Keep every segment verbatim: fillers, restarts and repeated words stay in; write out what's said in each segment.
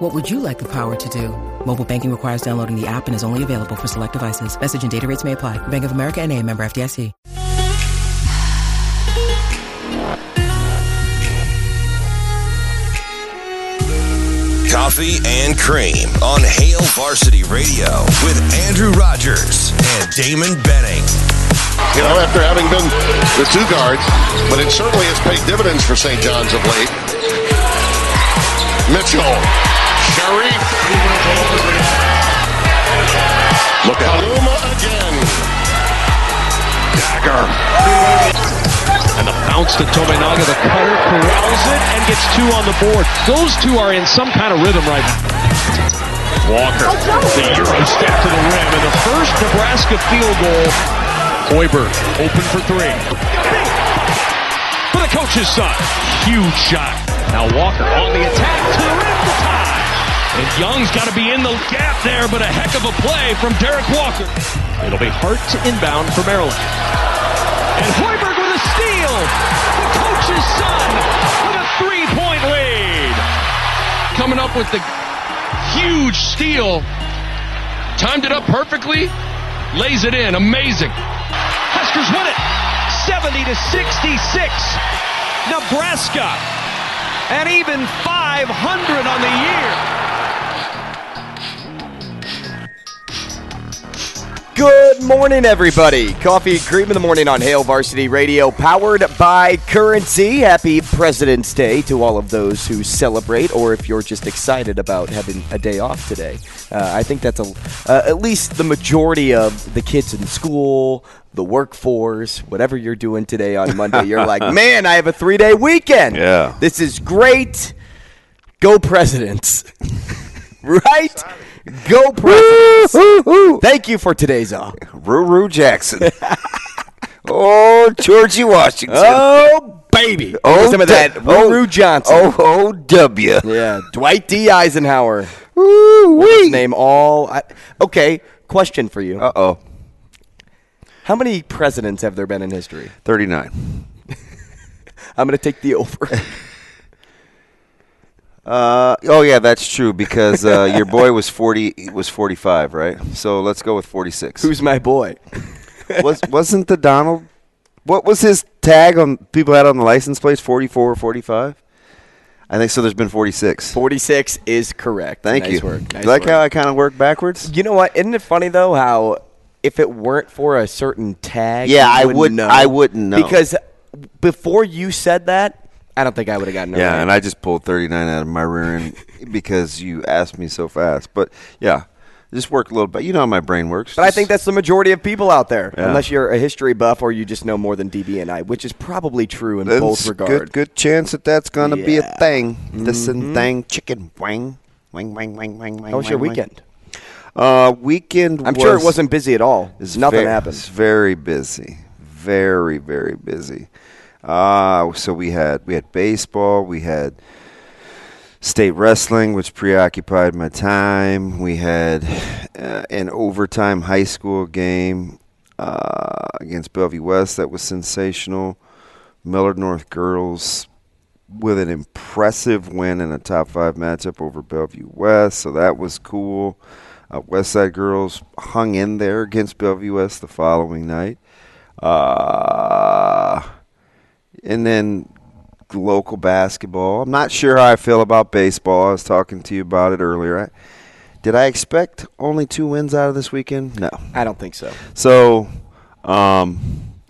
What would you like the power to do? Mobile banking requires downloading the app and is only available for select devices. Message and data rates may apply. Bank of America N A, member F D I C. Coffee and cream on Hail Varsity Radio with Andrew Rogers and Damon Benning. You know, after having been the two guards, but it certainly has paid dividends for Saint John's of late. Mitchell. Sharif. Look at Aluma again. Dagger. And the bounce to Tominaga. The cutter corrals it and gets two on the board. Those two are in some kind of rhythm right now. Walker. The Euro step to the rim. And the first Nebraska field goal. Hoiberg open for three. For the coach's son. Huge shot. Now Walker on the attack to the rim to tie. And Young's got to be in the gap there, but a heck of a play from Derek Walker. It'll be Hart to inbound for Maryland. And Hoiberg with a steal. The coach's son with a three-point lead. Coming up with the huge steal. Timed it up perfectly. Lays it in. Amazing. Huskers win it. seventy to sixty-six. Nebraska. And even five hundred on the year. Good morning, everybody. Coffee and cream in the morning on Hail Varsity Radio, powered by Currency. Happy President's Day to all of those who celebrate, or if you're just excited about having a day off today. Uh, I think that's a, uh, at least the majority of the kids in school, the workforce, whatever you're doing today on Monday. You're like, man, I have a three-day weekend. Yeah. This is great. Go Presidents. Right? Sorry. Go Presidents. Woo, woo, woo. Thank you for today's off. Ruru Jackson. Oh, Georgie Washington. Oh, baby. Oh, some of that. Ruru Johnson. Oh, oh, W. Yeah, Dwight D. Eisenhower. Woo-wee. His name all. I, okay, question for you. Uh-oh. How many presidents have there been in history? thirty-nine. I'm going to take the over. Uh, oh yeah, that's true because uh, your boy was forty, was forty-five, right? So let's go with forty-six. Who's my boy? was wasn't the Donald? What was his tag on people had on the license plates? forty-four or forty-five? I think so. There's been forty-six. forty-six is correct. Thank nice you. Work. Nice you like work. How I kind of work backwards? You know what? Isn't it funny though how if it weren't for a certain tag, yeah, you I wouldn't would. Know. I wouldn't know because before you said that. I don't think I would have gotten it. Yeah, right. And I just pulled thirty-nine out of my rear end because you asked me so fast. But, yeah, just work a little bit. You know how my brain works. But just, I think that's the majority of people out there, yeah. Unless you're a history buff or you just know more than D B and I, which is probably true in that's both regards. Good, good chance that that's going to yeah. be a thing. Mm-hmm. This and thing, chicken, wang, wang, wang, wang, wang, wang. How was wang, your weekend? Uh, weekend I'm was, sure it wasn't busy at all. Nothing very, happened. It was very busy. Very, very busy. Uh, so we had we had baseball, we had state wrestling, which preoccupied my time. We had uh, an overtime high school game uh, against Bellevue West that was sensational. Millard North girls with an impressive win in a top five matchup over Bellevue West, so that was cool. Uh, Westside girls hung in there against Bellevue West the following night. Uh... And then local basketball. I'm not sure how I feel about baseball. I was talking to you about it earlier. I, did I expect only two wins out of this weekend? No. I don't think so. So, um,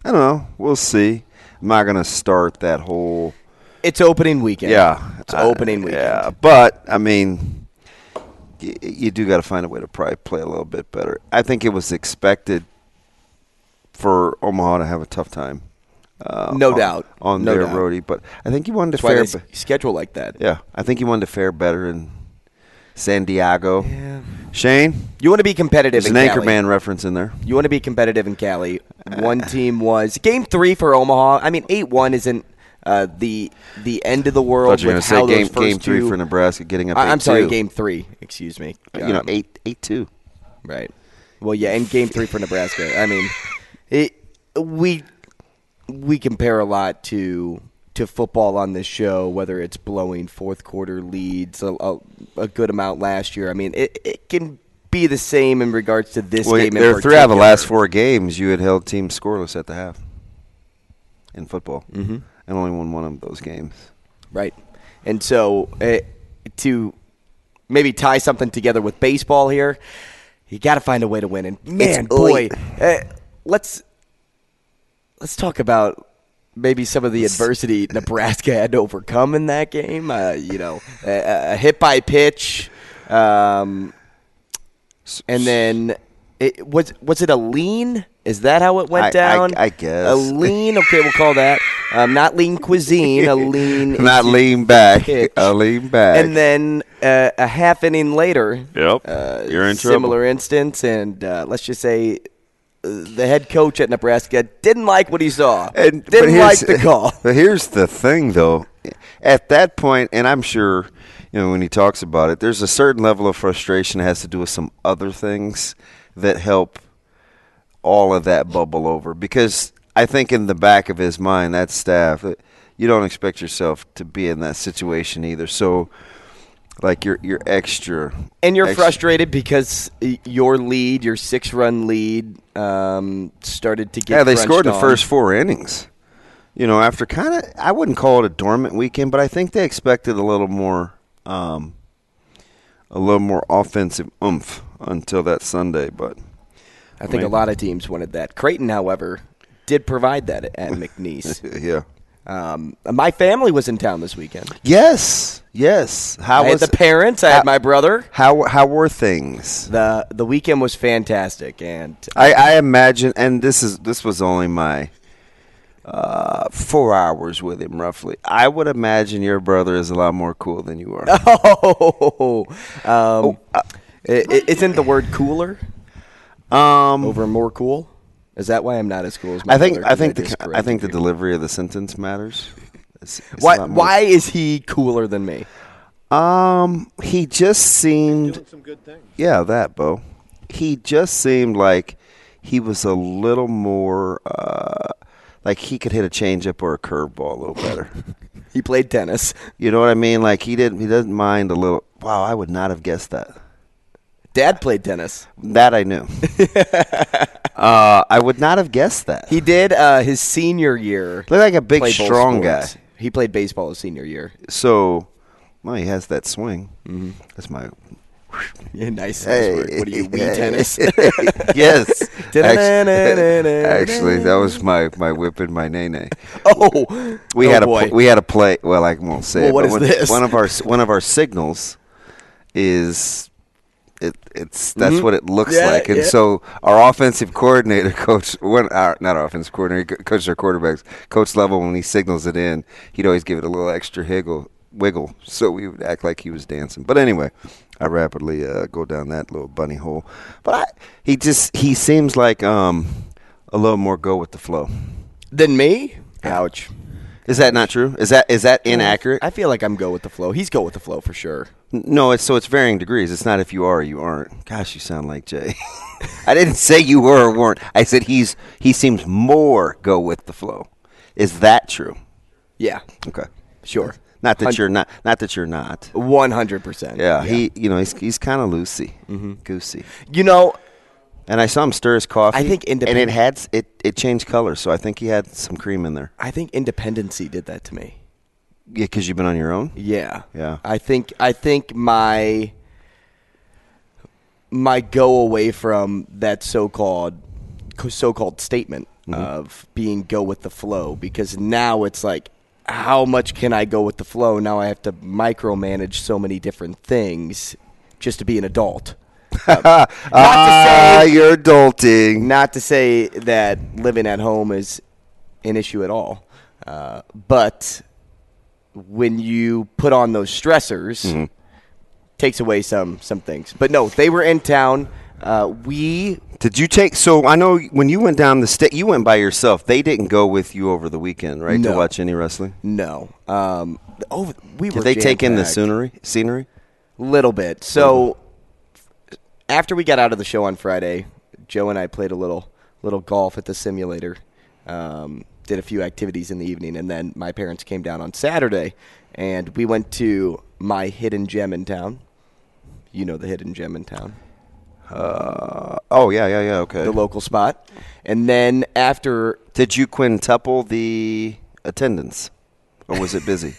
I don't know. We'll see. I'm not going to start that whole. It's opening weekend. Yeah. It's I, opening weekend. Yeah. But, I mean, y- you do got to find a way to probably play a little bit better. I think it was expected for Omaha to have a tough time. Uh, no on, doubt on no their doubt. Roadie, but I think he wanted to That's fare why they be- schedule like that. Yeah, I think he wanted to fare better in San Diego. Yeah. Shane? You want to be competitive in Cali. There's an Anchorman reference in there. You want to be competitive in Cali. One team was – game three for Omaha. I mean, eight one isn't uh, the the end of the world. I thought you were going to say game, game three two, for Nebraska getting up I, eight two. I'm sorry, game three. Excuse me. Um, you know, eight two. Right. Well, yeah, and game three for Nebraska. I mean, it, we we compare a lot to to football on this show, whether it's blowing fourth quarter leads a, a, a good amount last year. I mean, it, it can be the same in regards to this well, game. There in throughout the last four games, you had held teams scoreless at the half in football, mm-hmm. and only won one of those games. Right, and so uh, to maybe tie something together with baseball here. You got to find a way to win. And, man, boy, uh, let's let's talk about maybe some of the adversity Nebraska had to overcome in that game. Uh, you know, a, a hit by pitch. Um, and then it, was, was it a lean? Is that how it went I, down? I, I guess. A lean? Okay, we'll call that. Um, not lean cuisine, a lean. Not lean back. Pitch. A lean back. And then uh, a half inning later. Yep. Uh, You're in trouble. Similar instance. And uh, let's just say uh, the head coach at Nebraska didn't like what he saw. And didn't like the call. But here's the thing, though. At that point, and I'm sure, you know, when he talks about it, there's a certain level of frustration that has to do with some other things that help all of that bubble over, because I think in the back of his mind, that staff, you don't expect yourself to be in that situation either. So, like, you're you're extra, and you're extra. frustrated because your lead, your six run lead, um, started to get. Yeah, they scored in the first four innings. You know, after kind of, I wouldn't call it a dormant weekend, but I think they expected a little more, um, a little more offensive oomph until that Sunday, but. I think I mean, a lot of teams wanted that. Creighton, however, did provide that at McNeese. Yeah. Um, my family was in town this weekend. Yes, yes. How I was had the parents? I how, had my brother. How how were things? the The weekend was fantastic, and I, I imagine. And this is this was only my uh, four hours with him, roughly. I would imagine your brother is a lot more cool than you are. Oh, um, oh uh, isn't the word cooler? Um, Over more cool? Is that why I'm not as cool as my I think, brother? I think I, the, I think the delivery of the sentence matters. It's, it's why Why is he cooler than me? Um, he just seemed... Doing some good things. Yeah, that, Bo. He just seemed like he was a little more... Uh, like he could hit a changeup or a curveball a little better. He played tennis. You know what I mean? Like he didn't. He doesn't mind a little... Wow, I would not have guessed that. Dad played tennis. That I knew. uh, I would not have guessed that. He did uh, his senior year. Looked like a big, strong guy. He played baseball his senior year. So, well, he has that swing. Mm-hmm. That's my yeah, nice. Hey. Nice word. What are you, Wii tennis? Yes. actually, actually, that was my, my whip and my nay-nay. Oh, we oh had boy. a we had a play. Well, I won't say well, it. What but is one, this? One of our one of our signals is. It it's that's mm-hmm. what it looks yeah, like, and yeah. so our offensive coordinator, coach, one our, not our offensive coordinator, coach our quarterbacks, coach Lovell, when he signals it in, he'd always give it a little extra higgle, wiggle, so we would act like he was dancing. But anyway, I rapidly uh, go down that little bunny hole. But I, he just he seems like um a little more go with the flow than me. Ouch. Is that not true? Is that is that inaccurate? I feel like I'm go with the flow. He's go with the flow for sure. No, it's so it's varying degrees. It's not if you are or you aren't. Gosh, you sound like Jay. I didn't say you were or weren't. I said he's he seems more go with the flow. Is that true? Yeah. Okay. Sure. Not that you're not. Not that you're not. One hundred percent. Yeah. He, you know, he's he's kind of loosey, mm-hmm. goosey. You know. And I saw him stir his coffee. I think and it had it, it changed colors, so I think he had some cream in there. I think independency did that to me. Yeah, because you've been on your own. Yeah, yeah. I think I think my my go away from that so-called so-called statement mm-hmm. of being go with the flow, because now it's like, how much can I go with the flow? Now I have to micromanage so many different things just to be an adult. Um, not ah, to say, you're adulting. Not to say that living at home is an issue at all, uh, but when you put on those stressors, mm-hmm. takes away some some things. But no, they were in town. Uh, we did you take? So I know when you went down the state, you went by yourself. They didn't go with you over the weekend, right? No. To watch any wrestling? No. Um, over we did were. Did they take in the scenery? Scenery? Little bit. So mm-hmm. after we got out of the show on Friday, Joe and I played a little little golf at the simulator. Um, did a few activities in the evening, and then my parents came down on Saturday, and we went to my hidden gem in town. You know the hidden gem in town. Uh, oh, yeah, yeah, yeah, okay. The local spot. And then after... Did you quintuple the attendance, or was it busy?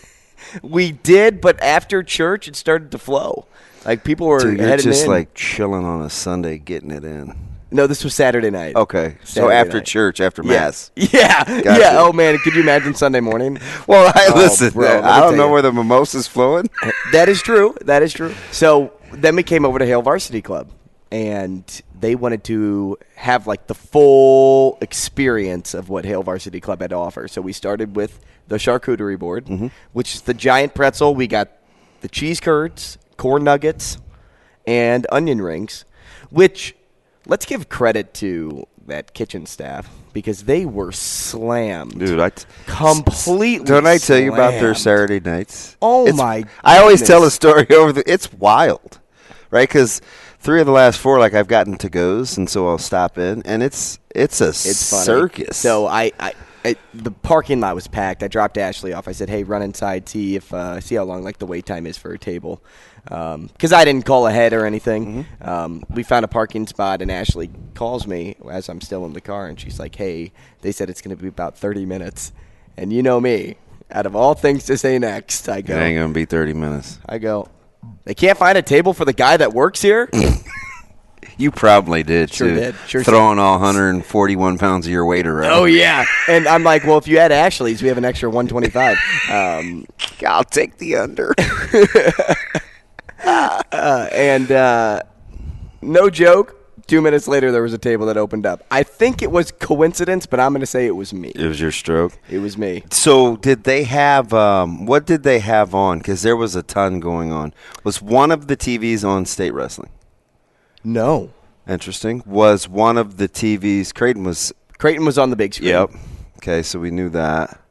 We did, but after church, it started to flow. Like, people were Dude, heading you're just, in. like, chilling on a Sunday, getting it in. No, this was Saturday night. Okay. Saturday so after night. church, after Mass. Yeah. Yeah. Gotcha. Yeah. Oh, man. Could you imagine Sunday morning? Well, I oh, listen. Bro, I don't know you. where the mimosa's flowing. That is true. That is true. So then we came over to Hail Varsity Club, and they wanted to have, like, the full experience of what Hail Varsity Club had to offer. So we started with the charcuterie board, mm-hmm. which is the giant pretzel. We got the cheese curds, corn nuggets, and onion rings, which – let's give credit to that kitchen staff because they were slammed. Dude, I t- completely. Don't I tell slammed. you about their Saturday nights? Oh it's, my! Goodness. I always tell a story over the. It's wild, right? Because three of the last four, like I've gotten to goes, and so I'll stop in, and it's it's a it's circus. Funny. So I, I, I, the parking lot was packed. I dropped Ashley off. I said, "Hey, run inside, see if uh, see how long like the wait time is for a table." Because um, I didn't call ahead or anything. Mm-hmm. Um, we found a parking spot, and Ashley calls me as I'm still in the car, and she's like, hey, they said it's going to be about thirty minutes. And you know me, out of all things to say next, I go. It ain't going to be thirty minutes. I go, they can't find a table for the guy that works here? You probably did, sure too. Did. Sure Throwing sure. all one hundred forty-one pounds of your weight around. Oh, yeah. And I'm like, well, if you add Ashley's, we have an extra one twenty-five. um, I'll take the under. Uh, and uh, no joke, two minutes later there was a table that opened up. I think it was coincidence, but I'm going to say it was me. It was your stroke? It was me. So did they have um, – what did they have on? Because there was a ton going on. Was one of the T Vs on state wrestling? No. Interesting. Was one of the T Vs – Creighton was – Creighton was on the big screen. Yep. Okay, so we knew that.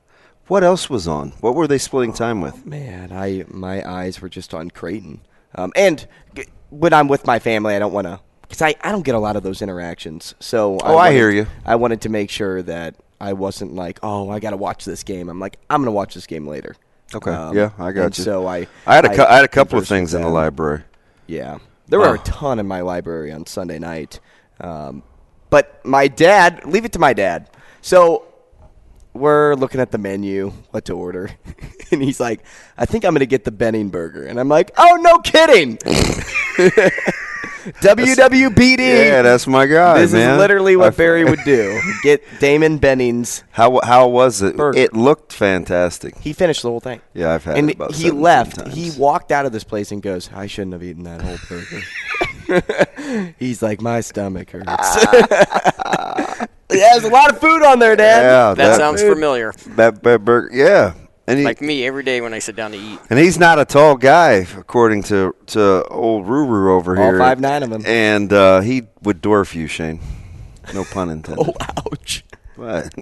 What else was on? What were they splitting time with? Oh, man, I my eyes were just on Creighton. Um, and g- when I'm with my family, I don't want to – because I, I don't get a lot of those interactions. So Oh, I, wanted, I hear you. I wanted to make sure that I wasn't like, oh, I got to watch this game. I'm like, I'm going to watch this game later. Okay. Um, yeah, I got and you. So I, I, had a cu- I, I had a couple of things in the library. Yeah. There were oh. a ton in my library on Sunday night. Um, but my dad – leave it to my dad. So we're looking at the menu, what to order. And he's like, I think I'm going to get the Benning burger. And I'm like, oh, no kidding. W W B D. Yeah, that's my guy, This man. is literally what I Barry would do. Get Damon Benning's How How was it? Burger. It looked fantastic. He finished the whole thing. Yeah, I've had and it about he left. Times. He walked out of this place and goes, I shouldn't have eaten that whole burger. He's like, my stomach hurts. Yeah, there's a lot of food on there, Dad. Yeah, that, that sounds food. familiar. That, that burger, yeah. And he, like me every day when I sit down to eat. And he's not a tall guy, according to, to old Ruru over All here. All five nine of him. And uh, he would dwarf you, Shane. No pun intended. Oh, ouch. What?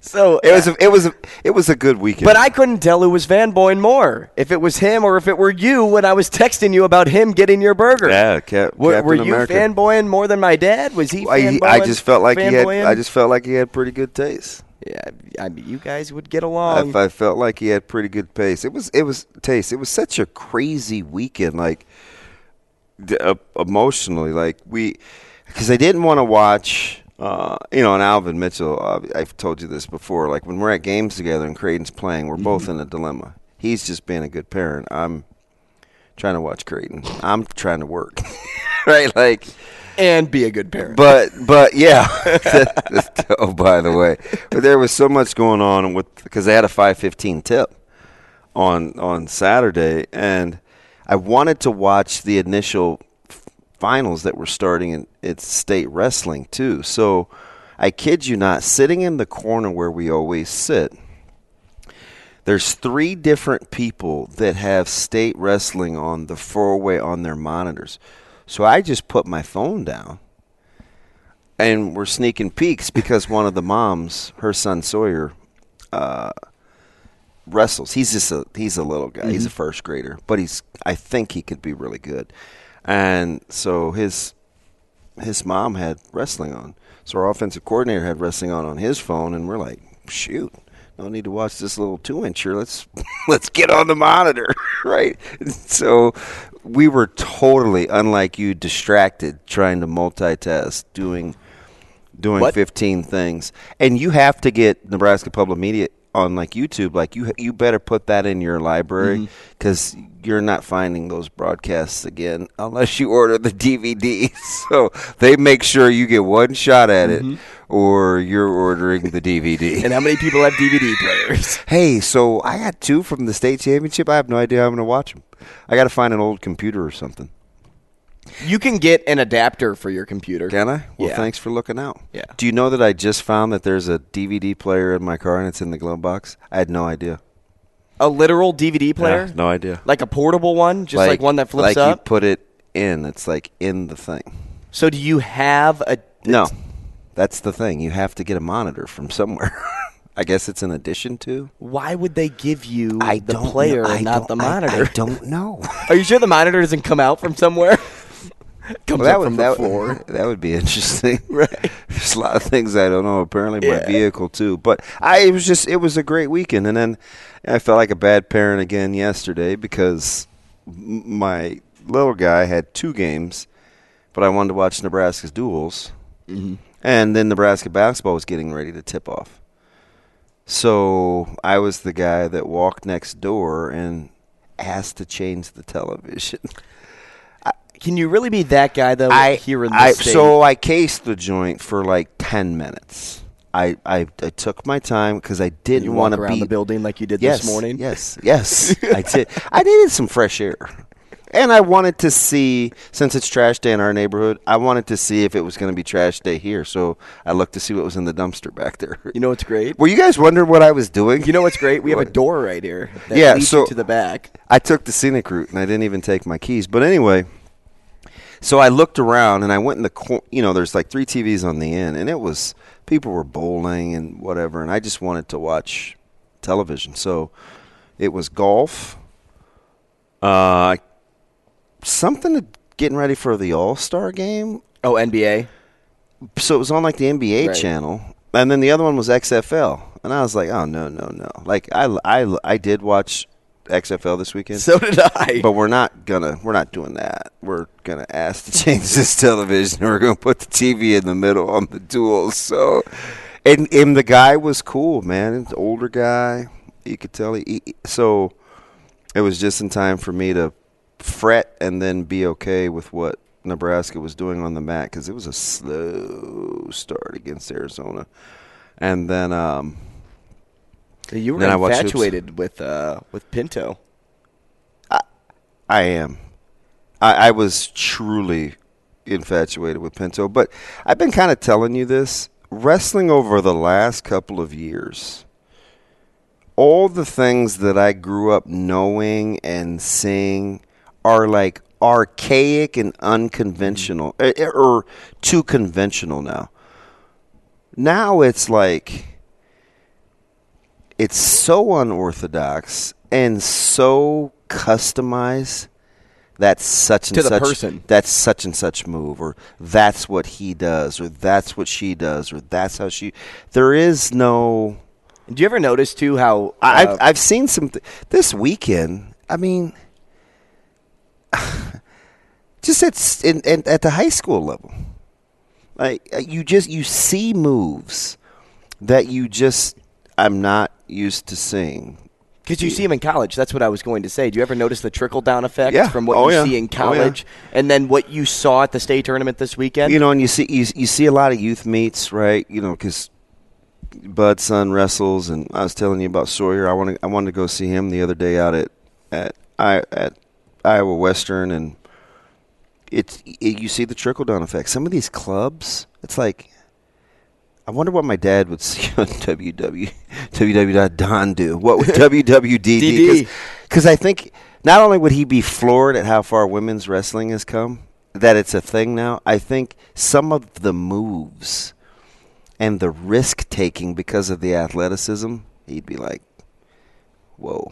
So it uh, was a, it was a, it was a good weekend. But I couldn't tell who was fanboying more, if it was him or if it were you when I was texting you about him getting your burger. Yeah, Cap- w- Captain Were you America. fanboying more than my dad? Was he? Well, fanboying, I just felt like fanboying? he had. I just felt like he had pretty good taste. Yeah, I mean, you guys would get along. I, I felt like he had pretty good taste. It was it was taste. It was such a crazy weekend, like uh, emotionally, like we, because I didn't want to watch. Uh, you know, and Alvin Mitchell, uh, I've told you this before, like when we're at games together and Creighton's playing, we're both in a dilemma. He's just being a good parent. I'm trying to watch Creighton. I'm trying to work, right? Like, and be a good parent. But, but yeah. Oh, by the way, but there was so much going on with because they had a five fifteen tip on on Saturday, and I wanted to watch the initial finals that were starting in it's state wrestling too. So I kid you not, sitting in the corner where we always sit, There's three different people that have state wrestling on the four-way on their monitors. So I just put my phone down, and we're sneaking peeks because one of the moms, her son Sawyer, uh, wrestles. He's just a he's a little guy. Mm-hmm. He's a first grader, but he's I think he could be really good. And so his his mom had wrestling on. So our offensive coordinator had wrestling on on his phone, and we're like, shoot, no need to watch this little two-incher. Let's let's get on the monitor, right? And so we were totally, unlike you, distracted, trying to multitask, doing doing what? fifteen things. And you have to get Nebraska Public Media on like YouTube. Like you, you better put that in your library because mm-hmm. you're not finding those broadcasts again unless you order the D V D. So they make sure you get one shot at mm-hmm. it, or you're ordering the D V D. And how many people have D V D players? Hey, so I got two from the state championship. I have no idea how I'm going to watch them. I got to find an old computer or something. You can get an adapter for your computer. Can I? Well, yeah. Thanks for looking out. Yeah. Do you know that I just found that there's a D V D player in my car and it's in the glove box? I had no idea. A literal D V D player? Yeah, no idea. Like a portable one? Just like, like one that flips like up? Like you put it in. It's like in the thing. So do you have a... No. That's the thing. You have to get a monitor from somewhere. I guess it's an addition to. Why would they give you I the player know, and not the monitor? I, I don't know. Are you sure the monitor doesn't come out from somewhere? Comes well, that up would, from the that floor. Would, that would be interesting. Right. There's a lot of things I don't know. Apparently my yeah. vehicle too. But I it was just it was a great weekend, and then I felt like a bad parent again yesterday because my little guy had two games, but I wanted to watch Nebraska's duels. Mm-hmm. And then Nebraska basketball was getting ready to tip off. So I was the guy that walked next door and asked to change the television. Can you really be that guy, though, I, here in this state? So I cased the joint for like ten minutes. I, I, I took my time because I didn't want to be. You walked around the building like you did yes, this morning? Yes, yes, I did. I needed some fresh air. And I wanted to see, since it's trash day in our neighborhood, I wanted to see if it was going to be trash day here. So I looked to see what was in the dumpster back there. You know what's great? Were you guys wondering what I was doing? You know what's great? We have a door right here that yeah, leads so you to the back. I took the scenic route, and I didn't even take my keys. But anyway... So I looked around, and I went in the cor- – you know, there's like three T Vs on the end, and it was – people were bowling and whatever, and I just wanted to watch television. So it was golf, uh, something to getting ready for the All-Star game. Oh, N B A? So it was on like the N B A right. channel, and then the other one was X F L, and I was like, oh, no, no, no. Like I, I, I did watch – X F L this weekend. So did I. But we're not gonna we're not doing that. We're gonna ask to change this television, and we're gonna put the T V in the middle on the duel. So and and the guy was cool, man. An older guy. You could tell he so it was just in time for me to fret and then be okay with what Nebraska was doing on the mat because it was a slow start against Arizona. And then um You were infatuated with uh, with Pinto. I, I am. I, I was truly infatuated with Pinto. But I've been kind of telling you this. Wrestling over the last couple of years, all the things that I grew up knowing and seeing are like archaic and unconventional. Or, or too conventional now. Now it's like... It's so unorthodox and so customized. That's such and to such. The person. That's such and such move, or that's what he does, or that's what she does, or that's how she. There is no. Do you ever notice too how uh, I've I've seen some th- this weekend? I mean, just at in, in, at the high school level, like you just you see moves that you just. I'm not used to seeing. Because you see them in college. That's what I was going to say. Do you ever notice the trickle-down effect yeah. from what oh, you yeah. see in college oh, yeah. and then what you saw at the state tournament this weekend? You know, and you see you, you see a lot of youth meets, right? You know, because Bud's son wrestles, and I was telling you about Sawyer. I wanted, I wanted to go see him the other day out at at, I, at Iowa Western, and it's it, you see the trickle-down effect. Some of these clubs, it's like – I wonder what my dad would see on W W W W Don do? What would W W D D? Because I think not only would he be floored at how far women's wrestling has come, that it's a thing now, I think some of the moves and the risk-taking because of the athleticism, he'd be like, whoa.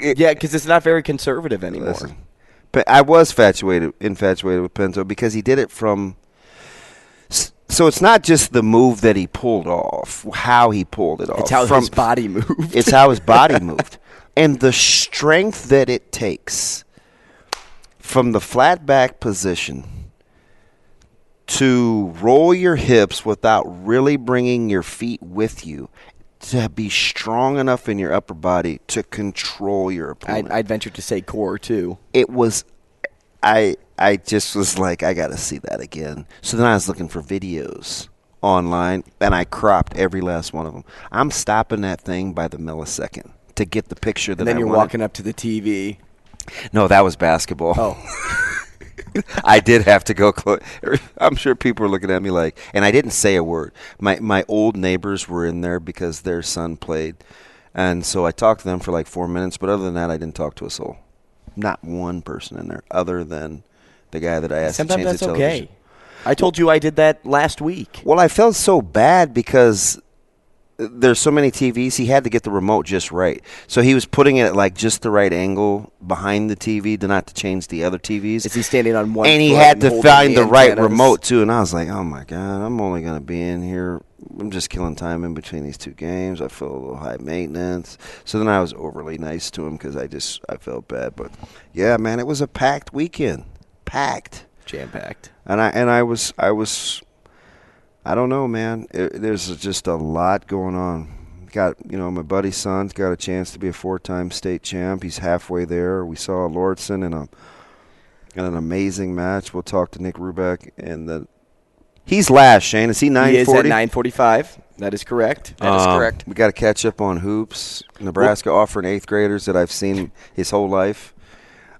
Yeah, because it's not very conservative anymore. Listen, but I was infatuated, infatuated with Pinto because he did it from – so it's not just the move that he pulled off, how he pulled it off. It's how from, his body moved. It's how his body moved. And the strength that it takes from the flat back position to roll your hips without really bringing your feet with you, to be strong enough in your upper body to control your opponent. I'd, I'd venture to say core, too. It was – I I just was like, I got to see that again. So then I was looking for videos online, and I cropped every last one of them. I'm stopping that thing by the millisecond to get the picture that I wanted. And then you're walking up to the T V. No, that was basketball. Oh. I did have to go close. I'm sure people were looking at me like, and I didn't say a word. My my old neighbors were in there because their son played, and so I talked to them for like four minutes. But other than that, I didn't talk to a soul. Not one person in there, other than the guy that I asked Sometimes to change the television. Sometimes that's okay. I told you I did that last week. Well, I felt so bad because there's so many T Vs. He had to get the remote just right. So he was putting it at, like, just the right angle behind the T V to not to change the other T Vs. Is he standing on one? And he had to find the right remote, too. And I was like, oh, my God, I'm only going to be in here. I'm just killing time in between these two games. I feel a little high maintenance. So then I was overly nice to him because I just I felt bad. But, yeah, man, it was a packed weekend. Packed. Jam-packed. And I and I was I was – I don't know, man. It, there's just a lot going on. Got, you know, my buddy's son's got a chance to be a four-time state champ. He's halfway there. We saw Lordson in a in an amazing match. We'll talk to Nick Rubeck and the. He's last, Shane. Is he nine forty? He is at nine forty-five. That is correct. That um, is correct. We got to catch up on hoops. Nebraska well, offering eighth graders that I've seen his whole life.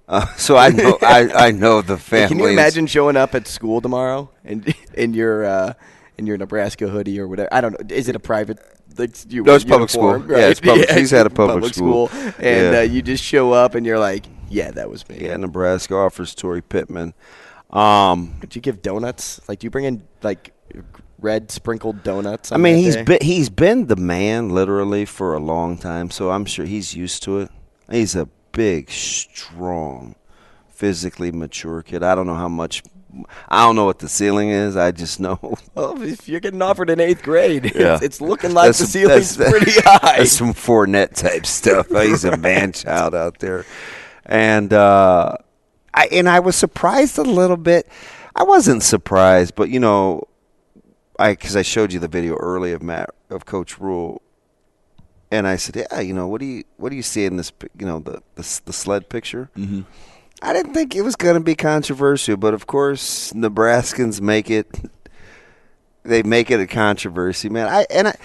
Uh, so I know I, I know the family. Can you imagine showing up at school tomorrow and in your uh, in your Nebraska hoodie or whatever? I don't know. Is it a private? Like, you, no, it's uniform, public school. Right? Yeah, it's public. Yeah, he's had a public, public school. school. And yeah. uh, you just show up and you're like, yeah, that was me. Yeah, Nebraska offers Torrey Pittman. Um, Did you give donuts? Like, do you bring in, like, red sprinkled donuts? On I mean, he's been, he's been the man, literally, for a long time. So I'm sure he's used to it. He's a big, strong, physically mature kid. I don't know how much. I don't know what the ceiling is. I just know. Well, if you're getting offered in eighth grade, yeah. it's, it's looking like that's the ceiling's some, pretty high. That's some Fournette type stuff. He's a man-child out there. And uh, I and I was surprised a little bit. I wasn't surprised, but, you know, I because I showed you the video early of Matt of Coach Rule, and I said, yeah, you know, what do you what do you see in this, you know, the the, the sled picture? Mm-hmm. I didn't think it was going to be controversial, but of course Nebraskans make it. They make it a controversy, man. I and I,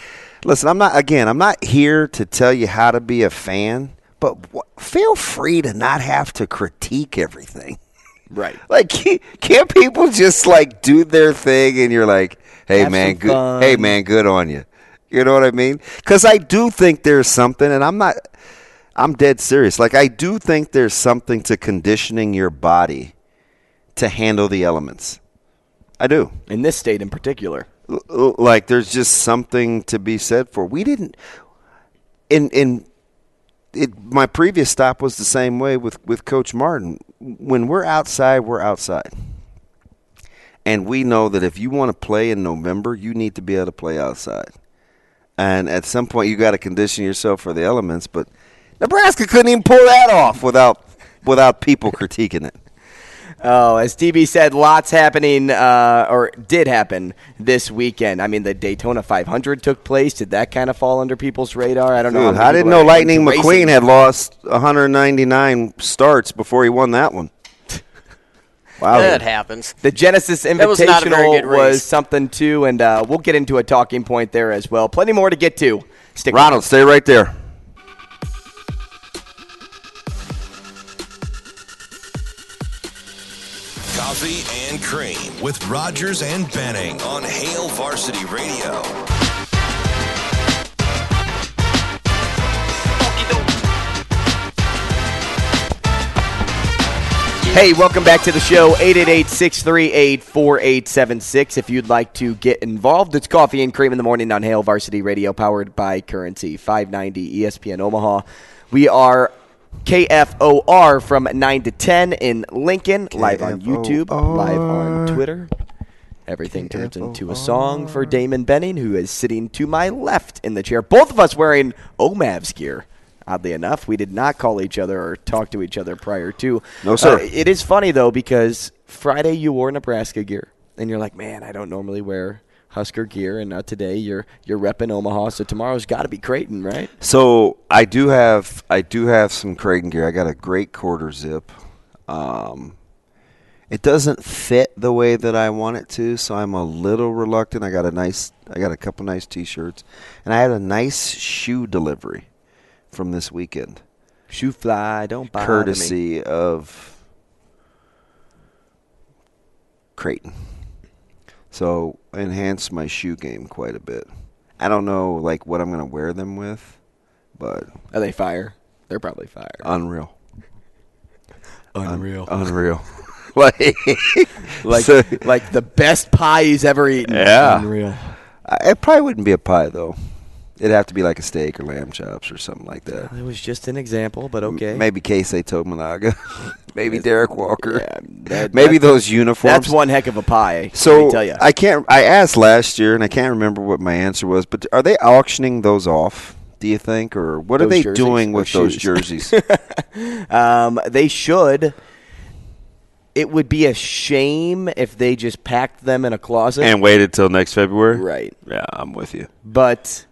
listen, I'm not again. I'm not here to tell you how to be a fan, but w- feel free to not have to critique everything. Right? Like, can't people just like do their thing? And you're like, hey have man, good. Fun. Hey man, good on you. You know what I mean? Because I do think there's something, and I'm not. I'm dead serious. Like, I do think there's something to conditioning your body to handle the elements. I do. In this state in particular. L- like, there's just something to be said for. We didn't – in in it, my previous stop was the same way with, with Coach Martin. When we're outside, we're outside. And we know that if you want to play in November, you need to be able to play outside. And at some point, you got to condition yourself for the elements, but – Nebraska couldn't even pull that off without without people critiquing it. Oh, as D B said, lots happening uh, or did happen this weekend. I mean, the Daytona five hundred took place. Did that kind of fall under people's radar? I don't Dude, know. I didn't know Lightning McQueen had lost one hundred ninety-nine starts before he won that one. Wow. That happens. The Genesis Invitational was, not a very good race. was something, too, and uh, we'll get into a talking point there as well. Plenty more to get to. Stick Ronald, stay right there. Coffee and Cream with Rogers and Benning on Hail Varsity Radio. Hey, welcome back to the show, eight eight eight, six three eight, four eight seven six. If you'd like to get involved, it's Coffee and Cream in the Morning on Hail Varsity Radio, powered by Currency, five ninety E S P N Omaha. We are K F O R from nine to ten in Lincoln, K F O R. Live on YouTube, live on Twitter. Everything turns into a song for Damon Benning, who is sitting to my left in the chair. Both of us wearing O Mavs gear. Oddly enough, we did not call each other or talk to each other prior to. No, sir. Uh, it is funny, though, because Friday you wore Nebraska gear, and you're like, man, I don't normally wear Husker gear, and not today. You're you're repping Omaha, so tomorrow's got to be Creighton, right? So I do have I do have some Creighton gear. I got a great quarter zip. Um, it doesn't fit the way that I want it to, so I'm a little reluctant. I got a nice I got a couple nice T-shirts, and I had a nice shoe delivery from this weekend. Shoe fly, don't bother Courtesy me. of Creighton. So enhanced my shoe game quite a bit. I don't know like what I'm going to wear them with, but are they fire? They're probably fire. Unreal. Unreal. Un- unreal. like like, so, like the best pie he's ever eaten. Yeah. Unreal. I, it probably wouldn't be a pie though. It'd have to be like a steak or lamb chops or something like that. It was just an example, but okay. Maybe Keisei Tominaga. Maybe Derek Walker. Yeah, that, Maybe those a, uniforms. That's one heck of a pie. So let me tell you. I can't. I asked last year, and I can't remember what my answer was. But are they auctioning those off? Do you think, or what those are they jerseys? doing with those jerseys? um, they should. It would be a shame if they just packed them in a closet and waited till next February. Right. Yeah, I'm with you. But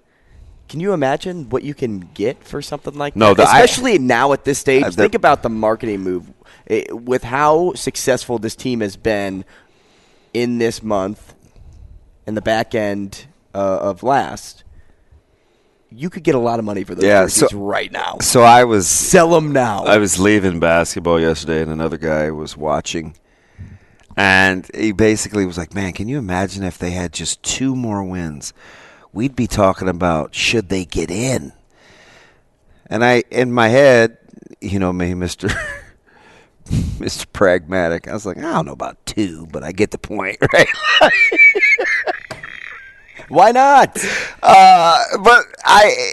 can you imagine what you can get for something like no, that? The, Especially I, now at this stage. Uh, the, think about the marketing move. It, with how successful this team has been in this month and the back end uh, of last, you could get a lot of money for those yeah, jerseys so, right now. So I was – Sell them now. I was leaving basketball yesterday, and another guy was watching. And he basically was like, man, can you imagine if they had just two more wins? We'd be talking about should they get in. And I, in my head, you know me, Mister Mister Pragmatic, I was like, I don't know about two, but I get the point, right? Why not? Uh, but I,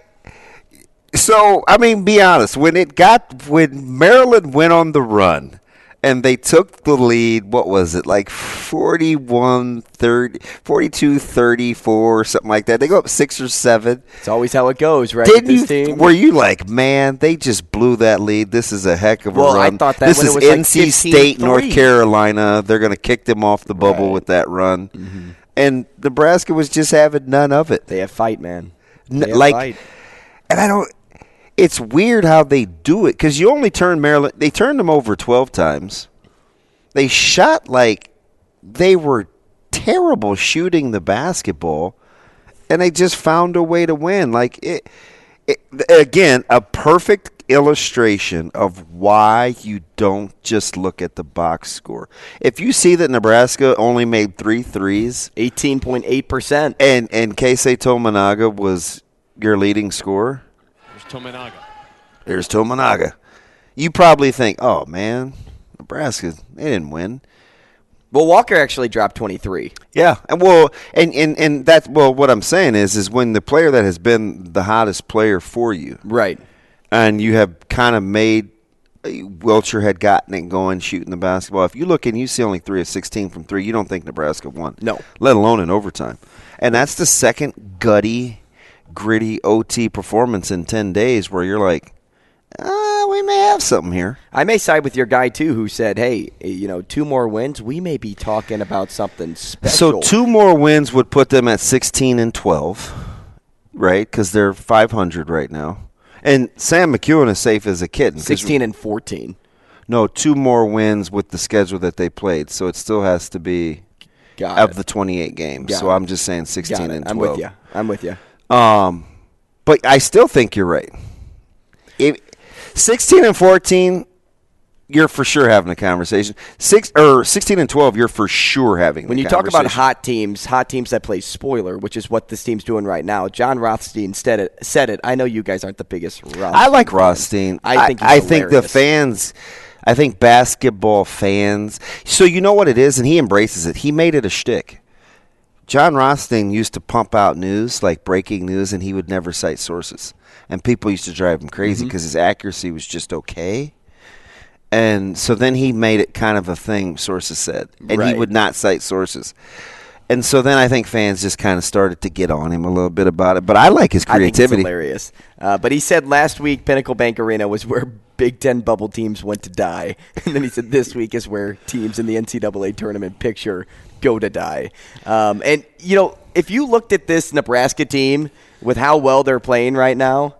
so, I mean, be honest, when it got, when Maryland went on the run, and they took the lead, what was it, like forty-one thirty, forty-two thirty-four, something like that. They go up six or seven. It's always how it goes, right? Didn't you, team? Were you like, man, they just blew that lead. This is a heck of a well, run. I thought that this is N C State, North Carolina. They're going to kick them off the bubble right with that run. Mm-hmm. And Nebraska was just having none of it. They have fight, man. They have like, fight. And I don't – It's weird how they do it because you only turn Maryland – they turned them over twelve times. They shot like they were terrible shooting the basketball, and they just found a way to win. Like, it, it again, a perfect illustration of why you don't just look at the box score. If you see that Nebraska only made three threes – eighteen point eight percent. And, and Keisei Tominaga was your leading scorer. Tominaga. There's Tominaga. You probably think, oh, man, Nebraska, they didn't win. Well, Walker actually dropped twenty-three. Yeah. And well, and, and, and that's, well, what I'm saying is, is when the player that has been the hottest player for you. Right. And you have kind of made, Wiltshire had gotten it going shooting the basketball. If you look and you see only three of sixteen from three, you don't think Nebraska won. No. Let alone in overtime. And that's the second gutty, gritty O T performance in ten days where you're like, ah, we may have something here. I may side with your guy, too, who said, hey, you know, two more wins, we may be talking about something special. So two more wins would put them at sixteen and twelve, right, because they're five hundred right now. And Sam McEwen is safe as a kitten. sixteen and fourteen. No, two more wins with the schedule that they played, so it still has to be Got of it. the twenty-eight games. Got so it. I'm just saying sixteen and twelve. I'm with you. I'm with you. Um, but I still think you're right. If sixteen and fourteen, you're for sure having a conversation. Six or sixteen and twelve, you're for sure having. When you talk about hot teams, hot teams that play spoiler, which is what this team's doing right now. John Rothstein said it. Said it. I know you guys aren't the biggest Rothstein. I like Rothstein. I think he's hilarious. I think the fans. I think basketball fans, so you know what it is, and he embraces it. He made it a shtick. John Rothstein used to pump out news, like breaking news, and he would never cite sources. And people used to drive him crazy because mm-hmm. his accuracy was just okay. And so then he made it kind of a thing, sources said. And right. he would not cite sources. And so then I think fans just kind of started to get on him a little bit about it. But I like his creativity. I think it's hilarious. Uh, but he said last week Pinnacle Bank Arena was where Big Ten bubble teams went to die. And then he said this week is where teams in the N C double A tournament picture go to die. Um, and, you know, if you looked at this Nebraska team with how well they're playing right now,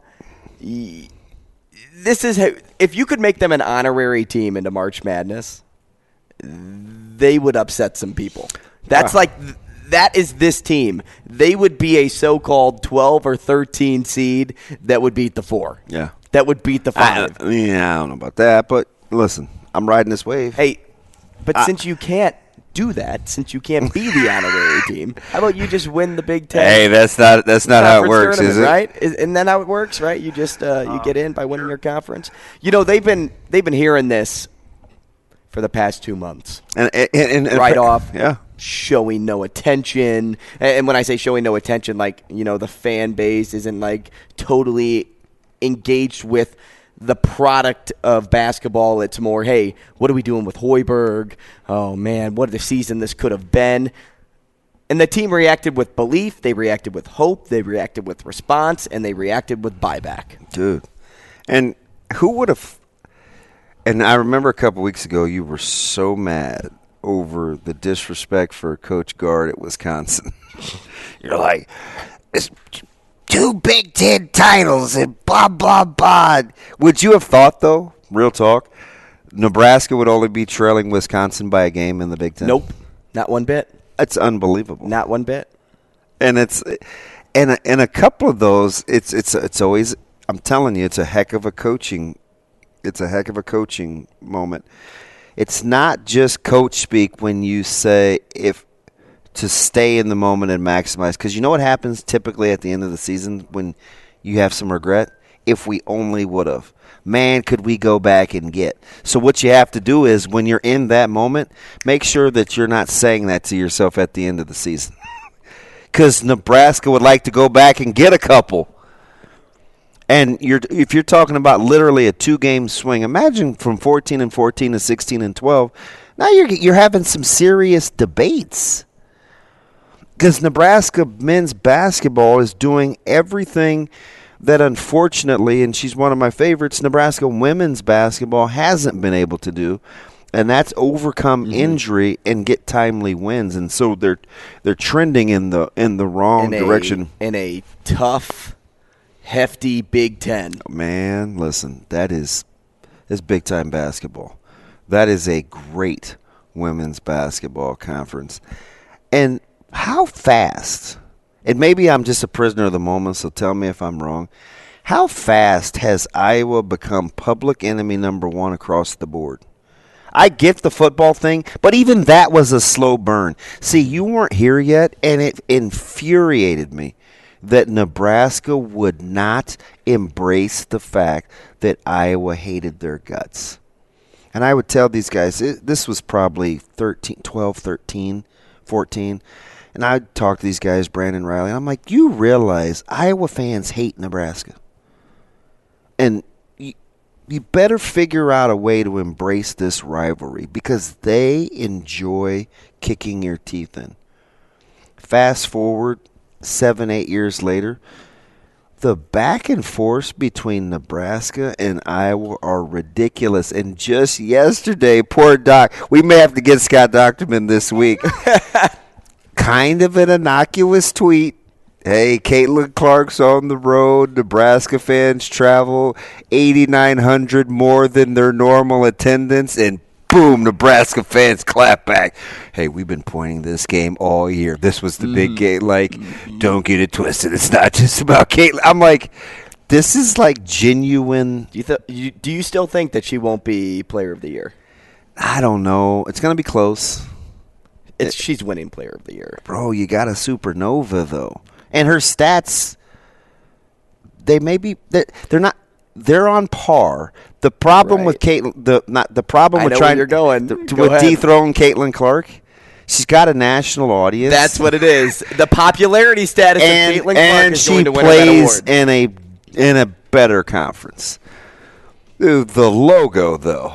this is how, if you could make them an honorary team into March Madness, they would upset some people. That's wow. like that is this team. They would be a so-called twelve or thirteen seed that would beat the four. Yeah, that would beat the five. I, I mean, I don't know about that, but listen, I'm riding this wave. Hey, but I, since you can't do that, since you can't be the honorary team, how about you just win the Big Ten? Hey, that's not that's not how it works, is it? Right? Isn't that how it works? Right? You just uh, you get in by winning your conference. You know they've been they've been hearing this for the past two months, and, and, and, and right off, yeah. showing no attention. And when I say showing no attention, like, you know, the fan base isn't like totally engaged with the product of basketball. It's more, hey, what are we doing with Hoiberg? Oh man, what a season this could have been. And the team reacted with belief, they reacted with hope, they reacted with response, and they reacted with buyback. Dude. And who would have and I remember a couple weeks ago you were so mad over the disrespect for Coach Guard at Wisconsin. You're like, it's two Big Ten titles and blah, blah, blah. Would you have thought, though, real talk, Nebraska would only be trailing Wisconsin by a game in the Big Ten? Nope. Not one bit. That's unbelievable. Not one bit. And it's and a, and a couple of those, it's it's it's always, I'm telling you, it's a heck of a coaching, it's a heck of a coaching moment. It's not just coach speak when you say if to stay in the moment and maximize. Because you know what happens typically at the end of the season when you have some regret? If we only would have. Man, could we go back and get. So what you have to do is when you're in that moment, make sure that you're not saying that to yourself at the end of the season. Because Nebraska would like to go back and get a couple. And you're, if you're talking about literally a two-game swing, imagine from fourteen and fourteen to sixteen and twelve. Now you're you're having some serious debates because Nebraska men's basketball is doing everything that, unfortunately, and she's one of my favorites, Nebraska women's basketball hasn't been able to do, and that's overcome mm-hmm. injury and get timely wins. And so they're they're trending in the in the wrong in a, direction in a tough. Hefty Big Ten. Man, listen, that is that's big time basketball. That is a great women's basketball conference. And how fast, and maybe I'm just a prisoner of the moment, so tell me if I'm wrong, how fast has Iowa become public enemy number one across the board? I get the football thing, but even that was a slow burn. See, you weren't here yet, and it infuriated me that Nebraska would not embrace the fact that Iowa hated their guts. And I would tell these guys, it, this was probably thirteen, twelve, thirteen, fourteen, and I'd talk to these guys, Brandon Riley, and I'm like, you realize Iowa fans hate Nebraska. And you, you better figure out a way to embrace this rivalry because they enjoy kicking your teeth in. Fast forward seven, eight years later, the back and forth between Nebraska and Iowa are ridiculous. And just yesterday, poor Doc, we may have to get Scott Docterman this week. Kind of an innocuous tweet. Hey, Caitlin Clark's on the road. Nebraska fans travel eighty-nine hundred more than their normal attendance, and boom, Nebraska fans clap back. Hey, we've been pointing this game all year. This was the mm. big game. Like, don't get it twisted. It's not just about Caitlin. I'm like, this is like genuine. Do you, th- you, do you still think that she won't be player of the year? I don't know. It's going to be close. It's it, She's winning player of the year. Bro, you got a supernova, though. And her stats, they may be – they're not – they're on par. The problem right. with Caitlin, the not the problem I with know trying where you're going. The, Go with ahead. dethrone Caitlin Clark. She's got a national audience. That's what it is. The popularity status and, of Caitlin Clark is going to win that award. And she plays in a in a better conference. The logo, though,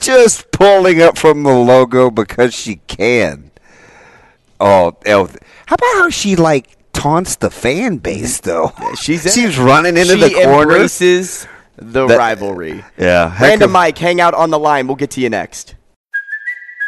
just pulling up from the logo because she can. Oh, how about how she like taunts the fan base though? Yeah, she's she's running into she the corner. She embraces the that, rivalry. Yeah, random of, Mike, hang out on the line. We'll get to you next.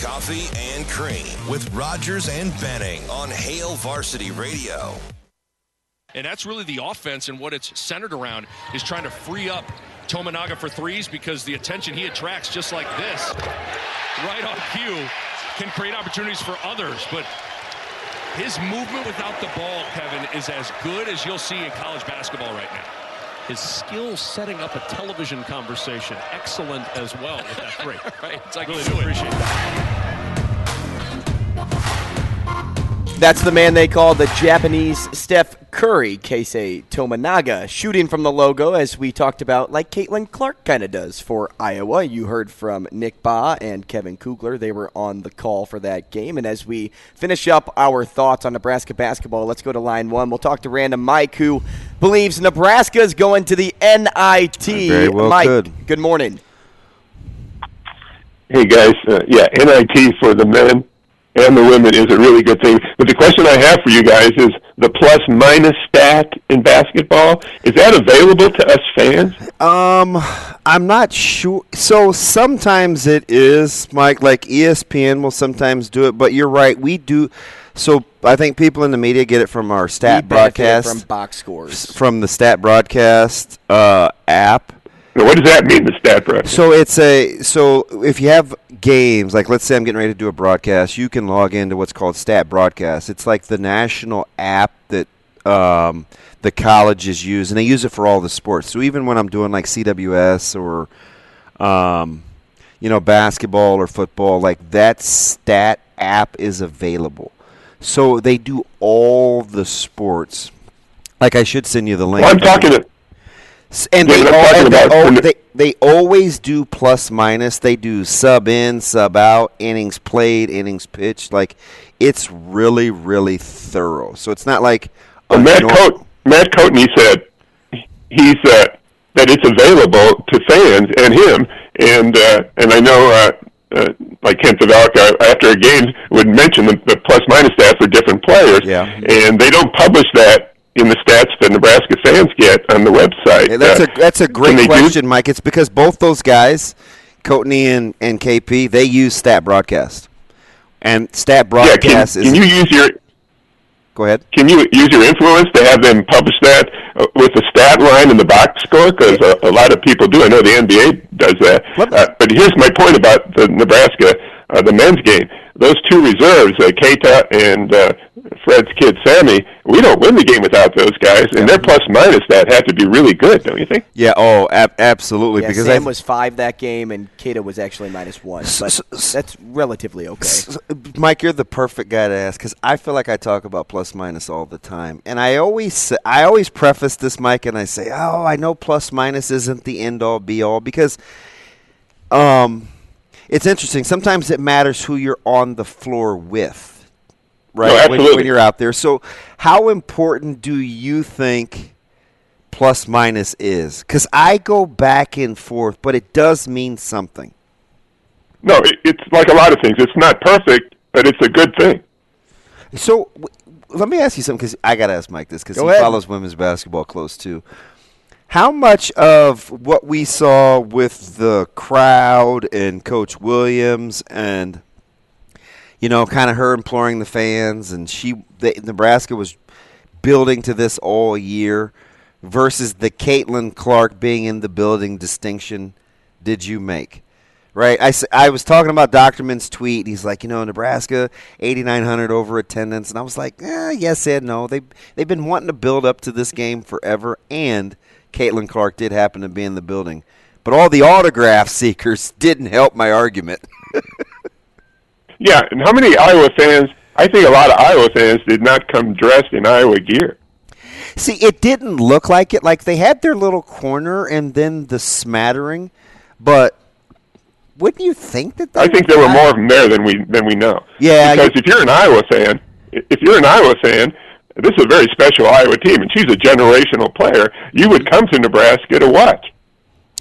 Coffee and Cream with Rogers and Benning on Hail Varsity Radio. And that's really the offense, and what it's centered around is trying to free up Tominaga for threes, because the attention he attracts just like this, right on cue, can create opportunities for others. But his movement without the ball, Kevin, is as good as you'll see in college basketball right now. His skill setting up a television conversation, excellent as well with that three. Right. It's like, really do appreciate that. That's the man they call the Japanese Steph Curry, Keisei Tominaga, shooting from the logo, as we talked about, like Caitlin Clark kind of does for Iowa. You heard from Nick Ba and Kevin Kugler. They were on the call for that game. And as we finish up our thoughts on Nebraska basketball, let's go to line one. We'll talk to Random Mike, who believes Nebraska is going to the N I T. Very well Mike, could. Good morning. Hey, guys. Uh, yeah, N I T for the men and the women is a really good thing. But the question I have for you guys is the plus-minus stat in basketball, is that available to us fans? Um, I'm not sure. So sometimes it is, Mike. Like E S P N will sometimes do it, but you're right. We do. So I think people in the media get it from our stat broadcast, from box scores, from the stat broadcast uh, app. Now what does that mean, the stat broadcast? So it's a so if you have games, like let's say I'm getting ready to do a broadcast, you can log into what's called stat broadcast. It's like the national app that um, the colleges use, and they use it for all the sports. So even when I'm doing like C W S or um, you know basketball or football, like that stat app is available. So they do all the sports. Like I should send you the link. Well, I'm talking to. And they, all, talking and they, all, they they always do plus minus. They do sub in, sub out, innings played, innings pitched. Like it's really really thorough. So it's not like well, Matt Coat Matt Coatney said he's uh, that it's available to fans and him and uh, and I know. Uh, Uh, like Kent Pavelka, after a game, would mention the, the plus-minus stats for different players, yeah. and they don't publish that in the stats that Nebraska fans get on the website. Yeah, that's, uh, a, that's a great question, do- Mike. It's because both those guys, Coatney and, and K P, they use stat broadcast. And stat broadcast yeah, can, is... Can you use your... Go ahead. Can you use your influence to have them publish that with the stat line and the box score? Because a, a lot of people do. I know the N B A does that. Uh, but here's my point about the Nebraska, uh, the men's game. Those two reserves, uh, Keita and uh, Fred's kid Sammy, we don't win the game without those guys. And their plus-minus that had to be really good, don't you think? Yeah, oh, ab- absolutely. Yeah, because Sam I th- was five that game, and Keita was actually minus one. But so, so, that's relatively okay. So, Mike, you're the perfect guy to ask, because I feel like I talk about plus-minus all the time. And I always I always preface this, Mike, and I say, oh, I know plus-minus isn't the end-all, be-all, because – um. It's interesting. Sometimes it matters who you're on the floor with, right? No, absolutely. When, when you're out there. So how important do you think plus minus is? Because I go back and forth, but it does mean something. No, it, it's like a lot of things. It's not perfect, but it's a good thing. So w- let me ask you something, because I got to ask Mike this, because he ahead. follows women's basketball close too. How much of what we saw with the crowd and Coach Williams and you know, kind of her imploring the fans, and she they, Nebraska was building to this all year versus the Caitlin Clark being in the building distinction did you make, right? I, I was talking about Docterman's tweet. He's like, you know, Nebraska, eighty-nine hundred over attendance. And I was like, eh, yes and no. They, they've been wanting to build up to this game forever, and Caitlin Clark did happen to be in the building. But all the autograph seekers didn't help my argument. Yeah, and how many Iowa fans, I think a lot of Iowa fans did not come dressed in Iowa gear. See, it didn't look like it. Like, they had their little corner and then the smattering, but wouldn't you think that they I think there were more of them there than we than we know. Yeah. Because you, if you're an Iowa fan, if you're an Iowa fan, this is a very special Iowa team, and she's a generational player. You would come to Nebraska to watch.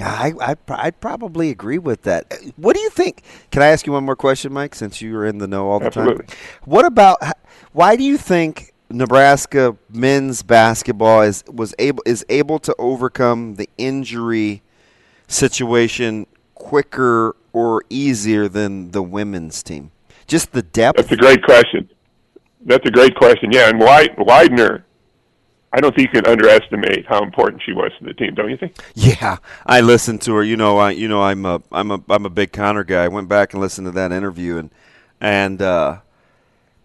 I, I, I'd probably agree with that. What do you think? Can I ask you one more question, Mike, since you were in the know all the Absolutely. Time? What about – why do you think Nebraska men's basketball is was able is able to overcome the injury situation quicker or easier than the women's team? Just the depth? That's a great question. That's a great question, yeah. And Widener – I don't think you can underestimate how important she was to the team, don't you think? Yeah, I listened to her. You know, I you know I'm a I'm a I'm a big Connor guy. I went back and listened to that interview, and and uh,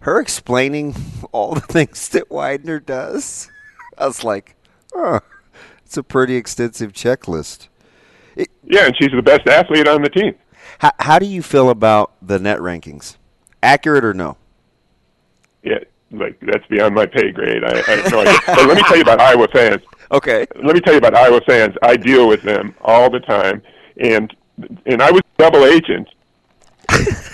her explaining all the things that Widener does. I was like, oh, it's a pretty extensive checklist. It, yeah, and she's the best athlete on the team. How how do you feel about the net rankings? Accurate or no? Yeah. Like, that's beyond my pay grade. I, I have no idea. But let me tell you about Iowa fans. Okay. Let me tell you about Iowa fans. I deal with them all the time, and and I was a double agent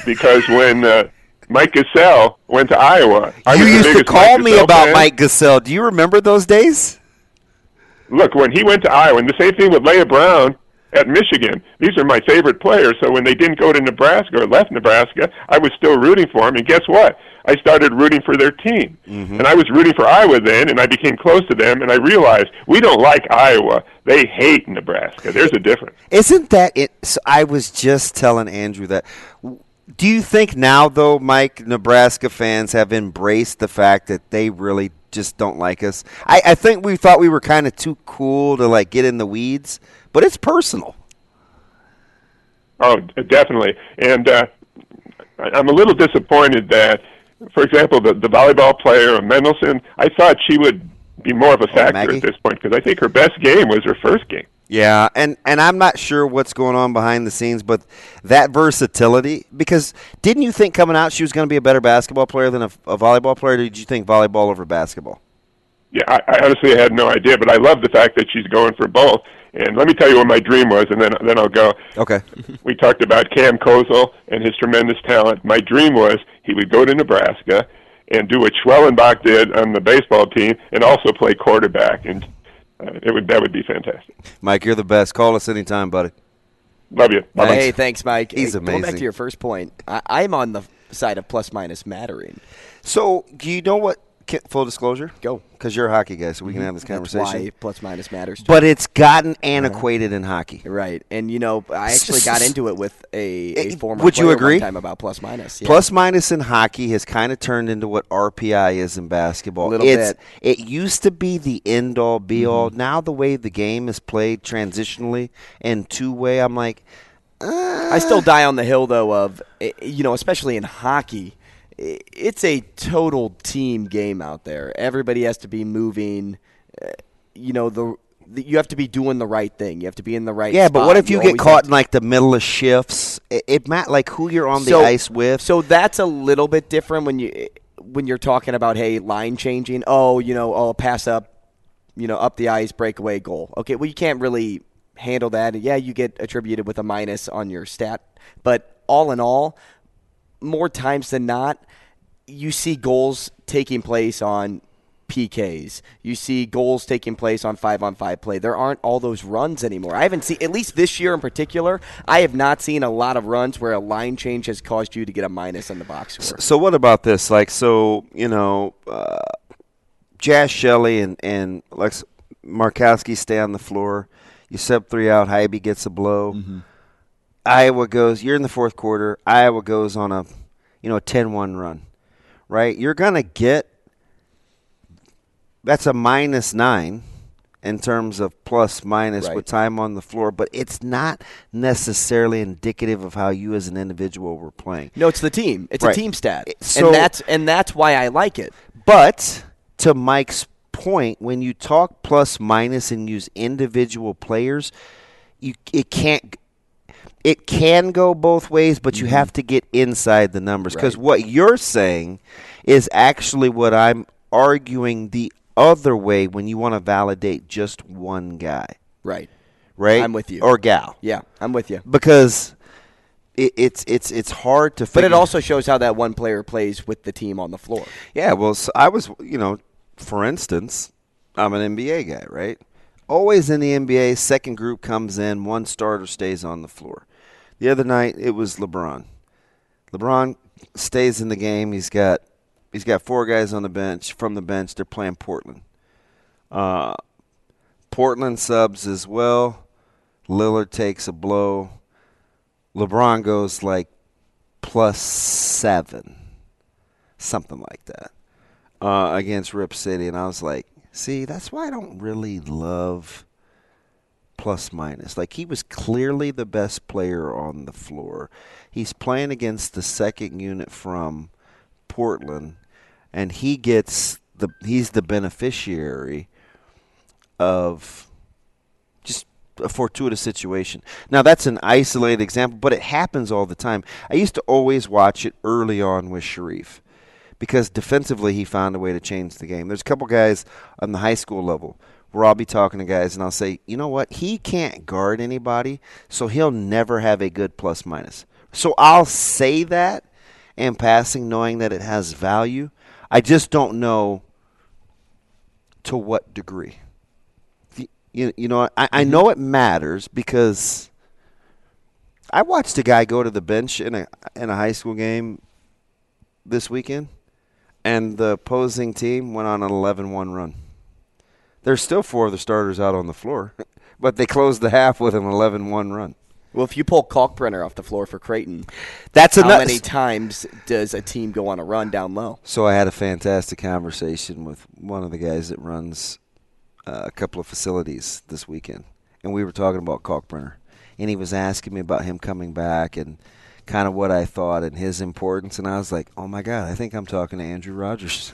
because when uh, Mike Gasell went to Iowa, I you was used the to call Mike me Gasell about fan. Mike Gasell. Do you remember those days? Look, when he went to Iowa, and the same thing with Leia Brown at Michigan. These are my favorite players. So when they didn't go to Nebraska or left Nebraska, I was still rooting for them. And guess what? I started rooting for their team. Mm-hmm. And I was rooting for Iowa then, and I became close to them, and I realized we don't like Iowa. They hate Nebraska. There's a difference. Isn't that it? So I was just telling Andrew that. Do you think now, though, Mike, Nebraska fans have embraced the fact that they really just don't like us? I, I think we thought we were kind of too cool to, like, get in the weeds, but it's personal. Oh, definitely. And uh, I'm a little disappointed that, for example, the, the volleyball player, Mendelson, I thought she would be more of a factor oh, at this point because I think her best game was her first game. Yeah, and, and I'm not sure what's going on behind the scenes, but that versatility, because didn't you think coming out she was going to be a better basketball player than a, a volleyball player, or did you think volleyball over basketball? Yeah, I, I honestly had no idea, but I love the fact that she's going for both. And let me tell you what my dream was, and then then I'll go. Okay. We talked about Cam Kozel and his tremendous talent. My dream was he would go to Nebraska and do what Schwellenbach did on the baseball team and also play quarterback, and uh, it would that would be fantastic. Mike, you're the best. Call us anytime, buddy. Love you. Bye, hey, Mike. Thanks, Mike. He's hey, amazing. Going back to your first point, I, I'm on the side of plus-minus mattering. So do you know what? Full disclosure, go because you're a hockey guy, so we can have this conversation. That's why plus minus matters. But it's gotten antiquated in hockey, right? And you know, I actually got into it with a, a former. Would you agree? One time about plus minus. Yeah. Plus minus in hockey has kind of turned into what R P I is in basketball. A little it's, bit. It used to be the end all be all. Mm-hmm. Now the way the game is played transitionally and two way, I'm like, uh. I still die on the hill though of you know, especially in hockey. It's a total team game out there. Everybody has to be moving. Uh, you know, the, the you have to be doing the right thing. You have to be in the right. Yeah, spot. But what if you, you get caught in like the middle of shifts? It, it matters like who you're on so, the ice with. So that's a little bit different when you when you're talking about hey line changing. Oh, you know, oh pass up, you know, up the ice breakaway goal. Okay, well you can't really handle that. Yeah, you get attributed with a minus on your stat, but all in all. More times than not, you see goals taking place on P Ks. You see goals taking place on five-on-five play. There aren't all those runs anymore. I haven't seen, at least this year in particular, I have not seen a lot of runs where a line change has caused you to get a minus on the box score. So what about this? Like, so, you know, uh, Jazz Shelley and, and Lex Markowski stay on the floor. You sub three out. Hybe gets a blow. Mm-hmm. Iowa goes, you're in the fourth quarter. Iowa goes on a, you know, a ten one run, right? You're going to get – that's a minus nine in terms of plus minus right. with time on the floor, but it's not necessarily indicative of how you as an individual were playing. No, it's the team. It's right. a team stat. So, and that's and that's why I like it. But to Mike's point, when you talk plus minus and use individual players, you it can't it can go both ways, but you mm-hmm. have to get inside the numbers, because right. what you're saying is actually what I'm arguing the other way when you want to validate just one guy. Right. Right? I'm with you. Or gal. Yeah, I'm with you. Because it, it's it's it's hard to figure. But it also shows how that one player plays with the team on the floor. Yeah, well, so I was, you know, for instance, I'm an N B A guy, right? Always in the N B A, second group comes in, one starter stays on the floor. The other night, it was LeBron. LeBron stays in the game. He's got He's got four guys on the bench, from the bench. They're playing Portland. Uh, Portland subs as well. Lillard takes a blow. LeBron goes like plus seven, something like that, uh, against Rip City. And I was like, see, that's why I don't really love plus minus. Like, he was clearly the best player on the floor. He's playing against the second unit from Portland, and he gets the he's the beneficiary of just a fortuitous situation. Now, that's an isolated example, but it happens all the time. I used to always watch it early on with Sharif, because defensively he found a way to change the game. There's a couple guys on the high school level where I'll be talking to guys and I'll say, you know what, he can't guard anybody, so he'll never have a good plus minus. So I'll say that and passing, knowing that it has value. I just don't know to what degree. You, you know, I, I know it matters, because I watched a guy go to the bench in a in a high school game this weekend, and the opposing team went on an eleven one run. There's still four of the starters out on the floor, but they closed the half with an eleven one run. Well, if you pull Kalkbrenner off the floor for Creighton, that's how many times does a team go on a run down low? So I had a fantastic conversation with one of the guys that runs uh, a couple of facilities this weekend, and we were talking about Kalkbrenner, and he was asking me about him coming back and kind of what I thought and his importance, and I was like, oh, my God, I think I'm talking to Andrew Rogers.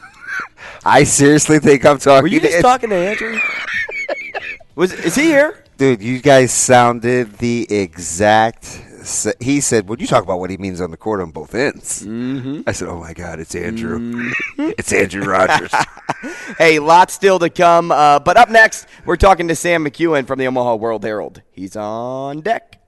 I seriously think I'm talking to Were you just to talking to Andrew? Was Is he here? Dude, you guys sounded the exact – he said, well, you talk about what he means on the court on both ends. Mm-hmm. I said, oh, my God, it's Andrew. Mm-hmm. It's Andrew Rogers. Hey, lots still to come. Uh, but up next, we're talking to Sam McEwen from the Omaha World Herald. He's on deck.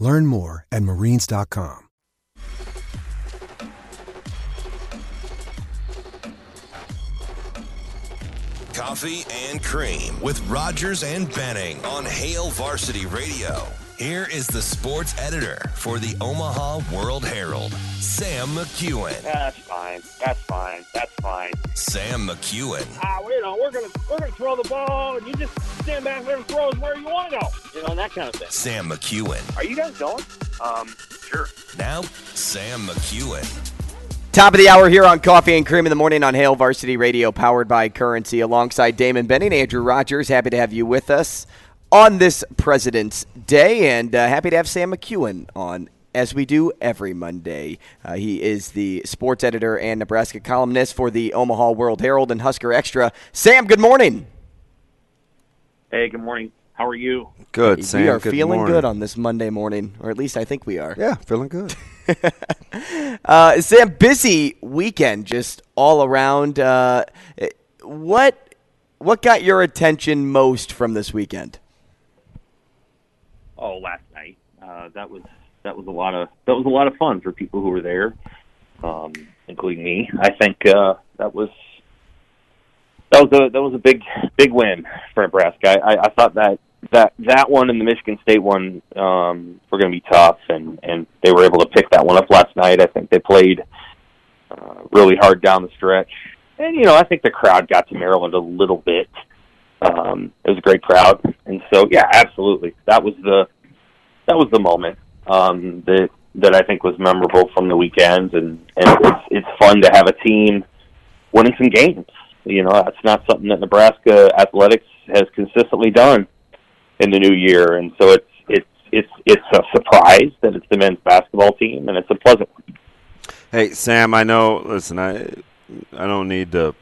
Learn more at Marines dot com. Coffee and Cream with Rogers and Benning on Hail Varsity Radio. Here is the sports editor for the Omaha World Herald, Sam McEwen. That's fine. That's fine. That's fine. Sam McEwen. Ah, uh, you know, we're gonna we're gonna throw the ball, and you just stand back there and throw it where you want to go. You know, and that kind of thing. Sam McEwen. Are you guys going? Um, sure. Now, Sam McEwen. Top of the hour here on Coffee and Cream in the Morning on Hail Varsity Radio, powered by Currency, alongside Damon Benning, Andrew Rogers. Happy to have you with us on this President's Day, and uh, happy to have Sam McEwen on, as we do every Monday. Uh, he is the sports editor and Nebraska columnist for the Omaha World Herald and Husker Extra. Sam, good morning. Hey, good morning. How are you? Good, Sam. We are good feeling morning. Good on this Monday morning, or at least I think we are. Yeah, feeling good. uh, Sam, busy weekend just all around. Uh, what what got your attention most from this weekend? Oh, last night. Uh, that was that was a lot of that was a lot of fun for people who were there, um, including me. I think uh, that was that was a that was a big big win for Nebraska. I, I, I thought that, that that one and the Michigan State one um, were going to be tough, and, and they were able to pick that one up last night. I think they played uh, really hard down the stretch, and you know I think the crowd got to Maryland a little bit. Um, it was a great crowd, and so yeah, absolutely, that was the that was the moment um, that that I think was memorable from the weekend, and, and it's it's fun to have a team winning some games. You know, that's not something that Nebraska athletics has consistently done in the new year, and so it's it's it's it's a surprise that it's the men's basketball team, and it's a pleasant one. Hey Sam, I know. Listen, I I don't need to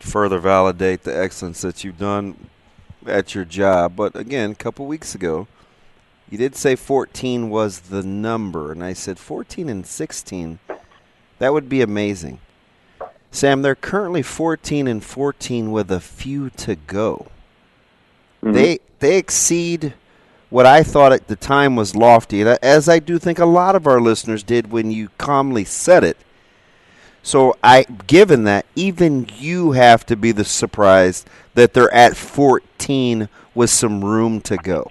further validate the excellence that you've done at your job. But, again, a couple weeks ago, you did say fourteen was the number, and I said fourteen and sixteen. That would be amazing. Sam, they're currently fourteen and fourteen with a few to go. Mm-hmm. They they exceed what I thought at the time was lofty, as I do think a lot of our listeners did when you calmly said it. So, I given that, even you have to be the surprised that they're at fourteen with some room to go.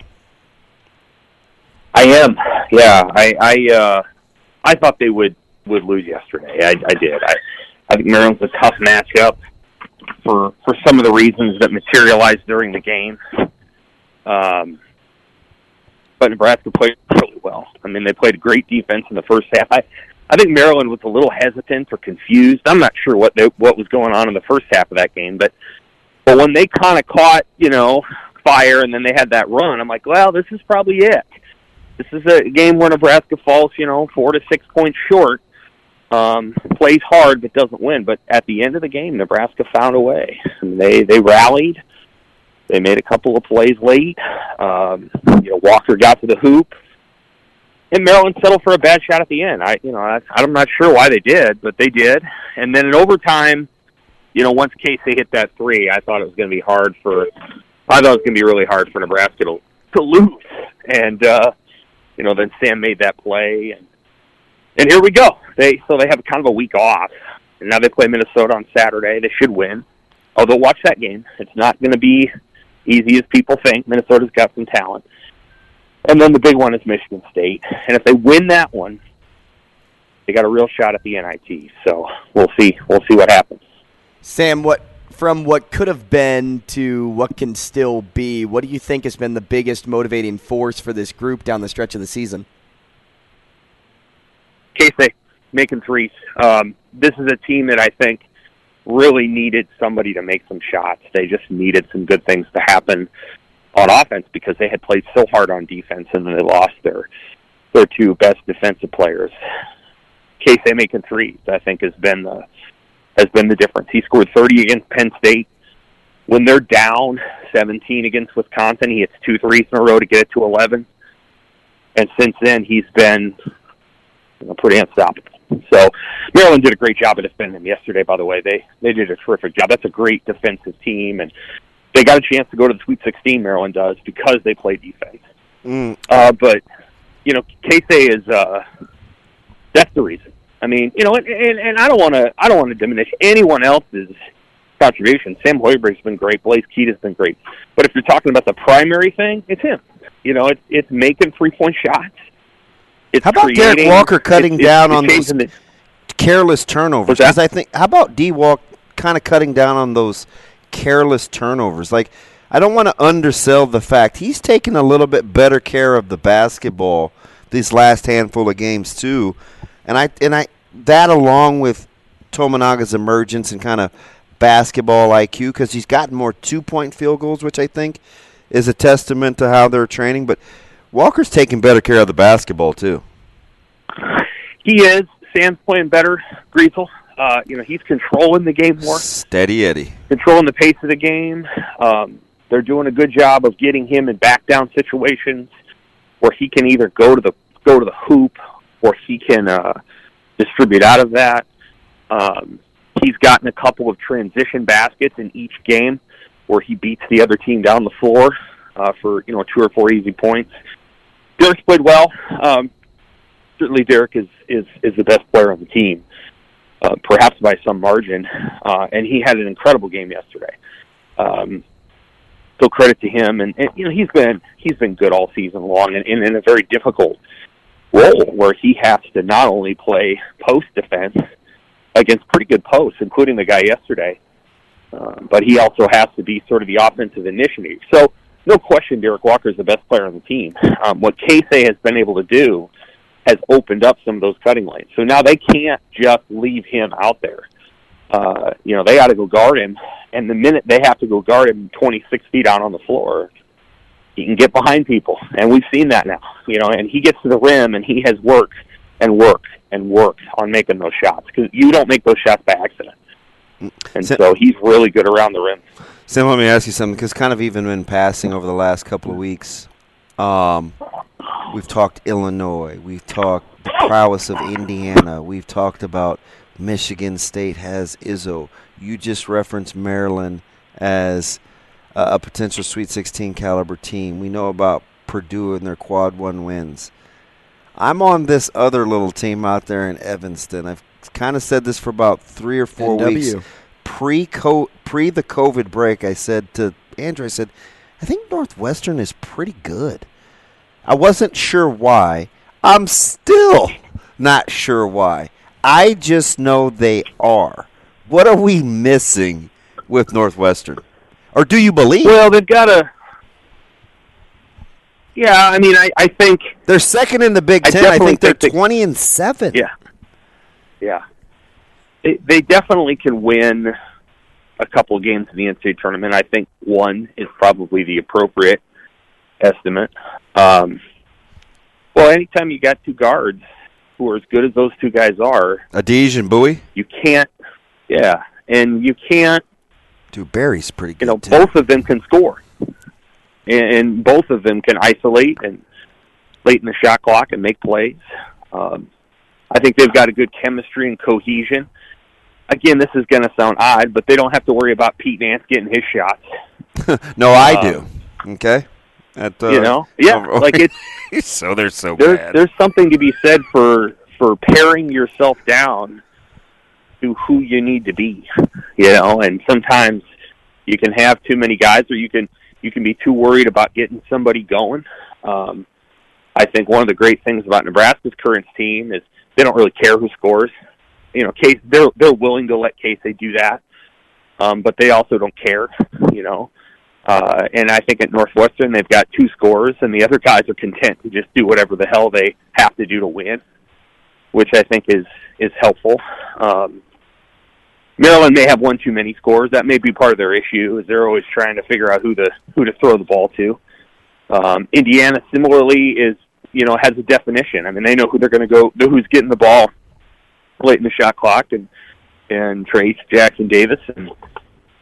I am, yeah. I I, uh, I thought they would, would lose yesterday. I, I did. I, I think Maryland's a tough matchup for for some of the reasons that materialized during the game. Um, but Nebraska played really well. I mean, they played great defense in the first half. I I think Maryland was a little hesitant or confused. I'm not sure what they, what was going on in the first half of that game, but but when they kind of caught, you know, fire, and then they had that run, I'm like, well, this is probably it. This is a game where Nebraska falls, you know, four to six points short, um, plays hard but doesn't win. But at the end of the game, Nebraska found a way. I mean, they they rallied. They made a couple of plays late. Um, you know, Walker got to the hoop. And Maryland settled for a bad shot at the end. I, you know, I, I'm not sure why they did, but they did. And then in overtime, you know, once Casey hit that three, I thought it was going to be hard for, I thought it was going to be really hard for Nebraska to, to lose. And uh, you know, then Sam made that play, and and here we go. They so they have kind of a week off, and now they play Minnesota on Saturday. They should win. Although watch that game; it's not going to be easy as people think. Minnesota's got some talent. And then the big one is Michigan State. And if they win that one, they got a real shot at the N I T. So we'll see. We'll see what happens. Sam, what from what could have been to what can still be, what do you think has been the biggest motivating force for this group down the stretch of the season? Casey, making threes. Um, this is a team that I think really needed somebody to make some shots. They just needed some good things to happen on offense, because they had played so hard on defense, and then they lost their their two best defensive players. Keisei making threes, I think, has been the has been the difference. He scored thirty against Penn State. When they're down seventeen against Wisconsin, he hits two threes in a row to get it to eleven. And since then, he's been, you know, pretty unstoppable. So Maryland did a great job of defending him yesterday. By the way, they they did a terrific job. That's a great defensive team, and they got a chance to go to the Sweet sixteen, Maryland does, because they play defense. Mm. Uh, but, you know, Keisei is, uh, that's the reason. I mean, you know, and, and, and I don't want to I don't want to diminish anyone else's contribution. Sam Hoiberg's been great. Blaze Keita's been great. But if you're talking about the primary thing, it's him. You know, it's it's making three-point shots. It's how about creating, Derek Walker cutting it's, down it's, on those the, careless turnovers? Because I think, how about D. Walk kind of cutting down on those careless turnovers? Like, I don't want to undersell the fact he's taken a little bit better care of the basketball these last handful of games too, and I and I that along with Tominaga's emergence and kind of basketball I Q, because he's gotten more two-point field goals, which I think is a testament to how they're training. But Walker's taking better care of the basketball too. He is. Sam's playing better. Griesel. Uh, you know, he's controlling the game more. Steady Eddie. Controlling the pace of the game. Um, they're doing a good job of getting him in back down situations where he can either go to the go to the hoop or he can uh, distribute out of that. Um, he's gotten a couple of transition baskets in each game where he beats the other team down the floor uh, for, you know, two or four easy points. Derek's played well. Um, certainly Derek is, is, is the best player on the team. uh, perhaps by some margin, uh, and he had an incredible game yesterday. Um, so credit to him, and, and you know he's been he's been good all season long, and, and in a very difficult role where he has to not only play post defense against pretty good posts, including the guy yesterday, uh, but he also has to be sort of the offensive initiative. So no question, Derek Walker is the best player on the team. Um, what Keisei has been able to do has opened up some of those cutting lanes. So now they can't just leave him out there. Uh, you know, they got to go guard him, and the minute they have to go guard him twenty-six feet out on the floor, he can get behind people, and we've seen that now. You know, and he gets to the rim, and he has worked and worked and worked on making those shots, because you don't make those shots by accident. And Sam, so he's really good around the rim. Sam, let me ask you something, because kind of even in passing over the last couple of weeks, um, we've talked Illinois, we've talked the prowess of Indiana, we've talked about Michigan State has Izzo. You just referenced Maryland as uh, a potential Sweet sixteen caliber team. We know about Purdue and their quad one wins. I'm on this other little team out there in Evanston. I've kind of said this for about three or four N W. weeks. Pre co pre the COVID break, I said to Andrew, I said, I think Northwestern is pretty good. I wasn't sure why. I'm still not sure why. I just know they are. What are we missing with Northwestern? Or do you believe? Well, they've got a – yeah, I mean, I, I think – they're second in the Big Ten. I, I think they're twenty and seven. Yeah. Yeah. They, they definitely can win a couple games in the N C double A tournament. I think one is probably the appropriate estimate. Um, well, anytime you got two guards – who are as good as those two guys are, Adige and Bowie. You can't, yeah, and you can't. Dude, Barry's pretty good. You know, too. Both of them can score, and, and both of them can isolate and late in the shot clock and make plays. Um, I think they've got a good chemistry and cohesion. Again, this is going to sound odd, but they don't have to worry about Pete Nance getting his shots. No, I um, do. Okay. At the, you know, yeah, over, like it's so they're so there's, bad. There's something to be said for for paring yourself down to who you need to be, you know. And sometimes you can have too many guys, or you can you can be too worried about getting somebody going. Um, I think one of the great things about Nebraska's current team is they don't really care who scores. You know, Case they're they're willing to let Casey do that, um, but they also don't care, you know. Uh, and I think at Northwestern, they've got two scorers, and the other guys are content to just do whatever the hell they have to do to win, which I think is, is helpful. Um, Maryland may have one too many scores. That may be part of their issue, is they're always trying to figure out who to, who to throw the ball to. Um, Indiana, similarly, is, you know, has a definition. I mean, they know who they're going to go, who's getting the ball late in the shot clock, and, and Trace Jackson Davis, and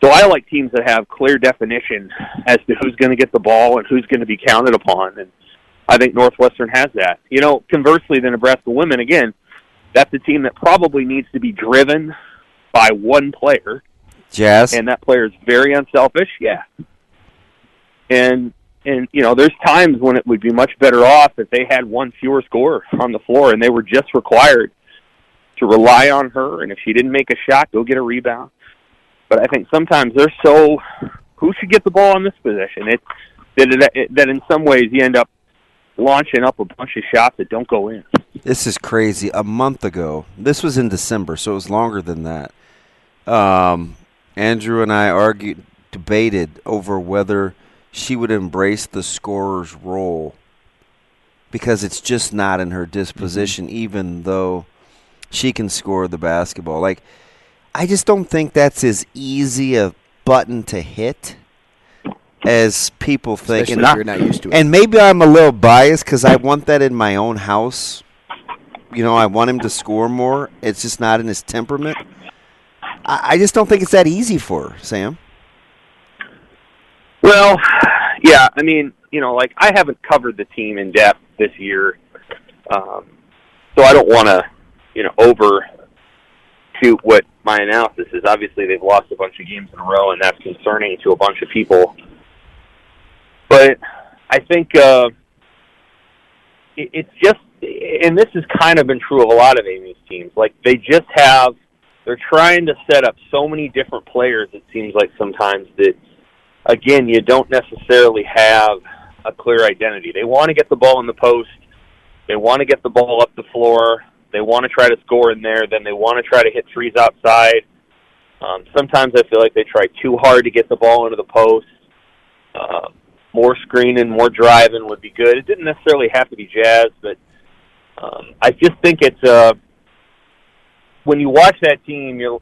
so I like teams that have clear definition as to who's going to get the ball and who's going to be counted upon, and I think Northwestern has that. You know, conversely, the Nebraska women, again, that's a team that probably needs to be driven by one player. Jazz. And that player is very unselfish, yeah. And, and you know, there's times when it would be much better off if they had one fewer scorer on the floor and they were just required to rely on her, and if she didn't make a shot, go get a rebound. But I think sometimes they're so, who should get the ball in this position? It, that, it, that in some ways you end up launching up a bunch of shots that don't go in. This is crazy. A month ago, this was in December, so it was longer than that. Um, Andrew and I argued, debated over whether she would embrace the scorer's role because it's just not in her disposition, mm-hmm. even though she can score the basketball. Like, I just don't think that's as easy a button to hit as people think. Especially and if you're not used to it. And maybe I'm a little biased because I want that in my own house. You know, I want him to score more. It's just not in his temperament. I, I just don't think it's that easy for her, Sam. Well, yeah, I mean, you know, like I haven't covered the team in depth this year, um, so I don't want to, you know, overshoot what my analysis is. Obviously they've lost a bunch of games in a row, and that's concerning to a bunch of people. But I think uh, it, it's just, and this has kind of been true of a lot of Amy's teams, like they just have they're trying to set up so many different players, it seems like sometimes, that, again, you don't necessarily have a clear identity. They want to get the ball in the post. They want to get the ball up the floor. They want to try to score in there. Then they want to try to hit threes outside. Um, sometimes I feel like they try too hard to get the ball into the post. Uh, more screening, more driving would be good. It didn't necessarily have to be Jazz, but um, I just think it's uh, when you watch that team, you're,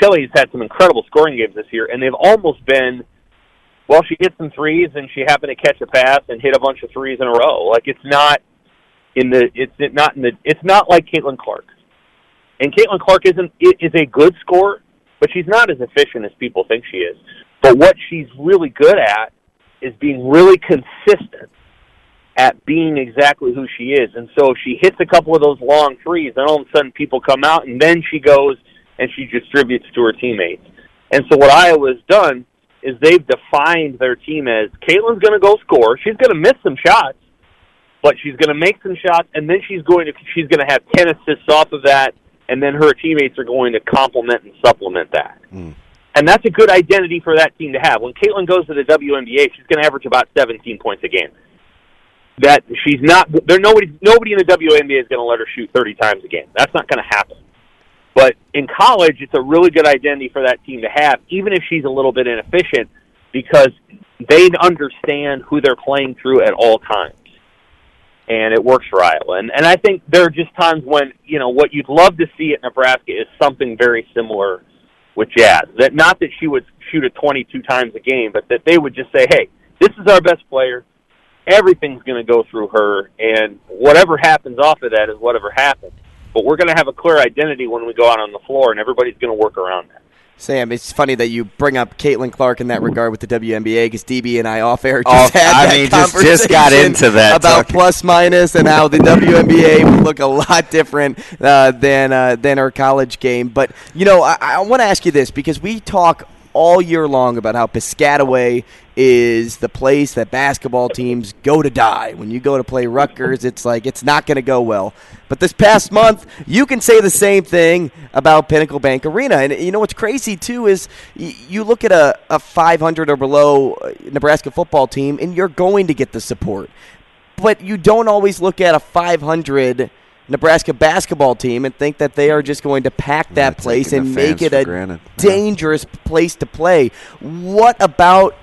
Shelly's had some incredible scoring games this year, and they've almost been, well, she hit some threes and she happened to catch a pass and hit a bunch of threes in a row. Like it's not in the, it's not in the, it's not like Caitlin Clark. And Caitlin Clark isn't is a good scorer, but she's not as efficient as people think she is. But what she's really good at is being really consistent at being exactly who she is. And so if she hits a couple of those long threes, then all of a sudden people come out, and then she goes and she distributes to her teammates. And so what Iowa's done is they've defined their team as Caitlin's going to go score. She's going to miss some shots, but she's going to make some shots, and then she's going to she's going to have ten assists off of that. And then her teammates are going to complement and supplement that. Mm. And that's a good identity for that team to have. When Caitlin goes to the W N B A, she's going to average about seventeen points a game. That she's not there. Nobody, nobody in the W N B A is going to let her shoot thirty times a game. That's not going to happen. But in college, it's a really good identity for that team to have, even if she's a little bit inefficient, because they understand who they're playing through at all times. And it works for Iowa. And, and I think there are just times when, you know, what you'd love to see at Nebraska is something very similar with Jazz. That not that she would shoot it twenty-two times a game, but that they would just say, hey, this is our best player. Everything's going to go through her. And whatever happens off of that is whatever happens. But we're going to have a clear identity when we go out on the floor, and everybody's going to work around that. Sam, it's funny that you bring up Caitlin Clark in that regard with the W N B A, because D B and I off air just oh, had I that mean, conversation just, just got into that about plus minus and how the W N B A would look a lot different uh, than uh, than our college game. But you know, I, I want to ask you this, because we talk all year long about how Piscataway is the place that basketball teams go to die. When you go to play Rutgers, it's like it's not going to go well. But this past month, you can say the same thing about Pinnacle Bank Arena. And you know what's crazy, too, is y- you look at a, a five hundred or below Nebraska football team, and you're going to get the support. But you don't always look at a five hundred Nebraska basketball team and think that they are just going to pack that yeah, place and make it a granted. dangerous yeah. place to play. What about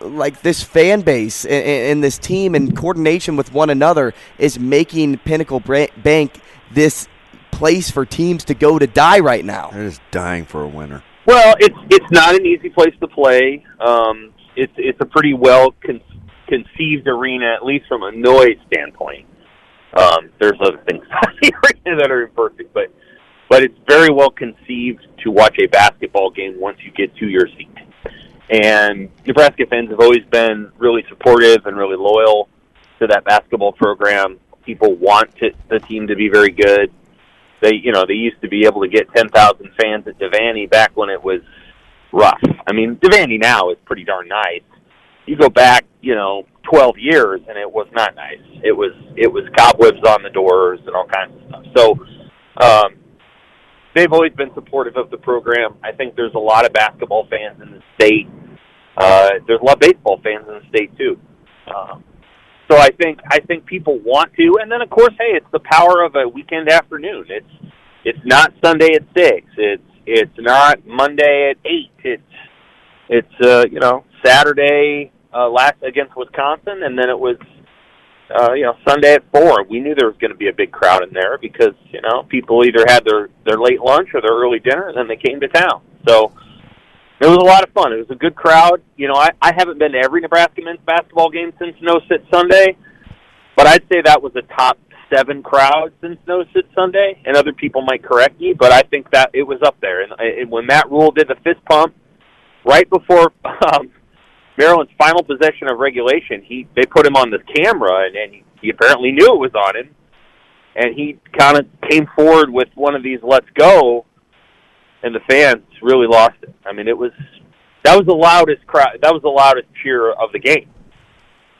like this fan base and, and this team and coordination with one another is making Pinnacle Bank this place for teams to go to die right now? They're just dying for a winner. Well, it's it's not an easy place to play. Um, it's it's a pretty well con- conceived arena, at least from a noise standpoint. Um, there's other things that are imperfect, but but it's very well conceived to watch a basketball game once you get to your seat. And Nebraska fans have always been really supportive and really loyal to that basketball program. People want to, the team to be very good. They, you know, they used to be able to get ten thousand fans at Devaney back when it was rough. I mean, Devaney now is pretty darn nice. You go back, you know, twelve years, and it was not nice. It was it was cobwebs on the doors and all kinds of stuff. So um, they've always been supportive of the program. I think there's a lot of basketball fans in the state. Uh, there's a lot of baseball fans in the state too. Um, so I think I think people want to. And then of course, hey, it's the power of a weekend afternoon. It's it's not Sunday at six. It's it's not Monday at eight. It's it's uh, you know Saturday. Uh, last against Wisconsin, and then it was, uh, you know, Sunday at four. We knew there was going to be a big crowd in there because, you know, people either had their, their late lunch or their early dinner, and then they came to town. So it was a lot of fun. It was a good crowd. You know, I, I haven't been to every Nebraska men's basketball game since No Sit Sunday, but I'd say that was a top seven crowd since No Sit Sunday, and other people might correct me, but I think that it was up there. And, and when Matt Rule did the fist pump right before um, – Maryland's final possession of regulation, he they put him on the camera, and, and he, he apparently knew it was on him. And he kind of came forward with one of these let's go, and the fans really lost it. I mean, it was that was the loudest crowd, that was the loudest cheer of the game.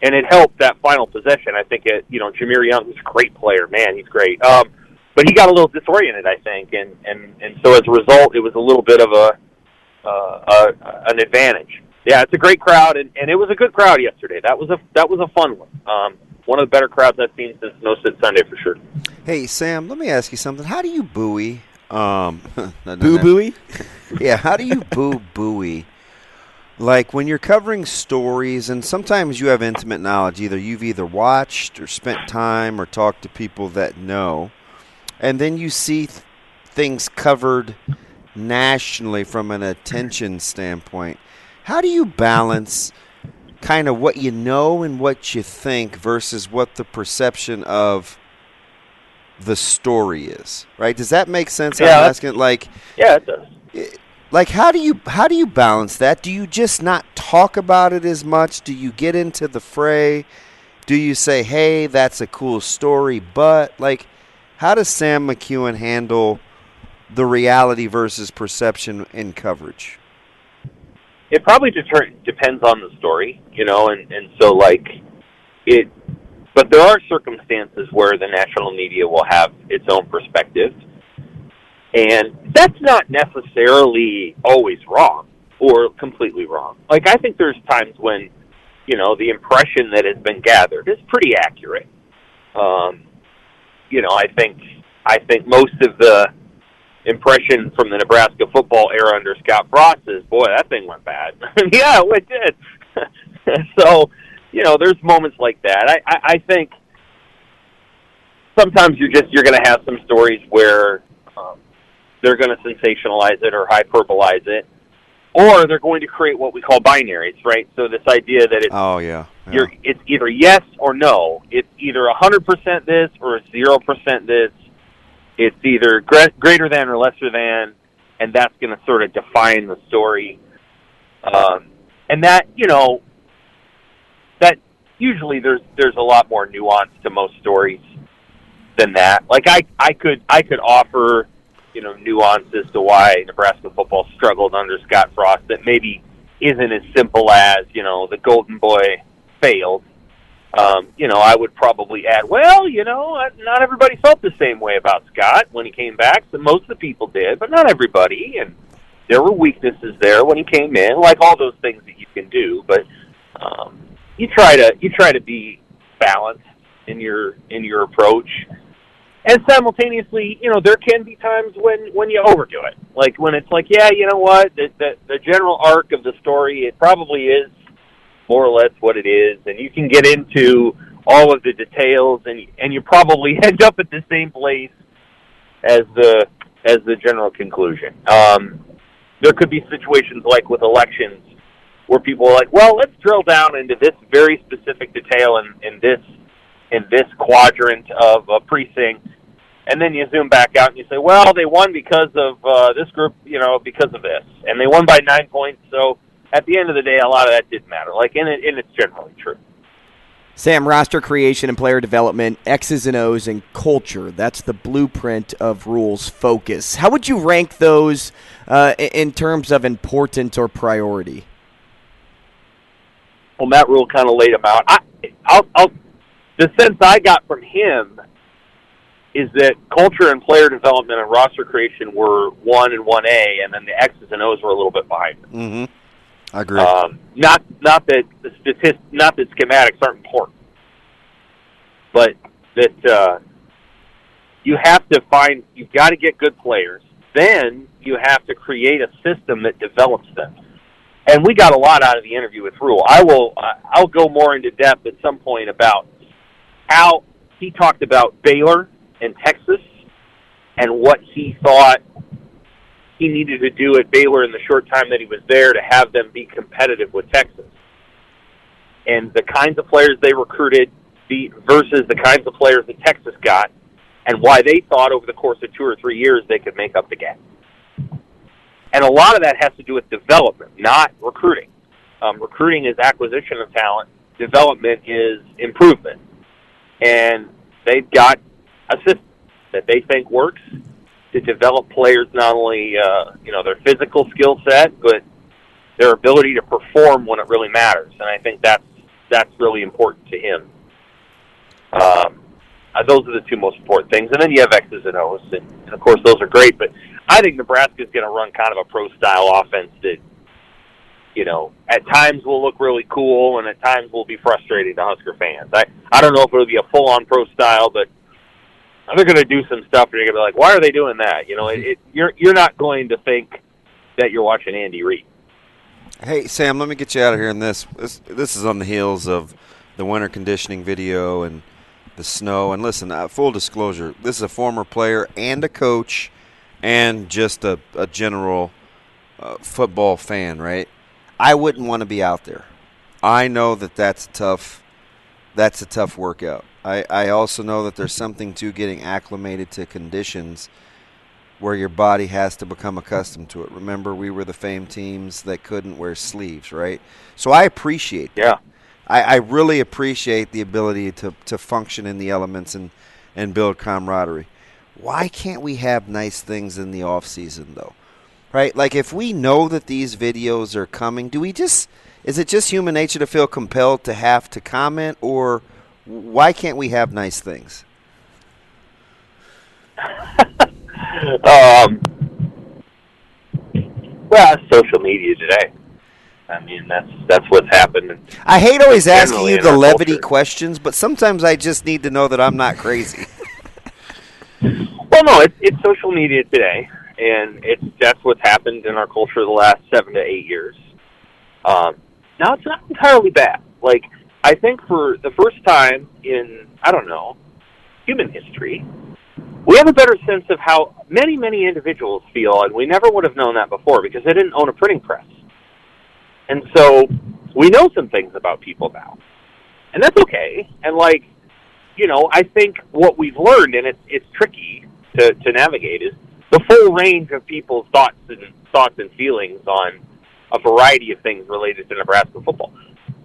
And it helped that final possession. I think, it, you know, Jameer Young is a great player. Man, he's great. Um, but he got a little disoriented, I think, and, and, and so as a result, it was a little bit of a uh, a an advantage. Yeah, it's a great crowd, and, and it was a good crowd yesterday. That was a that was a fun one. Um, one of the better crowds I've seen since No Sit Sunday for sure. Hey Sam, let me ask you something. How do you buoy? Um, no, no, boo no. buoy? Yeah, how do you boo buoy? Like when you're covering stories, and sometimes you have intimate knowledge. Either you've either watched or spent time or talked to people that know. And then you see th- things covered nationally from an attention standpoint. How do you balance kind of what you know and what you think versus what the perception of the story is? Right? Does that make sense? Yeah, I'm asking. Like, yeah, it does. It, like, how do you how do you balance that? Do you just not talk about it as much? Do you get into the fray? Do you say, "Hey, that's a cool story," but like? How does Sam McEwen handle the reality versus perception in coverage? It probably deter- depends on the story, you know, and, and so, like, it – but there are circumstances where the national media will have its own perspective, and that's not necessarily always wrong or completely wrong. Like, I think there's times when, you know, the impression that has been gathered is pretty accurate. Um You know, I think I think most of the impression from the Nebraska football era under Scott Frost is, boy, that thing went bad. Yeah, it did. So, you know, there's moments like that. I, I, I think sometimes you're just you're going to have some stories where um, they're going to sensationalize it or hyperbolize it, or they're going to create what we call binaries, right? So this idea that it's oh yeah. Yeah. You're, it's either yes or no. It's either one hundred percent this or zero percent this. It's either gre- greater than or lesser than, and that's going to sort of define the story. Um, and that, you know, that usually there's there's a lot more nuance to most stories than that. Like I, I could I could offer, you know, nuance as to why Nebraska football struggled under Scott Frost that maybe isn't as simple as, you know, the Golden Boy failed, um, you know, I would probably add, well, you know, not everybody felt the same way about Scott when he came back. So most of the people did, but not everybody. And there were weaknesses there when he came in, like all those things that you can do. But um, you try to you try to be balanced in your in your approach. And simultaneously, you know, there can be times when, when you overdo it. Like when it's like, yeah, you know what, the, the, the general arc of the story, it probably is more or less what it is, and you can get into all of the details, and and you probably end up at the same place as the as the general conclusion. Um, there could be situations like with elections where people are like, well, let's drill down into this very specific detail in, in this in this quadrant of a precinct, and then you zoom back out and you say, well, they won because of uh, this group, you know, because of this, and they won by nine points, so at the end of the day, a lot of that didn't matter. Like, and, it, and it's generally true. Sam, roster creation and player development, X's and O's, and culture. That's the blueprint of Rule's focus. How would you rank those uh, in terms of importance or priority? Well, Matt Rule kind of laid them out. I, I'll, I'll, the sense I got from him is that culture and player development and roster creation were one and one A, and then the X's and O's were a little bit behind them. Mm-hmm. I agree. Um, not not that the statist, not that schematics aren't important, but that uh, you have to find you've got to get good players. Then you have to create a system that develops them. And we got a lot out of the interview with Rule. I will I'll go more into depth at some point about how he talked about Baylor and Texas and what he thought he needed to do at Baylor in the short time that he was there to have them be competitive with Texas. And the kinds of players they recruited versus the kinds of players that Texas got, and why they thought over the course of two or three years they could make up the gap. And a lot of that has to do with development, not recruiting. Um, recruiting is acquisition of talent. Development is improvement. And they've got a system that they think works to develop players, not only uh, you know, their physical skill set, but their ability to perform when it really matters. And I think that's that's really important to him. Um, Uh, those are the two most important things. And then you have X's and O's, and, and of course those are great. But I think Nebraska is going to run kind of a pro-style offense that, you know, at times will look really cool and at times will be frustrating to Husker fans. I, I don't know if it will be a full-on pro-style, but they're going to do some stuff and you're going to be like, why are they doing that? You know, it, it, you're you're not going to think that you're watching Andy Reid. Hey, Sam, let me get you out of here on this. This, this is on the heels of the winter conditioning video and the snow. And listen, uh, full disclosure, this is a former player and a coach and just a, a general uh, football fan, right? I wouldn't want to be out there. I know that that's tough. That's a tough workout. I, I also know that there's something to getting acclimated to conditions where your body has to become accustomed to it. Remember, we were the famed teams that couldn't wear sleeves, right? So I appreciate that. Yeah. I, I really appreciate the ability to, to function in the elements and, and build camaraderie. Why can't we have nice things in the off season though? Right? Like, if we know that these videos are coming, do we just is it just human nature to feel compelled to have to comment, or why can't we have nice things? um, well, social media today. I mean, that's that's what's happened. I hate always asking you the levity culture. questions, but sometimes I just need to know that I'm not crazy. Well, no, it, it's social media today, and it's that's what's happened in our culture the last seven to eight years. Um, now, it's not entirely bad. Like, I think for the first time in, I don't know, human history, we have a better sense of how many, many individuals feel, and we never would have known that before because they didn't own a printing press. And so we know some things about people now, and that's okay. And, like, you know, I think what we've learned, and it's it's tricky to, to navigate, is the full range of people's thoughts and thoughts and feelings on a variety of things related to Nebraska football.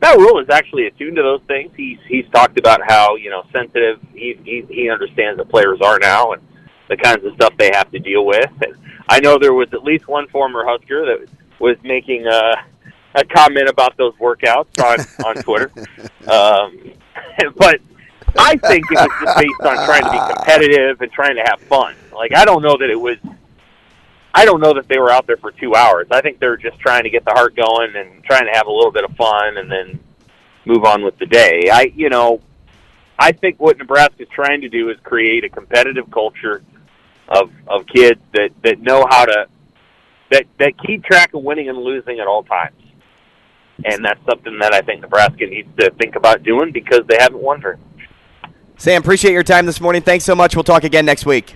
Matt Rule is actually attuned to those things. He's he's talked about how, you know, sensitive he, he he understands that players are now and the kinds of stuff they have to deal with. And I know there was at least one former Husker that was making a, a comment about those workouts on on Twitter. Um, but I think it was just based on trying to be competitive and trying to have fun. Like, I don't know that it was. I don't know that they were out there for two hours. I think they were just trying to get the heart going and trying to have a little bit of fun and then move on with the day. I, you know, I think what Nebraska is trying to do is create a competitive culture of of kids that, that know how to that that keep track of winning and losing at all times. And that's something that I think Nebraska needs to think about doing because they haven't won very much. Sam, appreciate your time this morning. Thanks so much. We'll talk again next week.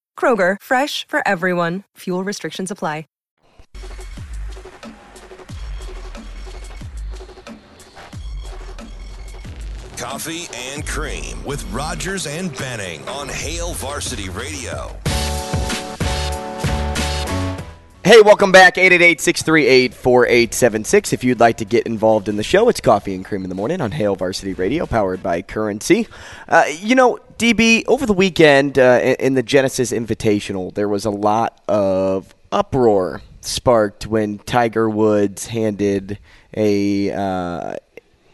Kroger, fresh for everyone. Fuel restrictions apply. Coffee and Cream with Rogers and Benning on Hail Varsity Radio. Hey, welcome back. eight eight eight, six three eight, four eight seven six. If you'd like to get involved in the show, it's Coffee and Cream in the Morning on Hail Varsity Radio, powered by Currency. Uh, you know, D B, over the weekend uh, in the Genesis Invitational, there was a lot of uproar sparked when Tiger Woods handed a uh,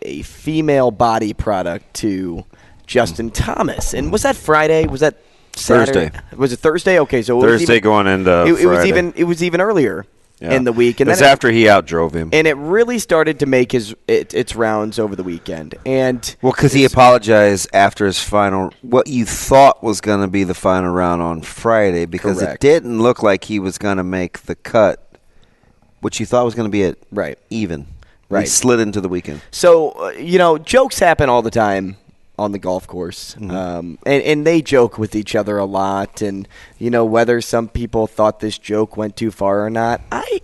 a female body product to Justin Thomas. And was that Friday? Was that Saturday? Thursday. Was it Thursday? Okay, so it Thursday was even, going into it, it Friday. Was even it was even earlier yeah. in the week, and that's after he outdrove him, and it really started to make his it, its rounds over the weekend. And well, because he apologized after his final, what you thought was going to be the final round on Friday, because correct. It didn't look like he was going to make the cut, which you thought was going to be it, right? Even right, he slid into the weekend. So uh, you know, jokes happen all the time on the golf course. Mm-hmm. Um, and, and they joke with each other a lot. And, you know, whether some people thought this joke went too far or not, I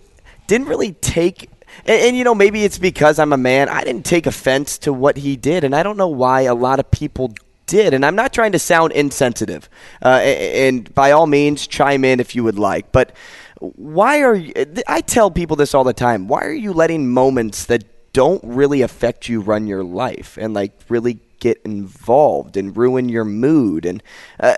didn't really take and, – and, you know, maybe it's because I'm a man. I didn't take offense to what he did, and I don't know why a lot of people did, and I'm not trying to sound insensitive, uh, and by all means, chime in if you would like, but why are you, I tell people this all the time, why are you letting moments that don't really affect you run your life and like really get involved and ruin your mood? And uh,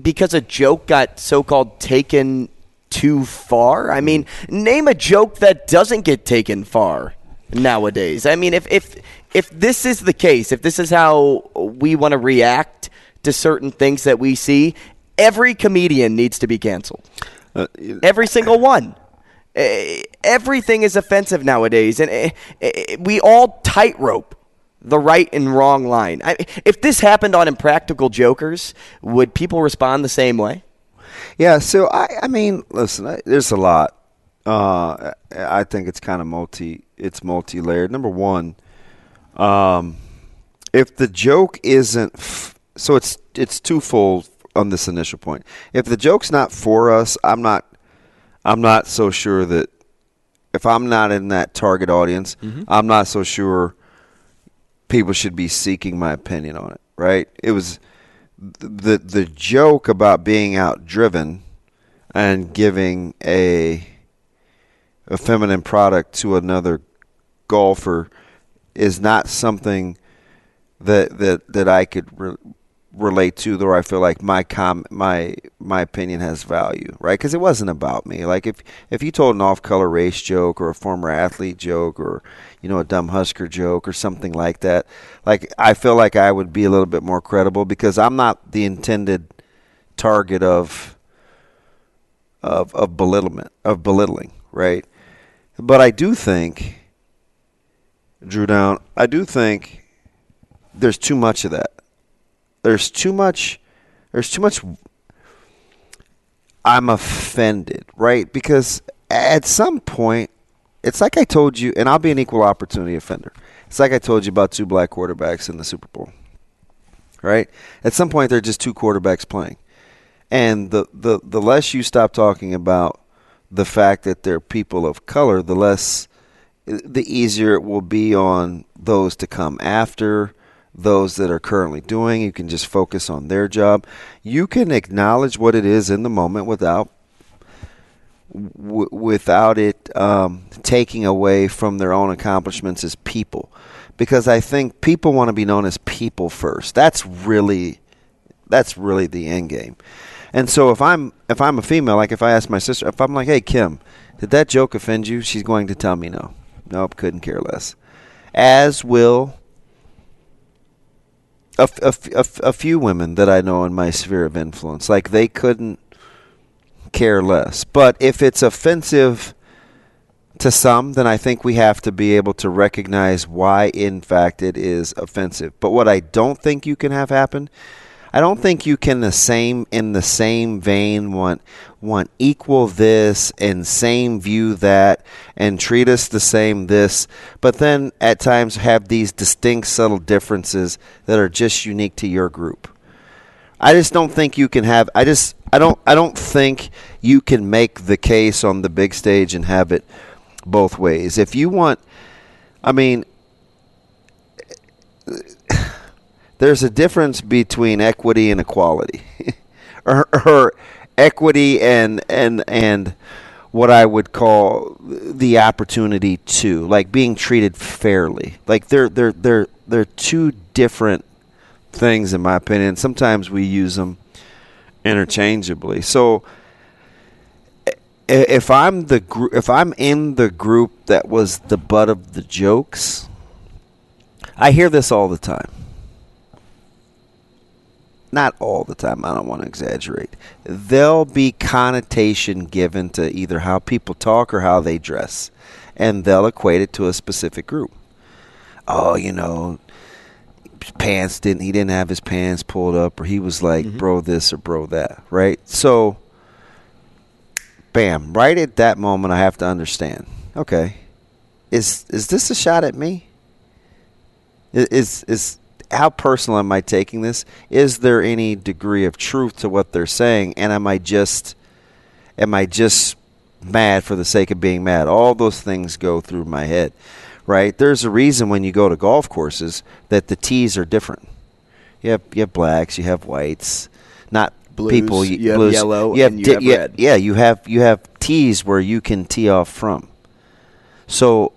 because a joke got so-called taken too far? I mean, name a joke that doesn't get taken far nowadays. I mean, if if if this is the case, if this is how we want to react to certain things that we see, every comedian needs to be canceled. Uh, every single one. Uh, everything is offensive nowadays, and uh, uh, we all tightrope the right and wrong line. I, if this happened on Impractical Jokers, would people respond the same way? Yeah, so I, I mean, listen, I, there's a lot. Uh, I think it's kind of multi, it's multi-layered. Number one, um, if the joke isn't, f- so it's it's twofold on this initial point. If the joke's not for us, I'm not, I'm not so sure that if I'm not in that target audience, mm-hmm. I'm not so sure people should be seeking my opinion on it. Right? It was. The the joke about being outdriven and giving a a feminine product to another golfer is not something that that, that I could re- relate to, though I feel like my com my my opinion has value, right? Because it wasn't about me. Like if if you told an off-color race joke or a former athlete joke or you know, a dumb Husker joke or something like that, like I feel like I would be a little bit more credible because I'm not the intended target of of of belittlement of belittling, right? But I do think, Drew Down, I do think there's too much of that. There's too much. There's too much. I'm offended, right? Because at some point, it's like I told you, and I'll be an equal opportunity offender. It's like I told you about two black quarterbacks in the Super Bowl, right? At some point, they're just two quarterbacks playing, and the the, the less you stop talking about the fact that they're people of color, the less, the easier it will be on those to come after. Those that are currently doing, you can just focus on their job. You can acknowledge what it is in the moment without w- without it um, taking away from their own accomplishments as people, because I think people want to be known as people first. That's really that's really the end game. And so if I'm if I'm a female, like if I ask my sister, if I'm like, hey Kim, did that joke offend you? She's going to tell me no, nope, couldn't care less. As will A, a, a, a few women that I know in my sphere of influence, like they couldn't care less. But if it's offensive to some, then I think we have to be able to recognize why, in fact, it is offensive. But what I don't think you can have happen, I don't think you can the same in the same vein want want equal this and same view that and treat us the same this, but then at times have these distinct subtle differences that are just unique to your group. I just don't think you can have I just I don't I don't think you can make the case on the big stage and have it both ways. If you want I mean there's a difference between equity and equality, or, or equity and and and what I would call the opportunity to, like being treated fairly. Like they're they're they're they're two different things, in my opinion. Sometimes we use them interchangeably. So if I'm the gr- if I'm in the group that was the butt of the jokes, I hear this all the time. Not all the time, I don't want to exaggerate. There'll be connotation given to either how people talk or how they dress, and they'll equate it to a specific group. Oh, you know, pants didn't he didn't have his pants pulled up, or he was like mm-hmm. bro this or bro that, right? So bam, right at that moment I have to understand, okay, is is this a shot at me? Is is how personal am I taking this? Is there any degree of truth to what they're saying? And am I just, am I just mad for the sake of being mad? All those things go through my head, right? There's a reason when you go to golf courses that the tees are different. You have you have blacks, you have whites, not blues, people. You, you have blues, yellow, you have and you di- have red. Yeah, you have you have tees where you can tee off from. So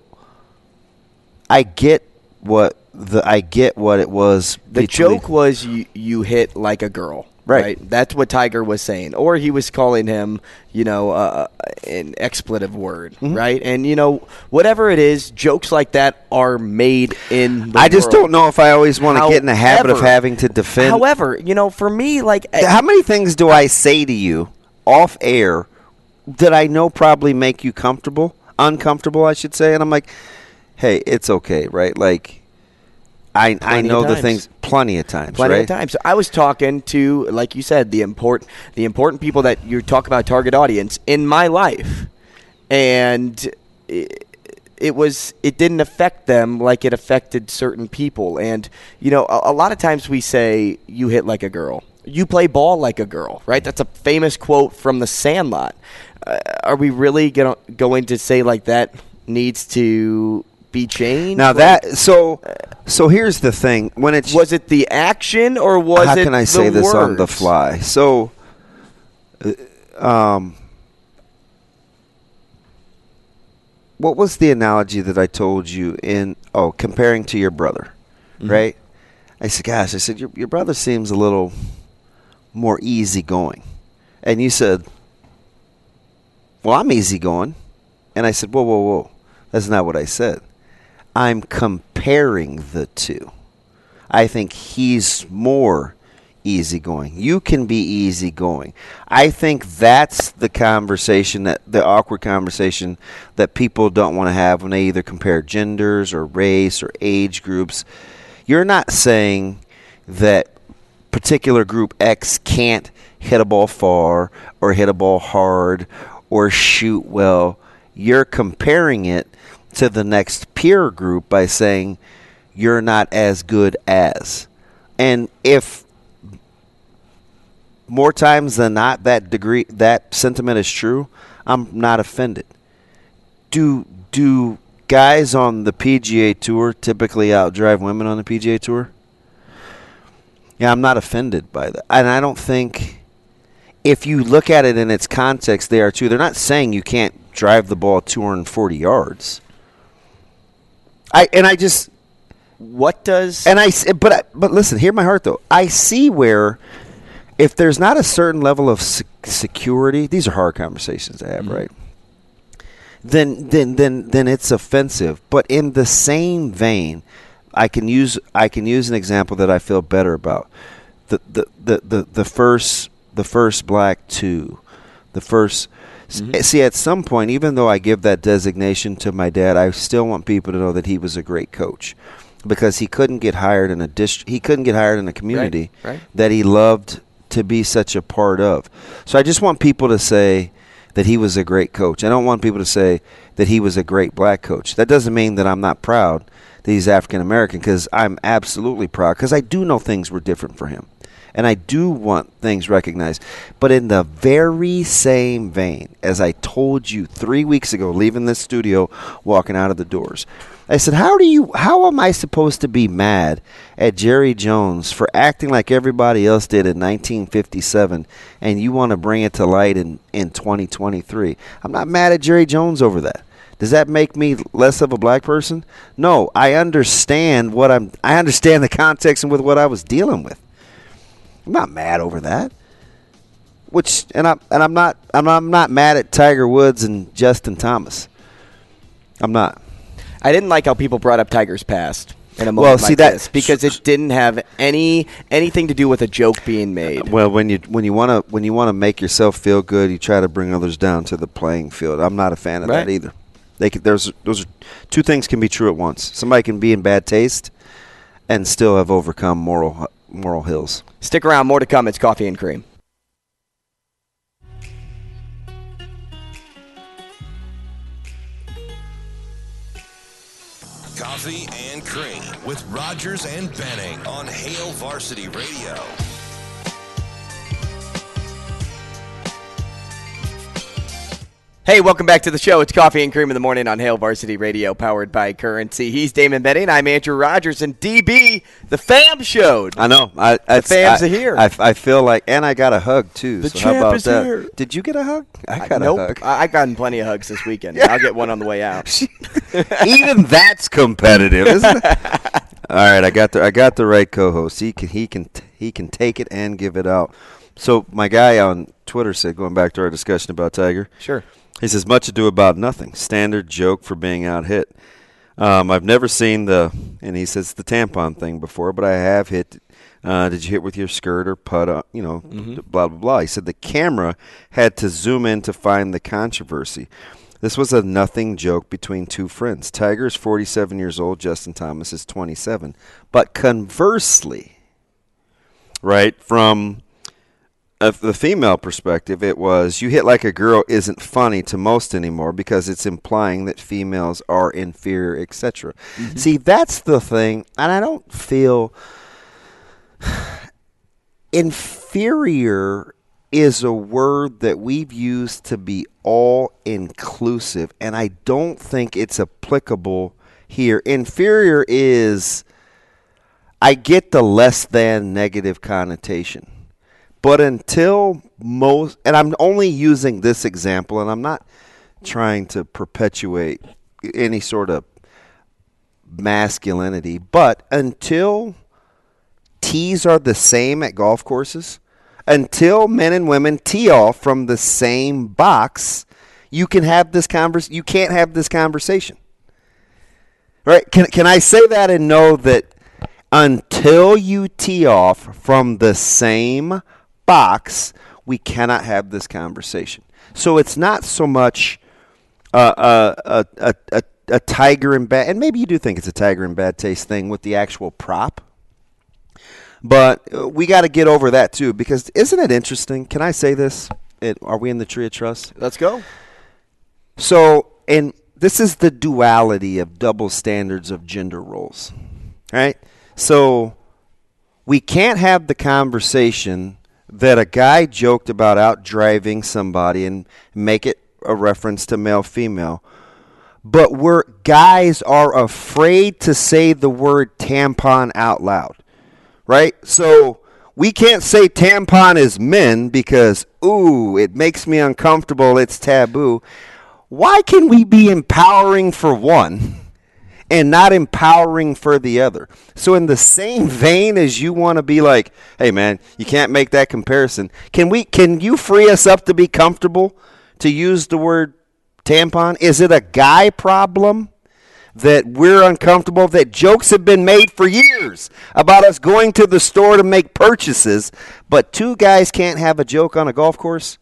I get what the I get what it was. The joke was you, you hit like a girl. Right. right, that's what Tiger was saying, or he was calling him, you know, uh, an expletive word, mm-hmm. right? And you know, whatever it is, jokes like that are made in the I just world. Don't know if I always want to get in the habit of having to defend. However, you know, for me, like, how many things do I say to you off air that I know probably make you comfortable, uncomfortable, I should say, and I'm like, hey, it's okay, right? Like. I plenty I know the things plenty of times. Plenty right? of times. So I was talking to, like you said, the important the important people that you talk about target audience in my life, and it, it was it didn't affect them like it affected certain people. And you know, a, a lot of times we say you hit like a girl, you play ball like a girl, right? That's a famous quote from The Sandlot. Uh, are we really gonna, going to say like that needs to? Be changed now that so so here's the thing when it's was it the action or was how it can I say words? This on the fly so um what was the analogy that I told you in oh comparing to your brother mm-hmm. right I said gosh I said your, your brother seems a little more easygoing and you said well I'm easygoing and I said whoa whoa whoa that's not what I said. I'm comparing the two. I think he's more easygoing. You can be easygoing. I think that's the conversation, that the awkward conversation that people don't want to have when they either compare genders or race or age groups. You're not saying that particular group X can't hit a ball far or hit a ball hard or shoot well. You're comparing it to the next peer group by saying you're not as good as. And if more times than not that degree that sentiment is true, I'm not offended. Do do guys on the P G A Tour typically outdrive women on the P G A Tour? Yeah, I'm not offended by that. And I don't think if you look at it in its context, they are too. They're not saying you can't drive the ball two hundred forty yards. I and I just what does and I but I, but listen, hear my heart though. I see where if there's not a certain level of security, these are hard conversations to have, mm-hmm. right? Then then then then it's offensive. But in the same vein, I can use I can use an example that I feel better about. The the the the, the first the first black two, the first. Mm-hmm. See, at some point, even though I give that designation to my dad, I still want people to know that he was a great coach because he couldn't get hired in a dist- he couldn't get hired in a community right, right. that he loved to be such a part of. So I just want people to say that he was a great coach. I don't want people to say that he was a great black coach. That doesn't mean that I'm not proud that he's African American because I'm absolutely proud because I do know things were different for him. And I do want things recognized. But in the very same vein, as I told you three weeks ago, leaving this studio, walking out of the doors, I said, how do you? How am I supposed to be mad at Jerry Jones for acting like everybody else did in nineteen fifty-seven and you want to bring it to light in, in twenty twenty-three? I'm not mad at Jerry Jones over that. Does that make me less of a black person? No, I understand what I'm. I understand the context and with what I was dealing with. I'm not mad over that. Which and I and I'm not I'm I'm not mad at Tiger Woods and Justin Thomas. I'm not. I didn't like how people brought up Tiger's past in a moment well, see, like that, this because it didn't have any anything to do with a joke being made. Well, when you when you want to when you want to make yourself feel good, you try to bring others down to the playing field. I'm not a fan of right. that either. They can, there's those are two things can be true at once. Somebody can be in bad taste and still have overcome moral moral hills. Stick around, more to come. It's Coffee and Cream. Coffee and Cream with Rogers and Benning on Hail Varsity Radio. Hey, welcome back to the show. It's Coffee and Cream in the Morning on Hail Varsity Radio, powered by Currency. He's Damon Benning. I'm Andrew Rogers. And D B, the fam showed. I know. I, the fams I, are here. I, I feel like – and I got a hug, too. The so champ how about is that? Here. Did you get a hug? I got I, a nope. hug. I, I've gotten plenty of hugs this weekend. Yeah. I'll get one on the way out. Even that's competitive, isn't it? All right, I got the I got the right co-host. He can he can he can take it and give it out. So my guy on Twitter said, going back to our discussion about Tiger. Sure. He says, much ado about nothing. Standard joke for being out hit. Um, I've never seen the, and he says, the tampon thing before, but I have hit. Uh, did you hit with your skirt or putt, uh, you know, mm-hmm. blah, blah, blah. He said the camera had to zoom in to find the controversy. This was a nothing joke between two friends. Tiger is forty-seven years old. Justin Thomas is twenty-seven. But conversely, right, from of the female perspective, it was you hit like a girl isn't funny to most anymore because it's implying that females are inferior, et cetera. Mm-hmm. See, that's the thing, and I don't feel inferior is a word that we've used to be all inclusive, and I don't think it's applicable here. Inferior is I get the less than negative connotation. But until most, and I'm only using this example, and I'm not trying to perpetuate any sort of masculinity, but until tees are the same at golf courses, until men and women tee off from the same box, you can have this convers- you can't have this conversation. Right? Can can I say that and know that until you tee off from the same box, we cannot have this conversation. So it's not so much uh, a, a, a, a tiger in bad, and maybe you do think it's a tiger in bad taste thing with the actual prop, but we got to get over that too, because isn't it interesting? Can I say this? It, are we in the tree of trust? Let's go. So, and this is the duality of double standards of gender roles, right? So we can't have the conversation that a guy joked about out-driving somebody and make it a reference to male-female. But we're guys are afraid to say the word tampon out loud, right? So we can't say tampon as men because, ooh, it makes me uncomfortable, it's taboo. Why can we be empowering for one and not empowering for the other? So in the same vein as you want to be like, hey, man, you can't make that comparison. Can we? Can you free us up to be comfortable to use the word tampon? Is it a guy problem that we're uncomfortable, that jokes have been made for years about us going to the store to make purchases, but two guys can't have a joke on a golf course?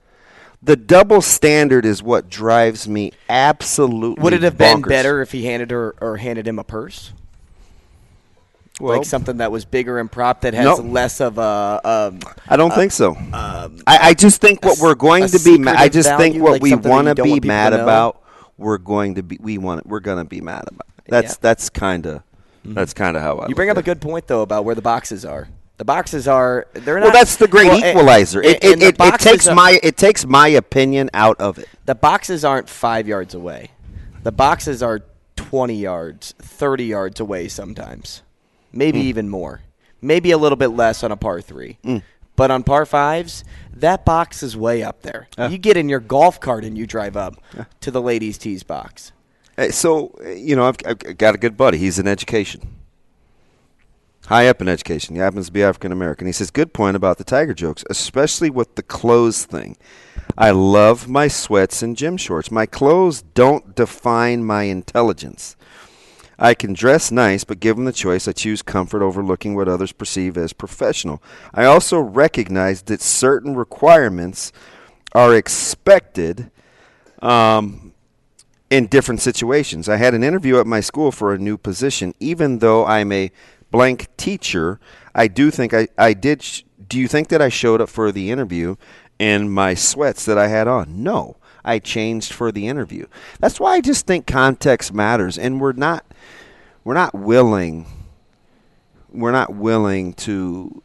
The double standard is what drives me absolutely Would it have bonkers. Been better if he handed her or handed him a purse? Well, like something that was bigger and prop that has nope. less of a. Um, I don't a, think so. Um, I, I just think a, what we're going to be. Ma- I just value, think what like we want to be mad about. We're going to be. We want. We're going to be mad about. That's yeah. that's kind of. Mm-hmm. That's kind of how I. You bring up it. a good point though about where the boxes are. The boxes are – they're not – Well, that's the great well, equalizer. It, it, it, it, takes are, my, it takes my opinion out of it. The boxes aren't five yards away. The boxes are twenty yards, thirty yards away sometimes, maybe mm. even more, maybe a little bit less on a par three. Mm. But on par fives, that box is way up there. Uh. You get in your golf cart and you drive up uh. to the ladies' tees box. Hey, so, you know, I've, I've got a good buddy. He's in education. High up in education. He happens to be African-American. He says, good point about the Tiger jokes, especially with the clothes thing. I love my sweats and gym shorts. My clothes don't define my intelligence. I can dress nice, but given the choice, I choose comfort over looking what others perceive as professional. I also recognize that certain requirements are expected um in different situations. I had an interview at my school for a new position. Even though I'm a blank teacher, I do think I, I did. Sh- do you think that I showed up for the interview in my sweats that I had on? No, I changed for the interview. That's why I just think context matters, and we're not we're not willing we're not willing to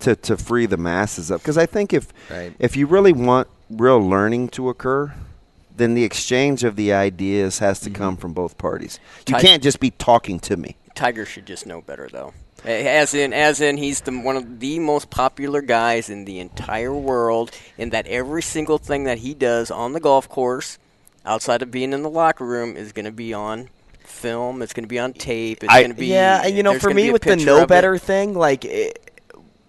to to free the masses up, because I think if right. if you really want real learning to occur, then the exchange of the ideas has to mm-hmm. come from both parties. You Tig- can't just be talking to me. Tiger should just know better, though. As in, as in, he's the, one of the most popular guys in the entire world, in that every single thing that he does on the golf course, outside of being in the locker room, is going to be on film. It's going to be on tape. It's going to be yeah. You know, for me with the know better thing, like, it,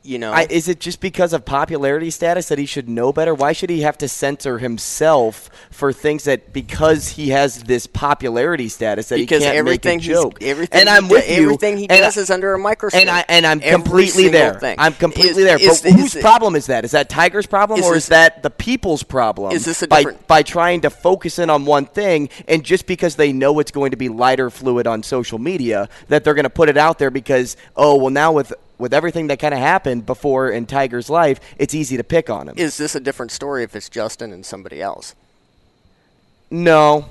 you know, I, is it just because of popularity status that he should know better? Why should he have to censor himself for things that because he has this popularity status that because he can't everything make a joke? Everything and I'm does, with you. Everything he does I, is under a microscope. And I and I'm Every completely there. Thing. I'm completely is, there. Is, but is, whose is, problem is that? Is that Tiger's problem is or this, is that the people's problem? Is this a by by trying to focus in on one thing, and just because they know it's going to be lighter fluid on social media, that they're going to put it out there because oh well now with With everything that kind of happened before in Tiger's life, it's easy to pick on him. Is this a different story if it's Justin and somebody else? No,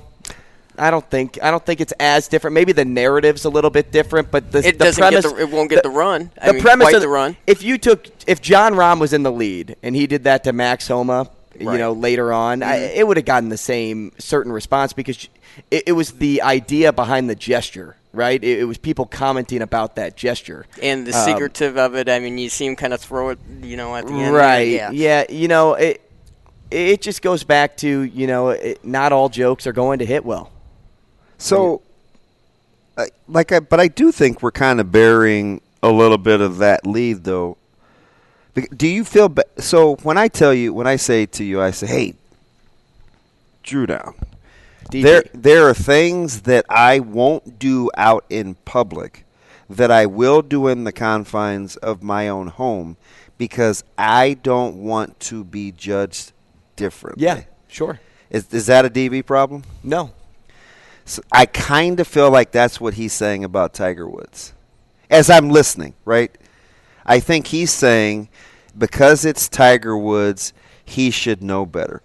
I don't think. I don't think it's as different. Maybe the narrative's a little bit different, but the, it the premise get the, it won't get the, the run. I the mean, premise of the run. If you took, if Jon Rahm was in the lead and he did that to Max Homa, right. you know, later on, mm-hmm. I, it would have gotten the same certain response because it, it was the idea behind the gesture. Right, it, it was people commenting about that gesture and the secretive um, of it. I mean, you see him kind of throw it, you know, at the end. Right, yeah. yeah, you know, it it just goes back to you know, it, not all jokes are going to hit well. So, yeah. I, like, I, but I do think we're kind of burying a little bit of that lead, though. Do you feel ba- so when I tell you, when I say to you, I say, "Hey, Drew down." D J. There there are things that I won't do out in public that I will do in the confines of my own home because I don't want to be judged differently. Yeah, sure. Is is that a D B problem? No. So I kind of feel like that's what he's saying about Tiger Woods. As I'm listening, right? I think he's saying because it's Tiger Woods, he should know better.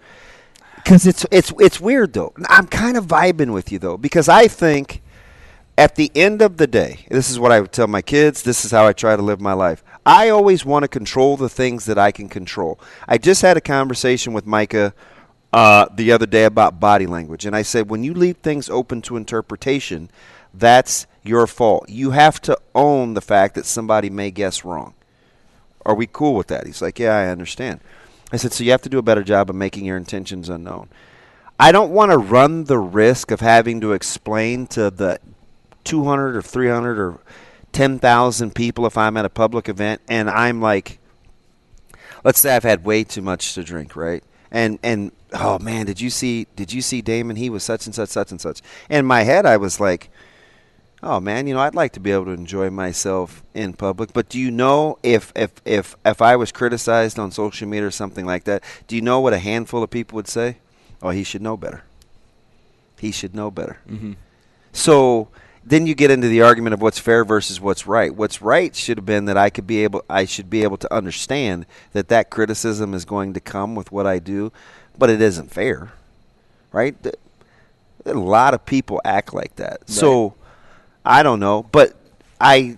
Because it's it's it's weird, though. I'm kind of vibing with you, though, because I think at the end of the day, this is what I would tell my kids. This is how I try to live my life. I always want to control the things that I can control. I just had a conversation with Micah uh, the other day about body language, and I said, when you leave things open to interpretation, that's your fault. You have to own the fact that somebody may guess wrong. Are we cool with that? He's like, yeah, I understand. I said, so you have to do a better job of making your intentions unknown. I don't want to run the risk of having to explain to the two hundred or three hundred or ten thousand people if I'm at a public event and I'm like, let's say I've had way too much to drink, right? And, and oh, man, did you see did you see Damon? He was such and such, such and such. And in my head I was like, oh, man, you know, I'd like to be able to enjoy myself in public. But do you know if if, if if I was criticized on social media or something like that, do you know what a handful of people would say? Oh, he should know better. He should know better. Mm-hmm. So then you get into the argument of what's fair versus what's right. What's right should have been that I could be able, I should be able to understand that that criticism is going to come with what I do, but it isn't fair, right? A lot of people act like that. Right. So I don't know, but I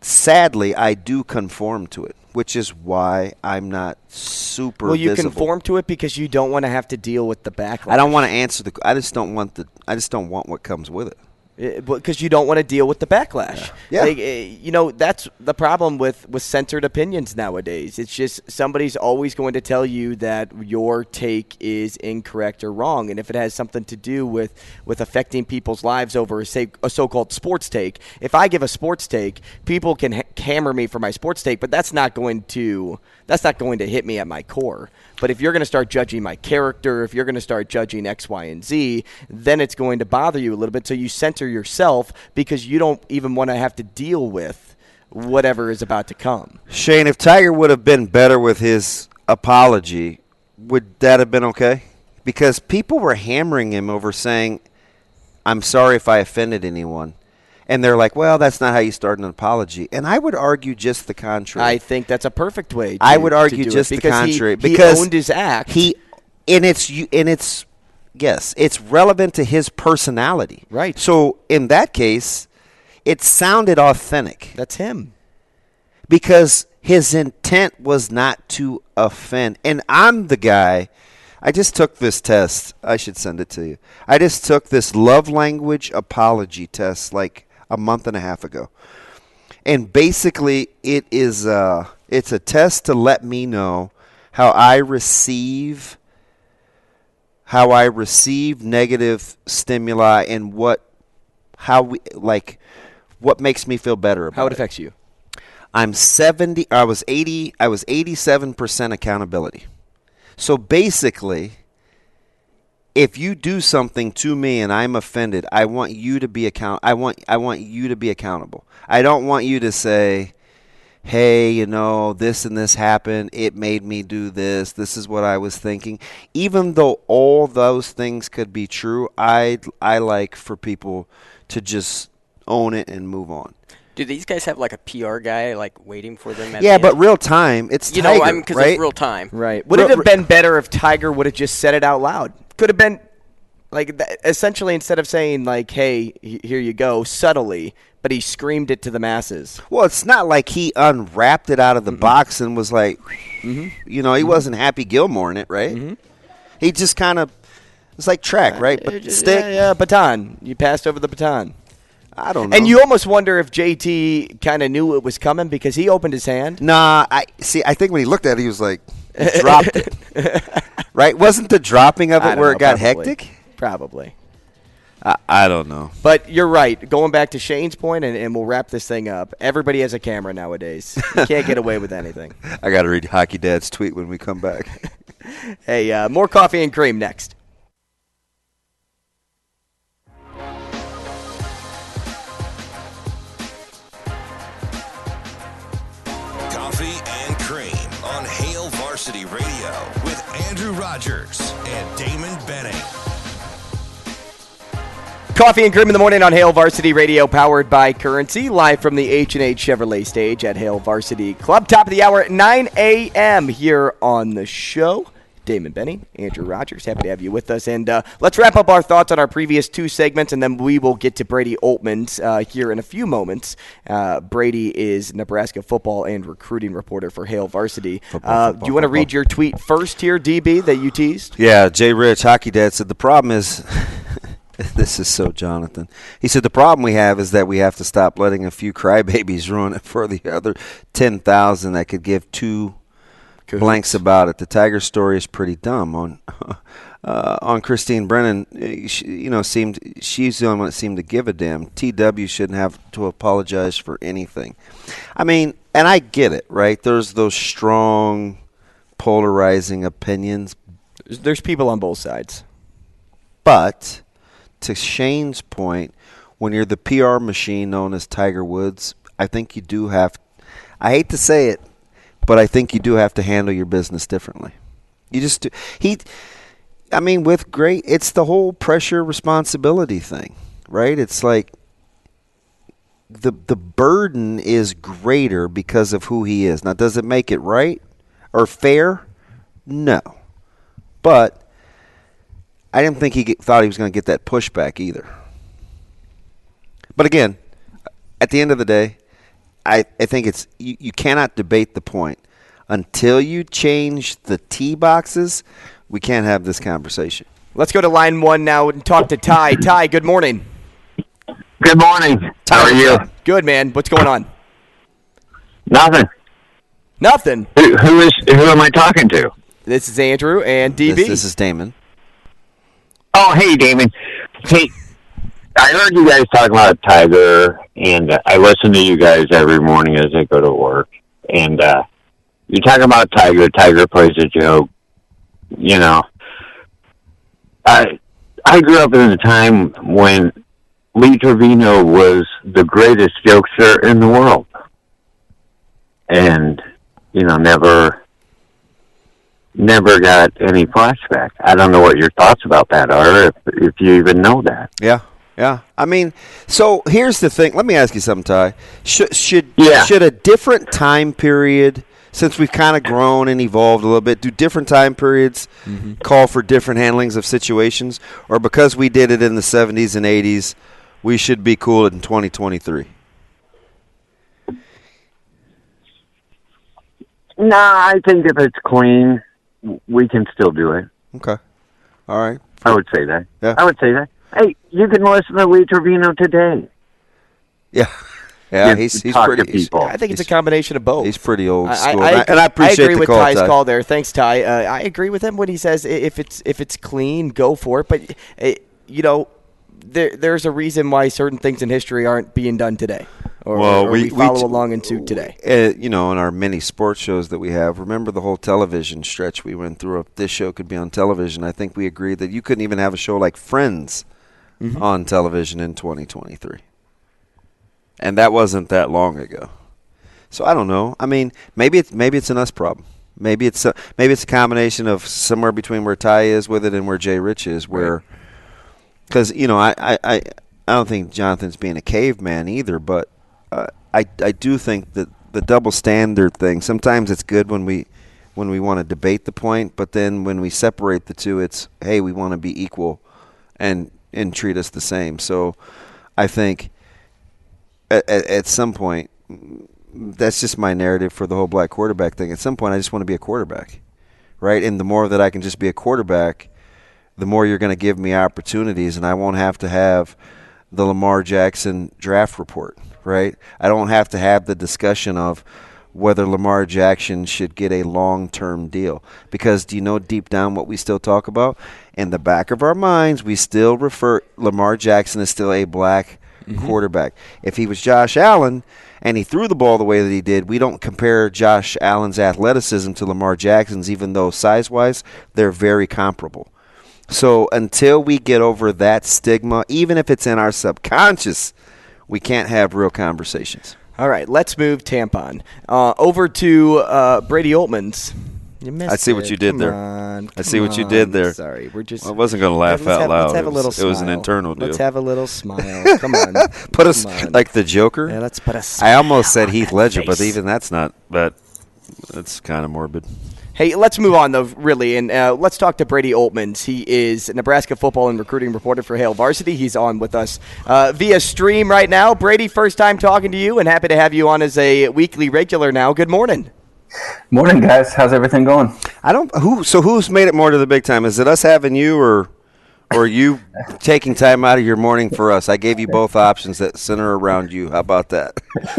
sadly I do conform to it, which is why I'm not super. Well, you visible. Conform to it because you don't want to have to deal with the backlash. I don't want to answer the. I just don't want the. I just don't want what comes with it. Because you don't want to deal with the backlash. Yeah, yeah. Like, you know, that's the problem with with censored opinions nowadays. It's just somebody's always going to tell you that your take is incorrect or wrong, and if it has something to do with with affecting people's lives over a, say, a so-called sports take. If I give a sports take, people can ha- hammer me for my sports take, but that's not going to that's not going to hit me at my core. But if you're going to start judging my character, if you're going to start judging X, Y, and Z, then it's going to bother you a little bit. So you censor yourself because you don't even want to have to deal with whatever is about to come. Shane, if Tiger would have been better with his apology, would that have been okay? Because people were hammering him over saying, I'm sorry if I offended anyone. And they're like, well, that's not how you start an apology. And I would argue just the contrary. I think that's a perfect way to I would argue just the contrary. He, because he owned his act. He, and it's, and it's, yes, it's relevant to his personality. Right. So in that case, it sounded authentic. That's him. Because his intent was not to offend. And I'm the guy. I just took this test. I should send it to you. I just took this love language apology test like a month and a half ago. And basically, it is a, it's a test to let me know how I receive how I receive negative stimuli and what how we like what makes me feel better about it. How it affects you. I'm seventy I was eighty I was eighty-seven percent accountability. So basically, if you do something to me and I'm offended, I want you to be account I want I want you to be accountable. I don't want you to say, hey, you know, this and this happened, it made me do this, this is what I was thinking. Even though all those things could be true, I I like for people to just own it and move on. Do these guys have like a P R guy like waiting for them? At yeah, the but end? Real time, it's you Tiger, know, I mean, because right? It's real time, right? Would it have been better if Tiger would have just said it out loud? Could have been like th- essentially instead of saying like, "Hey, here you go," subtly, but he screamed it to the masses. Well, it's not like he unwrapped it out of the mm-hmm. box and was like, mm-hmm. you know, he mm-hmm. wasn't Happy Gilmore in it, right? Mm-hmm. He just kind of it's like track, right? Uh, but stick, yeah, yeah, baton. You passed over the baton. I don't know. And you almost wonder if J T kind of knew it was coming because he opened his hand. Nah, I see, I think when he looked at it, he was like, he dropped it. Right? Wasn't the dropping of it where know, it got probably. hectic? Probably. I, I don't know. But you're right. Going back to Shane's point, and, and we'll wrap this thing up, everybody has a camera nowadays. You can't get away with anything. I got to read Hockey Dad's tweet when we come back. Hey, uh, more coffee and cream next. Varsity Radio with Andrew Rogers and Damon Benning. Coffee and cream in the morning on Hail Varsity Radio, powered by Currency, live from the H and H Chevrolet stage at Hail Varsity Club. Top of the hour at nine a.m. here on the show. Damon Benning, Andrew Rogers, happy to have you with us. And uh, let's wrap up our thoughts on our previous two segments, and then we will get to Brady Oltman's uh, here in a few moments. Uh, Brady is Nebraska football and recruiting reporter for Hail Varsity. Football, uh, football, do you want to read your tweet first here, D B, that you teased? Yeah, Jay Rich, Hockey Dad, said the problem is – this is so Jonathan. He said the problem we have is that we have to stop letting a few crybabies ruin it for the other ten thousand that could give two – blanks about it. The Tiger story is pretty dumb. On uh, on Christine Brennan, she, you know, seemed she's the only one that seemed to give a damn. T W shouldn't have to apologize for anything. I mean, and I get it, right? There's those strong, polarizing opinions. There's people on both sides. But to Shane's point, when you're the P R machine known as Tiger Woods, I think you do have – I hate to say it. But I think you do have to handle your business differently. You just do. He, I mean, with great, it's the whole pressure responsibility thing, right? It's like the the burden is greater because of who he is. Now, does it make it right or fair? No. But I didn't think he get, thought he was going to get that pushback either. But again, at the end of the day, I, I think it's you, you cannot debate the point. Until you change the tee boxes, we can't have this conversation. Let's go to line one now and talk to Ty. Ty, good morning. Good morning. Ty, how are you? Good, man. What's going on? Nothing. Nothing. Who, who is? Who am I talking to? This is Andrew and D B. This, this is Damon. Oh, hey, Damon. Hey. I heard you guys talking about Tiger, and I listen to you guys every morning as I go to work. And uh, you're talking about Tiger. Tiger plays a joke. You know, I I grew up in a time when Lee Trevino was the greatest jokester in the world, and you know, never never got any flashback. I don't know what your thoughts about that are, if if you even know that. Yeah. Yeah, I mean, so here's the thing. Let me ask you something, Ty. Should should yeah. should a different time period, since we've kind of grown and evolved a little bit, do different time periods mm-hmm. call for different handlings of situations, or because we did it in the seventies and eighties, we should be cool in twenty twenty-three? Nah, I think if it's clean, we can still do it. Okay. All right. For, I would say that. Yeah. I would say that. Hey, you can listen to Lee Trevino today. Yeah. Yeah, he's, he's pretty. He's, I think it's a combination of both. He's pretty old school, I, I, I, and I appreciate I agree the with call, Ty's Ty. call there. Thanks, Ty. Uh, I agree with him when he says if it's if it's clean, go for it. But it, you know, there, there's a reason why certain things in history aren't being done today, or, well, or we, we follow we t- along in suit today. Uh, you know, in our many sports shows that we have, remember the whole television stretch we went through. If this show could be on television, I think we agreed that you couldn't even have a show like Friends mm-hmm. on television in twenty twenty-three. And that wasn't that long ago, so I don't know. I mean, maybe it's maybe it's an us problem. Maybe it's a, maybe it's a combination of somewhere between where Ty is with it and where Jay Rich is, where because right. you know I, I, I don't think Jonathan's being a caveman either, but uh, I I do think that the double standard thing sometimes it's good when we when we want to debate the point, but then when we separate the two, it's hey, we want to be equal and and treat us the same. So I think. At, at some point, that's just my narrative for the whole black quarterback thing. At some point, I just want to be a quarterback, right? And the more that I can just be a quarterback, the more you're going to give me opportunities, and I won't have to have the Lamar Jackson draft report, right? I don't have to have the discussion of whether Lamar Jackson should get a long-term deal. Because do you know deep down what we still talk about? In the back of our minds, we still refer – Lamar Jackson is still a black Mm-hmm. quarterback. If he was Josh Allen and he threw the ball the way that he did, we don't compare Josh Allen's athleticism to Lamar Jackson's, even though size-wise they're very comparable. So until we get over that stigma, even if it's in our subconscious, we can't have real conversations. All right, let's move tampon uh, over to uh, Brady Oltman's. You missed I see it. what you did come there. On, I see what on. you did there. Sorry, we're just. Well, I wasn't going to laugh out have, loud. Let's have a little it was, smile. It was an internal deal. Let's have a little smile. Come on, put us like the Joker. Yeah, let's put a smile. I almost said Heath Ledger, face. But even that's not. But that's kind of morbid. Hey, let's move on, though, really, and uh, let's talk to Brady Oltman. He is a Nebraska football and recruiting reporter for Hail Varsity. He's on with us uh, via stream right now. Brady, first time talking to you, and happy to have you on as a weekly regular now. Good morning. Morning, guys. How's everything going? I don't. Who? So who's made it more to the big time? Is it us having you, or, or you taking time out of your morning for us? I gave you both options that center around you. How about that?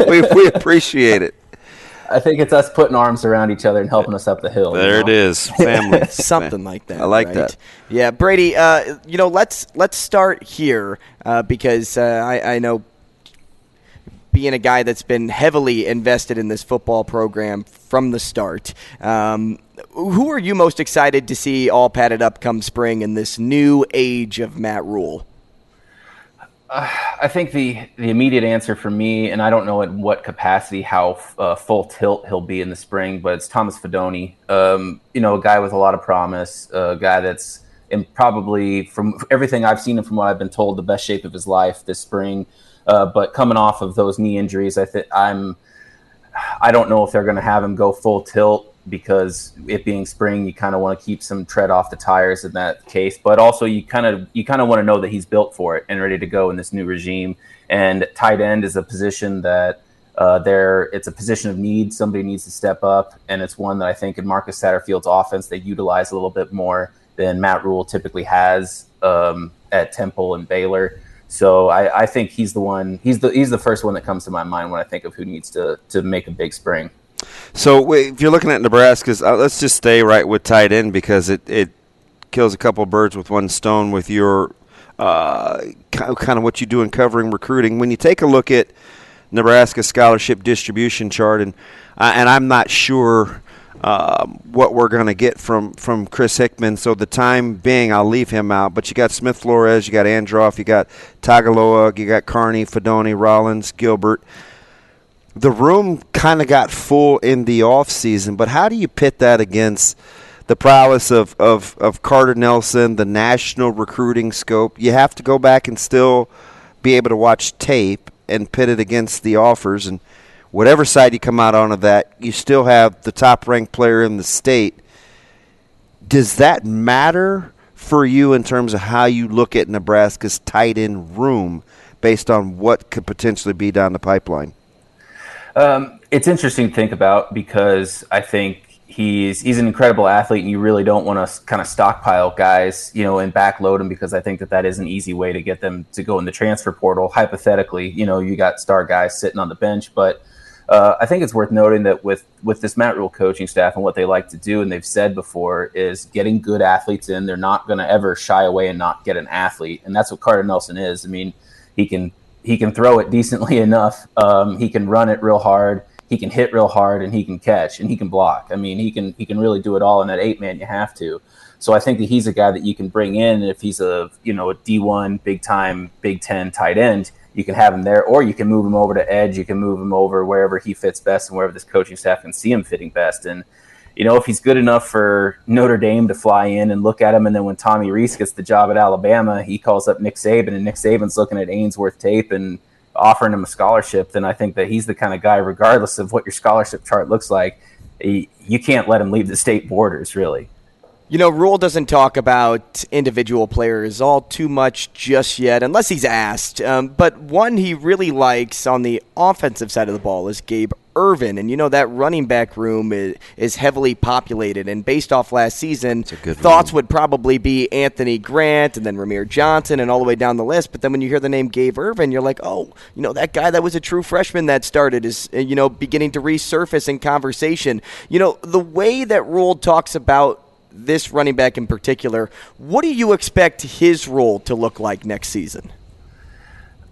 We we appreciate it. I think it's us putting arms around each other and helping us up the hill. There you know? It is, family, something like that. I like right? that. Yeah, Brady. Uh, you know, let's let's start here uh, because uh, I I know. Being a guy that's been heavily invested in this football program from the start, um, who are you most excited to see all padded up come spring in this new age of Matt Rule? Uh, I think the the immediate answer for me, and I don't know in what capacity, how uh, full tilt he'll be in the spring, but it's Thomas Fedoni. Um, you know, a guy with a lot of promise, a guy that's in probably, from everything I've seen and from what I've been told, the best shape of his life this spring. Uh, but coming off of those knee injuries, I think I'm. I don't know if they're going to have him go full tilt because it being spring, you kind of want to keep some tread off the tires in that case. But also, you kind of you kind of want to know that he's built for it and ready to go in this new regime. And tight end is a position that uh, there it's a position of need. Somebody needs to step up, and it's one that I think in Marcus Satterfield's offense they utilize a little bit more than Matt Rule typically has um, at Temple and Baylor. So I, I think he's the one. He's the he's the first one that comes to my mind when I think of who needs to to make a big spring. So if you're looking at Nebraska's, uh, let's just stay right with tight end because it, it kills a couple birds with one stone with your uh, kind of what you do in covering recruiting. When you take a look at Nebraska's scholarship distribution chart, and uh, and I'm not sure uh, what we're going to get from from Chris Hickman. So the time being, I'll leave him out. But you got Smith Flores, you got Androff, you got Tagaloa, you got Carney, Fedoni, Rollins, Gilbert. The room kind of got full in the offseason, but how do you pit that against the prowess of, of, of Carter Nelson, the national recruiting scope? You have to go back and still be able to watch tape and pit it against the offers and whatever side you come out on of that, you still have the top-ranked player in the state. Does that matter for you in terms of how you look at Nebraska's tight end room based on what could potentially be down the pipeline? Um, it's interesting to think about because I think he's he's an incredible athlete, and you really don't want to kind of stockpile guys, you know, and backload them, because I think that that is an easy way to get them to go in the transfer portal. Hypothetically, you know, you got star guys sitting on the bench, but uh, I think it's worth noting that with with this Matt Rule coaching staff and what they like to do, and they've said before, is getting good athletes in. They're not going to ever shy away and not get an athlete, and that's what Carter Nelson is. I mean, he can he can throw it decently enough. Um, he can run it real hard. He can hit real hard, and he can catch, and he can block. I mean, he can he can really do it all. And at eight man, you have to. So I think that he's a guy that you can bring in, and if he's a you know a D one big time Big Ten tight end, you can have him there, or you can move him over to edge. You can move him over wherever he fits best, and wherever this coaching staff can see him fitting best. And you know, if he's good enough for Notre Dame to fly in and look at him, and then when Tommy Rees gets the job at Alabama, he calls up Nick Saban, and Nick Saban's looking at Ainsworth tape and offering him a scholarship, then I think that he's the kind of guy, regardless of what your scholarship chart looks like, you can't let him leave the state borders, really. You know, Rule doesn't talk about individual players all too much just yet, unless he's asked. Um, but one he really likes on the offensive side of the ball is Gabe Irvin. And, you know, that running back room is, is heavily populated. And based off last season, thoughts room. would probably be Anthony Grant and then Ramir Johnson and all the way down the list. But then when you hear the name Gabe Irvin, you're like, oh, you know, that guy that was a true freshman that started is, you know, beginning to resurface in conversation. You know, the way that Rule talks about this running back in particular, what do you expect his role to look like next season?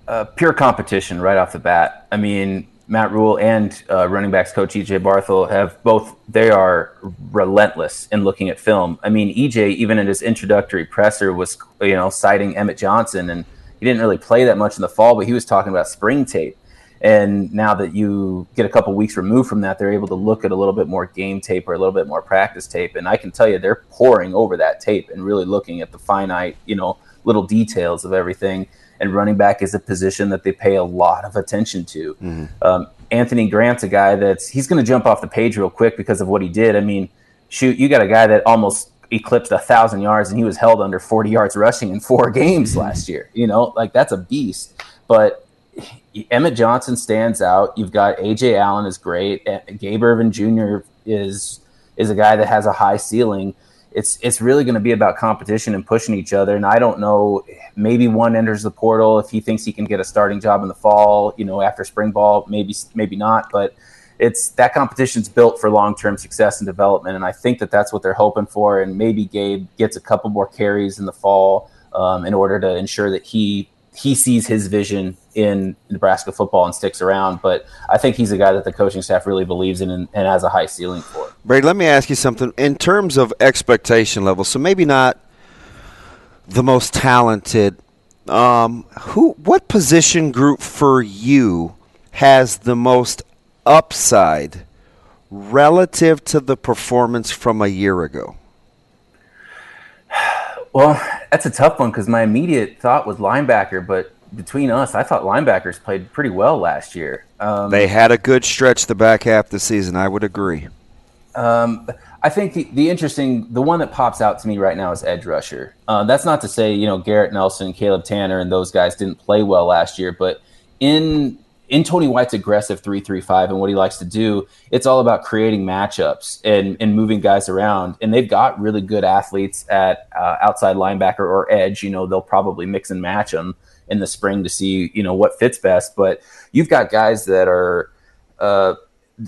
Uh, pure competition right off the bat. I mean, Matt Rule and uh, running backs coach E J Barthel have both, they are relentless in looking at film. I mean, E J, even in his introductory presser, was, you know, citing Emmett Johnson, and he didn't really play that much in the fall, but he was talking about spring tape. And now that you get a couple weeks removed from that, they're able to look at a little bit more game tape or a little bit more practice tape. And I can tell you they're pouring over that tape and really looking at the finite, you know, little details of everything. And running back is a position that they pay a lot of attention to. Mm-hmm. Um, Anthony Grant's a guy that's, he's going to jump off the page real quick because of what he did. I mean, shoot, you got a guy that almost eclipsed one thousand yards, and he was held under forty yards rushing in four games last year. You know, like, that's a beast. But Emmett Johnson stands out. You've got A J Allen is great. Gabe Irvin Junior is is a guy that has a high ceiling. It's it's really going to be about competition and pushing each other. And I don't know, maybe one enters the portal if he thinks he can get a starting job in the fall, you know, after spring ball, maybe maybe not. But it's that competition's built for long-term success and development. And I think that that's what they're hoping for. And maybe Gabe gets a couple more carries in the fall um, in order to ensure that he he sees his vision in Nebraska football and sticks around. But I think he's a guy that the coaching staff really believes in and, and has a high ceiling for. Brady, let me ask you something. In terms of expectation level, so maybe not the most talented, um, who, what position group for you has the most upside relative to the performance from a year ago? Well, that's a tough one because my immediate thought was linebacker, but between us, I thought linebackers played pretty well last year. Um, they had a good stretch the back half of the season. I would agree. Um, I think the, the interesting, the one that pops out to me right now is edge rusher. Uh, that's not to say, you know, Garrett Nelson, Caleb Tanner, and those guys didn't play well last year, but in in Tony White's aggressive three three five and what he likes to do, it's all about creating matchups and, and moving guys around. And they've got really good athletes at uh, outside linebacker or edge. You know, they'll probably mix and match them in the spring to see, you know, what fits best. But you've got guys that are, uh,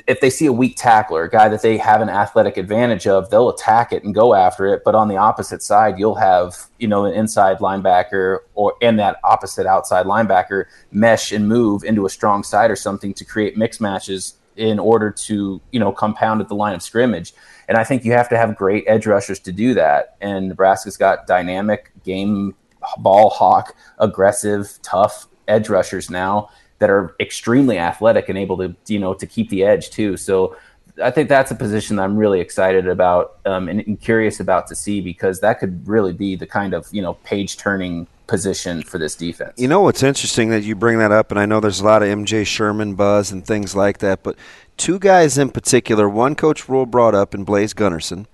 if they see a weak tackler, a guy that they have an athletic advantage of, they'll attack it and go after it. But on the opposite side, you'll have, you know, an inside linebacker or and that opposite outside linebacker mesh and move into a strong side or something to create mix matches in order to, you know, compound at the line of scrimmage. And I think you have to have great edge rushers to do that. And Nebraska's got dynamic game ball hawk, aggressive, tough edge rushers now that are extremely athletic and able to, you know, to keep the edge too. So I think that's a position that I'm really excited about um, and, and curious about to see, because that could really be the kind of, you know, page turning position for this defense. You know, it's interesting that you bring that up, and I know there's a lot of M J Sherman buzz and things like that, but two guys in particular, one Coach Rule brought up and Blaze Gunnarsson.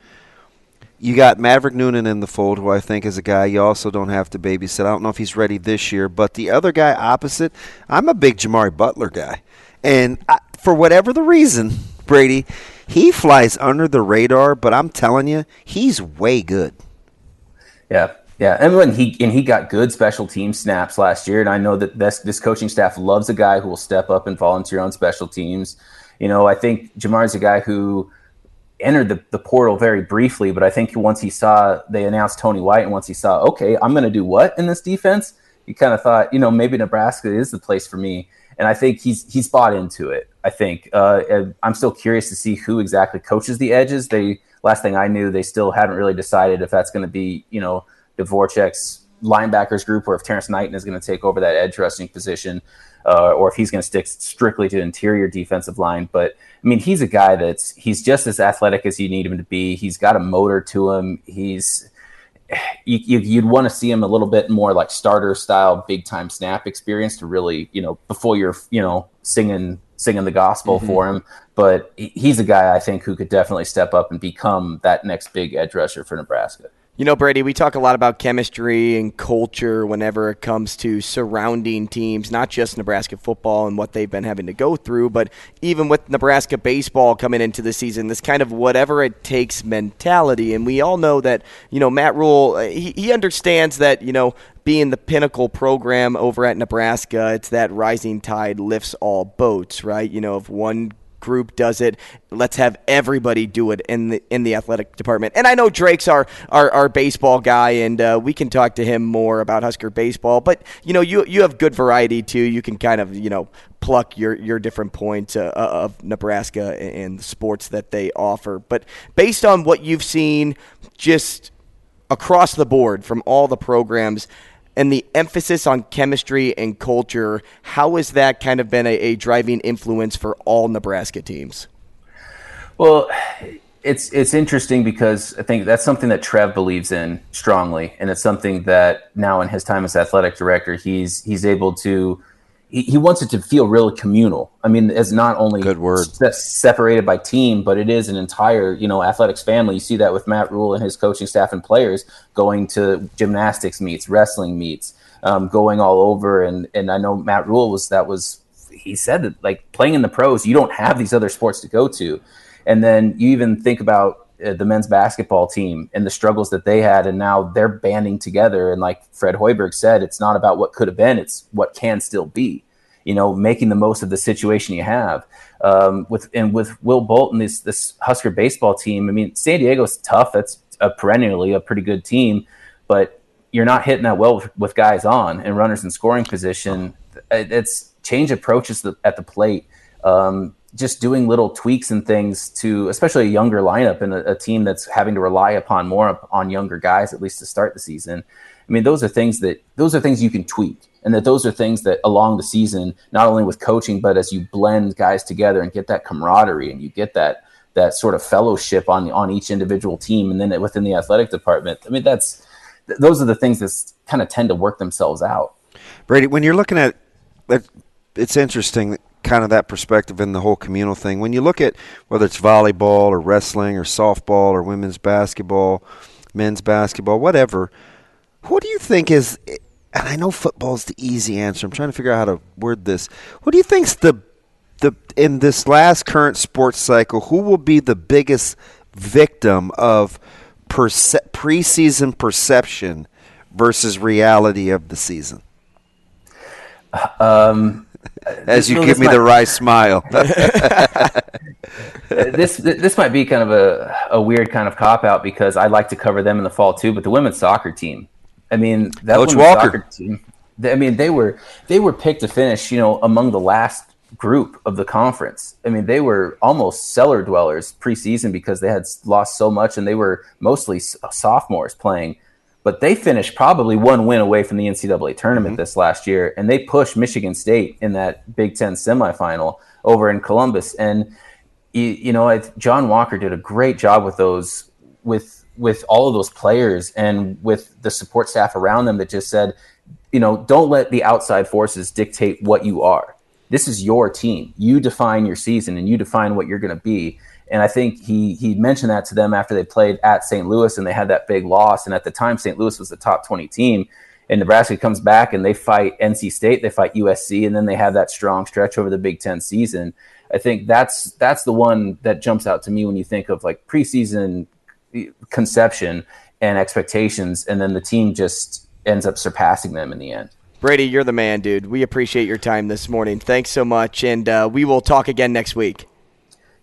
You got Maverick Noonan in the fold, who I think is a guy you also don't have to babysit. I don't know if he's ready this year, but the other guy opposite, I'm a big Jamari Butler guy. And I, for whatever the reason, Brady, he flies under the radar, but I'm telling you, he's way good. Yeah. Yeah, and when he and he got good special team snaps last year, and I know that this, this coaching staff loves a guy who will step up and volunteer on special teams. You know, I think Jamar's a guy who entered the, the portal very briefly, but I think once he saw they announced Tony White, and once he saw, okay, I'm going to do what in this defense, he kind of thought, you know, maybe Nebraska is the place for me, and I think he's he's bought into it. I think uh, I'm still curious to see who exactly coaches the edges. They last thing I knew, they still haven't really decided if that's going to be, you know, Dvorak's linebackers group, or if Terrence Knighton is going to take over that edge rushing position, uh, or if he's going to stick strictly to interior defensive line. But I mean, he's a guy that's, he's just as athletic as you need him to be. He's got a motor to him. He's, you, you, you'd want to see him a little bit more like starter style, big time snap experience to really, you know, before you're, you know, singing, singing the gospel mm-hmm. for him. But he's a guy I think who could definitely step up and become that next big edge rusher for Nebraska. You know, Brady, we talk a lot about chemistry and culture whenever it comes to surrounding teams, not just Nebraska football and what they've been having to go through, but even with Nebraska baseball coming into the season, this kind of whatever it takes mentality. And we all know that, you know, Matt Rule, he, he understands that, you know, being the pinnacle program over at Nebraska, it's that rising tide lifts all boats, right? You know, if one group does it, let's have everybody do it in the in the athletic department. And I know Drake's our our, our baseball guy, and uh, we can talk to him more about Husker baseball, but you know, you you have good variety too. You can kind of, you know, pluck your your different points uh, of Nebraska and the sports that they offer. But based on what you've seen just across the board from all the programs and the emphasis on chemistry and culture, how has that kind of been a, a driving influence for all Nebraska teams? Well, it's it's interesting because I think that's something that Trev believes in strongly, and it's something that now in his time as athletic director, he's he's able to he, he wants it to feel really communal. I mean, it's not only Good word. Se- separated by team, but it is an entire, you know, athletics family. You see that with Matt Rule and his coaching staff and players going to gymnastics meets, wrestling meets, um, going all over. And, and I know Matt Rule was, that was, he said that like playing in the pros, you don't have these other sports to go to. And then you even think about uh, the men's basketball team and the struggles that they had. And now they're banding together. And like Fred Hoiberg said, it's not about what could have been, it's what can still be. You know, making the most of the situation you have. Um, with and with Will Bolton, this this Husker baseball team, I mean, San Diego's tough. That's a perennially a pretty good team, but you're not hitting that well with, with guys on and runners in scoring position. It's change approaches the, at the plate, um, just doing little tweaks and things to, especially a younger lineup and a, a team that's having to rely upon more on younger guys, at least to start the season. I mean, those are things that those are things you can tweak, and that those are things that along the season, not only with coaching, but as you blend guys together and get that camaraderie and you get that that sort of fellowship on on each individual team, and then within the athletic department. I mean, that's those are the things that kind of tend to work themselves out. Brady, when you're looking at, it's interesting kind of that perspective and the whole communal thing. When you look at whether it's volleyball or wrestling or softball or women's basketball, men's basketball, whatever, what do you think is, and I know football's the easy answer, I'm trying to figure out how to word this. What do you think's the the in this last current sports cycle, who will be the biggest victim of perce- preseason perception versus reality of the season? Um, As you give me the wry smile. This this might be kind of a, a weird kind of cop-out because I'd like to cover them in the fall too, but the women's soccer team, I mean, that Coach Walker soccer team, I mean, they were they were picked to finish, you know, among the last group of the conference. I mean, they were almost cellar dwellers preseason because they had lost so much, and they were mostly sophomores playing. But they finished probably one win away from the N C double A tournament mm-hmm. this last year, and they pushed Michigan State in that Big Ten semifinal over in Columbus. And you, you know, John Walker did a great job with those, with with all of those players, and with the support staff around them that just said, you know, don't let the outside forces dictate what you are. This is your team. You define your season, and you define what you're going to be. And I think he he mentioned that to them after they played at Saint Louis and they had that big loss. And at the time, Saint Louis was the top twenty team. and Nebraska comes back and they fight N C State, they fight U S C, and then they have that strong stretch over the Big Ten season. I think that's that's the one that jumps out to me when you think of like preseason conception and expectations, and then the team just ends up surpassing them in the end. Brady, you're the man, dude. We appreciate your time this morning. Thanks so much, and uh, we will talk again next week.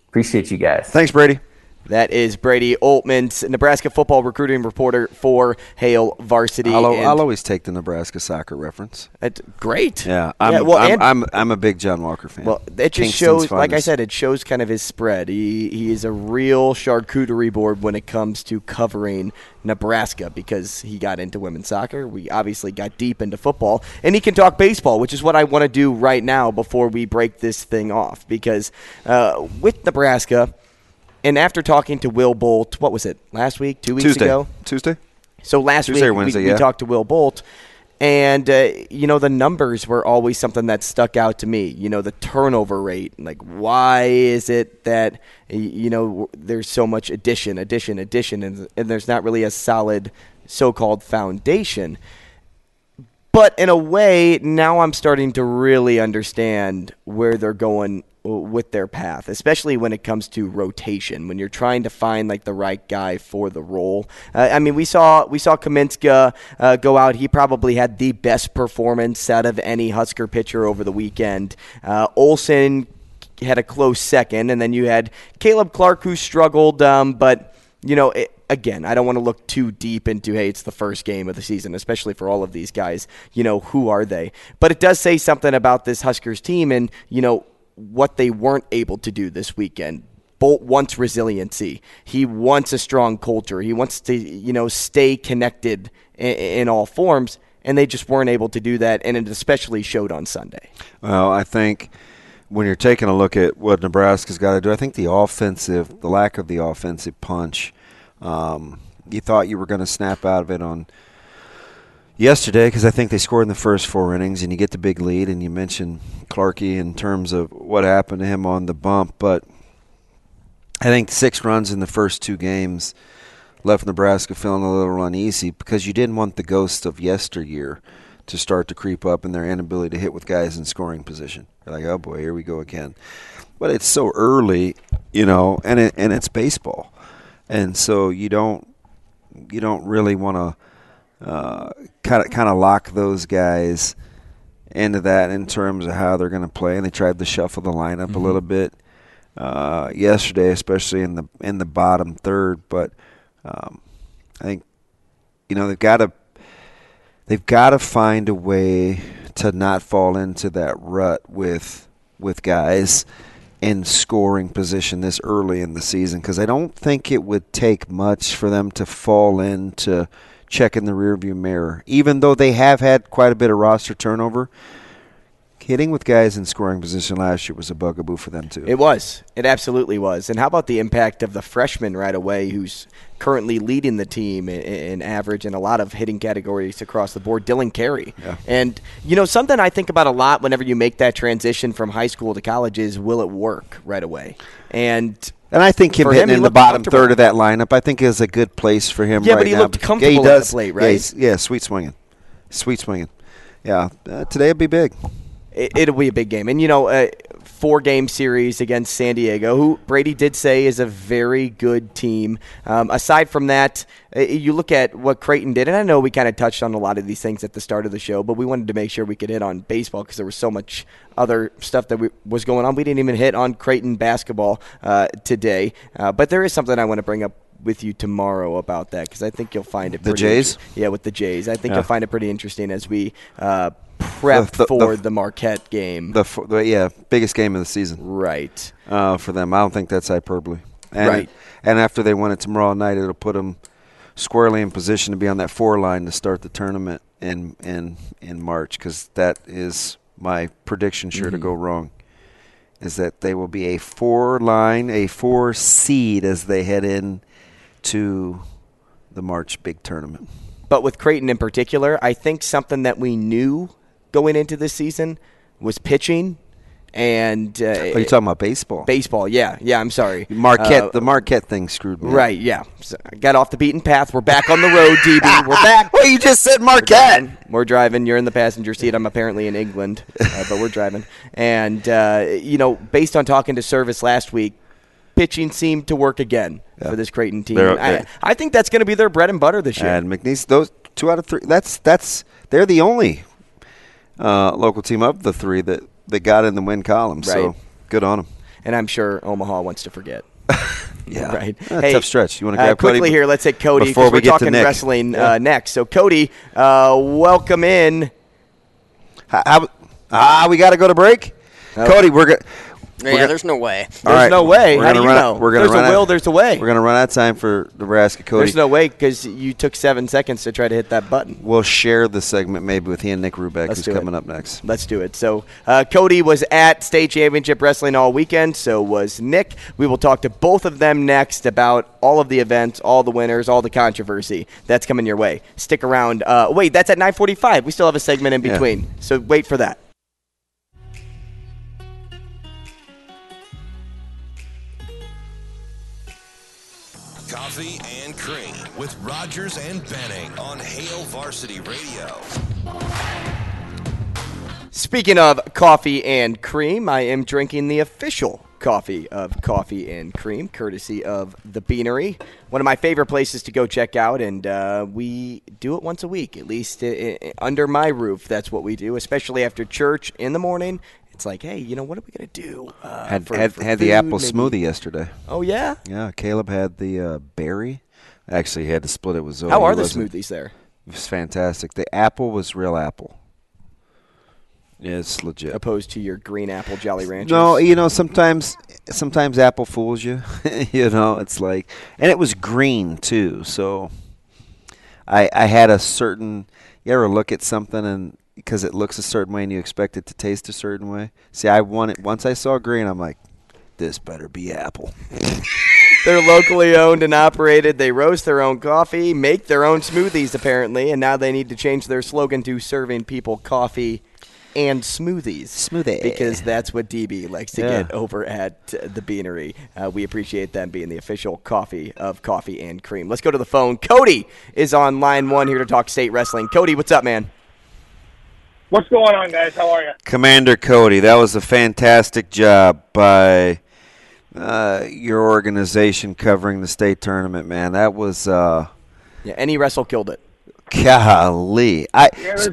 Appreciate you guys. Thanks, Brady. That is Brady Oltman, Nebraska football recruiting reporter for Hail Varsity. I'll, I'll always take the Nebraska soccer reference. It's great. Yeah, I'm, yeah, well, I'm, and, I'm, I'm, I'm a big John Walker fan. Well, it just Kingston's shows, finest. Like I said, it shows kind of his spread. He he is a real charcuterie board when it comes to covering Nebraska, because he got into women's soccer. We obviously got deep into football, and he can talk baseball, which is what I want to do right now before we break this thing off, because uh, with Nebraska – and after talking to Will Bolt, what was it, last week, two weeks Tuesday. ago? Tuesday. So last Tuesday week or Wednesday, we, yeah. we talked to Will Bolt, and, uh, you know, the numbers were always something that stuck out to me. You know, the turnover rate, like why is it that, you know, there's so much addition, addition, addition, and, and there's not really a solid so-called foundation. But in a way, now I'm starting to really understand where they're going with their path, especially when it comes to rotation, when you're trying to find like the right guy for the role. Uh, I mean, we saw we saw Kaminska uh, go out. He probably had the best performance out of any Husker pitcher over the weekend. Uh, Olsen had a close second, and then you had Caleb Clark, who struggled, um, but, you know, it, again, I don't want to look too deep into, hey, it's the first game of the season, especially for all of these guys. You know, who are they? But it does say something about this Huskers team and, you know, what they weren't able to do this weekend. Bolt wants resiliency. He wants a strong culture. He wants to, you know, stay connected in, in all forms, and they just weren't able to do that, and it especially showed on Sunday. Well, I think when you're taking a look at what Nebraska's got to do, I think the offensive, the lack of the offensive punch, um, you thought you were going to snap out of it on yesterday, because I think they scored in the first four innings, and you get the big lead, and you mentioned Clarkie in terms of what happened to him on the bump. But I think six runs in the first two games left Nebraska feeling a little uneasy, because you didn't want the ghost of yesteryear to start to creep up and their inability to hit with guys in scoring position. You're like, oh, boy, here we go again. But it's so early, you know, and it, and it's baseball. And so you don't you don't really want to – Uh, kind of, kind of lock those guys into that in terms of how they're going to play, and they tried to shuffle the lineup mm-hmm. a little bit uh, yesterday, especially in the in the bottom third. But um, I think you know they've got to they've got to find a way to not fall into that rut with with guys in scoring position this early in the season, because I don't think it would take much for them to fall into checking the rearview mirror, even though they have had quite a bit of roster turnover. Hitting with guys in scoring position last year was a bugaboo for them, too. It was. It absolutely was. And how about the impact of the freshman right away, who's currently leading the team in, in average and a lot of hitting categories across the board, Dylan Carey. Yeah. And, you know, something I think about a lot whenever you make that transition from high school to college is, will it work right away? And – And I think him for hitting him, in the bottom third of that lineup, I think is a good place for him yeah, right now. Yeah, but he now. looked comfortable yeah, he does. at the plate, right? Yeah, yeah, sweet swinging. Sweet swinging. Yeah, uh, today it'll be big. It, it'll be a big game. And, you know, a four-game series against San Diego, who Brady did say is a very good team. Um, aside from that, you look at what Creighton did, and I know we kind of touched on a lot of these things at the start of the show, but we wanted to make sure we could hit on baseball because there was so much other stuff that we, was going on. We didn't even hit on Creighton basketball uh, today, uh, but there is something I want to bring up with you tomorrow about that, because I think you'll find it the pretty Jays? Yeah, with the Jays. I think yeah. you'll find it pretty interesting as we uh, prep the, the, for the, the Marquette game. The, the Yeah, biggest game of the season. Right. Uh, for them. I don't think that's hyperbole. And, right. And after they win it tomorrow night, it'll put them – squarely in position to be on that four line to start the tournament in in, in March, because that is my prediction sure mm-hmm. to go wrong, is that they will be a four line, a four seed as they head in to the March big tournament. But with Creighton in particular, I think something that we knew going into this season was pitching And uh, oh, you're talking about baseball. Baseball, yeah, yeah. I'm sorry, Marquette. Uh, the Marquette thing screwed me. Right, yeah. So I got off the beaten path. We're back on the road, D B. We're back. Well, you just said Marquette. We're driving. We're driving. You're in the passenger seat. I'm apparently in England, uh, but we're driving. And uh, you know, based on talking to Service last week, pitching seemed to work again yeah. for this Creighton team. Okay. I, I think that's going to be their bread and butter this year. And McNeese, those two out of three. That's that's they're the only uh, local team of the three that. They got in the win column, right. So good on them. And I'm sure Omaha wants to forget. yeah. Right. Uh, hey, tough stretch. You want to grab uh, quickly Cody? Quickly here, let's hit Cody before we we're get talking to wrestling yeah. uh, next. So, Cody, uh, welcome in. How, how, ah, we got to go to break? Oh. Cody, we're going to. Yeah, gonna, there's no way. There's right. no way. We're how do you know? Out, we're gonna there's run a will, out. There's a way. We're going to run out of time for Nebraska, Cody. There's no way because you took seven seconds to try to hit that button. We'll share the segment maybe with he and Nick Rubeck, Let's who's coming it. up next. Let's do it. So uh, Cody was at State Championship Wrestling all weekend, so was Nick. We will talk to both of them next about all of the events, all the winners, all the controversy. That's coming your way. Stick around. Uh, wait, that's at nine forty-five. We still have a segment in between, yeah. so wait for that. Coffee and Cream with Rogers and Benning on Hail Varsity Radio. Speaking of coffee and cream, I am drinking the official coffee of Coffee and Cream, courtesy of The Beanery. One of my favorite places to go check out, and uh, we do it once a week, at least it, it, under my roof. That's what we do, especially after church in the morning. It's like, hey, you know, what are we going to do? Uh, had for, had, for had the apple maybe? smoothie yesterday. Oh, yeah? Yeah, Caleb had the uh, berry. Actually, he had to split it with Zoe. How are the smoothies there? It was fantastic. The apple was real apple. Yeah, it's legit. Opposed to your green apple Jolly Ranchers? No, you know, sometimes sometimes apple fools you. You know, it's like – and it was green, too. So I, I had a certain – you ever look at something and – because it looks a certain way and you expect it to taste a certain way. See, I want it. Once I saw green, I'm like, this better be apple. They're locally owned and operated. They roast their own coffee, make their own smoothies, apparently, and now they need to change their slogan to serving people coffee and smoothies. Smoothie. Because that's what D B likes to yeah. get over at uh, The Beanery. Uh, we appreciate them being the official coffee of Coffee and Cream. Let's go to the phone. Cody is on line one here to talk state wrestling. Cody, what's up, man? What's going on, guys? How are you? Commander Cody, that was a fantastic job by uh, your organization covering the state tournament, man. That was uh, – Yeah, any wrestle killed it. Golly. I, yeah, it was,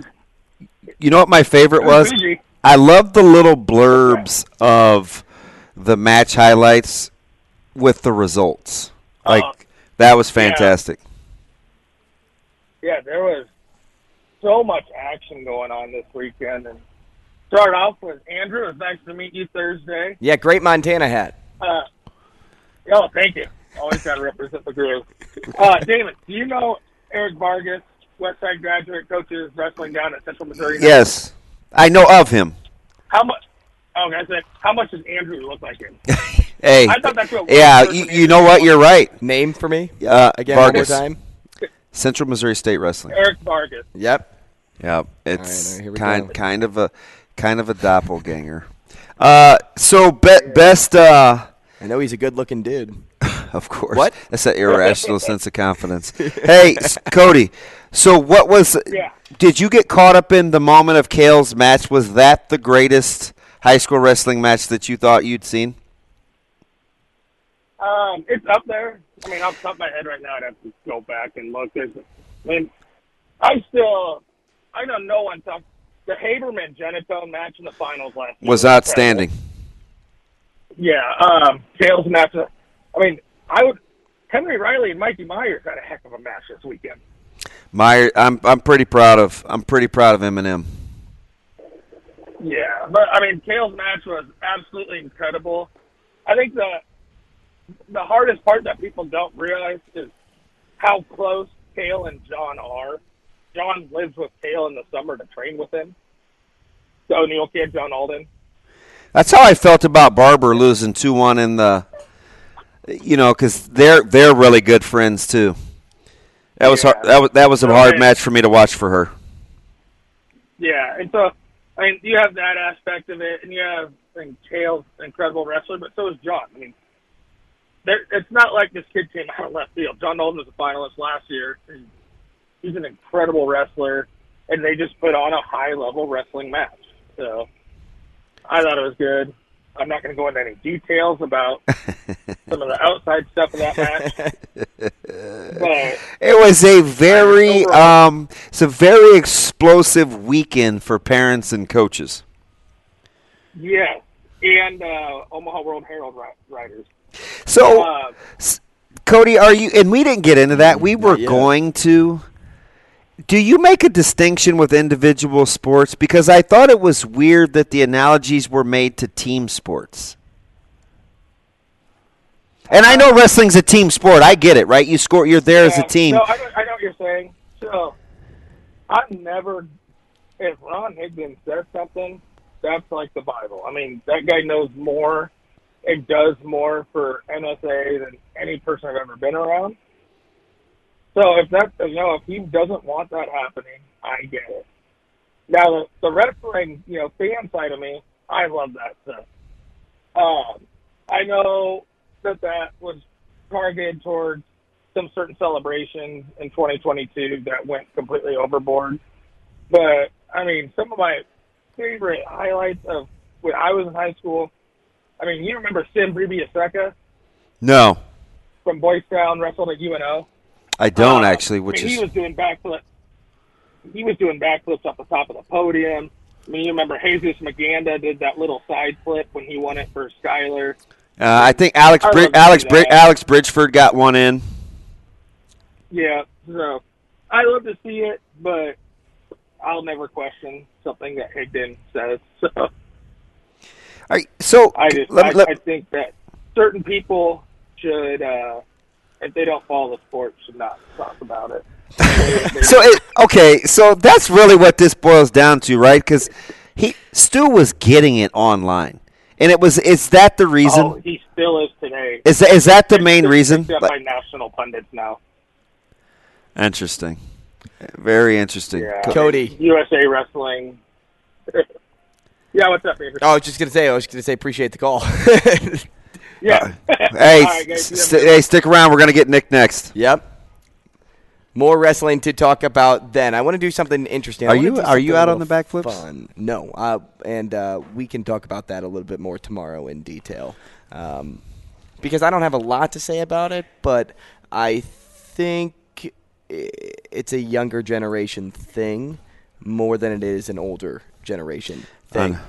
you know what my favorite was? was? I loved the little blurbs okay. of the match highlights with the results. Like, uh, that was fantastic. Yeah, yeah there was. So much action going on this weekend, and start off with Andrew. It was nice to meet you Thursday. Yeah, great Montana hat. Uh, oh, thank you. Always got to represent the group. Uh, Damon, do you know Eric Vargas, Westside graduate, coaches wrestling down at Central Missouri? Now? Yes, I know of him. How much? Oh, guys, how much does Andrew look like him? Hey, I thought that's what yeah, you, you know what? You're right. Name for me uh, again Vargas. One more time. Central Missouri State Wrestling. Eric Vargas. Yep. Yeah, it's right, kind go. kind of a kind of a doppelganger. Uh, so be, best. Uh, I know he's a good-looking dude. Of course. What? That's that irrational sense of confidence. Hey, Cody. So what was? Yeah. Did you get caught up in the moment of Kale's match? Was that the greatest high school wrestling match that you thought you'd seen? Um, it's up there. I mean, off the top of my head right now, I'd have to go back and look. There's, I mean, I still. I know no one talked. The Haberman Genito match in the finals last year was outstanding. Yeah, um, Kale's match. I mean, I would. Henry Riley and Mikey Myers had a heck of a match this weekend. Myers, I'm I'm pretty proud of. I'm pretty proud of Eminem. Yeah, but I mean, Kale's match was absolutely incredible. I think the the hardest part that people don't realize is how close Kale and John are. John lives with Cale in the summer to train with him. The O'Neill kid, John Alden. That's how I felt about Barber losing two one in the, you know, because they're they're really good friends too. That was yeah. hard, that was that was a hard okay. match for me to watch for her. Yeah, and so I mean, you have that aspect of it, and you have think Kale's an incredible wrestler, but so is John. I mean, it's not like this kid came out of left field. John Alden was a finalist last year. He's an incredible wrestler, and they just put on a high-level wrestling match. So I thought it was good. I'm not going to go into any details about some of the outside stuff in that match. But it was a very, um, it's a very explosive weekend for parents and coaches. Yeah, and uh, Omaha World Herald writers. So, uh, Cody, are you? And we didn't get into that. We were yeah. going to. Do you make a distinction with individual sports? Because I thought it was weird that the analogies were made to team sports. And I know wrestling's a team sport. I get it, right? You score. You're there yeah. as a team. No, I, I know what you're saying. So I never. If Ron Higgins says something, that's like the Bible. I mean, that guy knows more. It does more for N S A than any person I've ever been around. So if that, you know, if he doesn't want that happening, I get it. Now, the, the wrestling, you know, fan side of me, I love that stuff. Um, I know that that was targeted towards some certain celebrations in twenty twenty-two that went completely overboard. But, I mean, some of my favorite highlights of when I was in high school, I mean, you remember Sim Bribiaseka? No. From Boys Town, wrestled at U N O. I don't um, actually. Which I mean, is he was doing backflips. He was doing backflips off the top of the podium. I mean, you remember Jesus Maganda did that little side flip when he won it for Skyler. Uh, I think Alex I Brid- Alex Brid- Alex Bridgeford got one in. Yeah, so I love to see it, but I'll never question something that Higdon says. So. All right, so I just let, I, let, I think that certain people should. Uh, If they don't follow the sport, should not talk about it. so it, okay, so that's really what this boils down to, right? Because he Stu was getting it online, and it was is that the reason? Oh, he still is today. Is that, is that the main it's reason? Except by national pundits now. Interesting, very interesting, yeah. Cody. U S A Wrestling. Yeah, what's up, Andrew? Oh, I was just gonna say. I was gonna say, appreciate the call. Yeah. Uh, hey, right, guys, st- hey, stick around. We're going to get Nick next. Yep. More wrestling to talk about then. I want to do something interesting. Are I you Are you out on the backflips? Fun. No. Uh, and uh, we can talk about that a little bit more tomorrow in detail. Um, because I don't have a lot to say about it, but I think it's a younger generation thing more than it is an older generation thing. Um.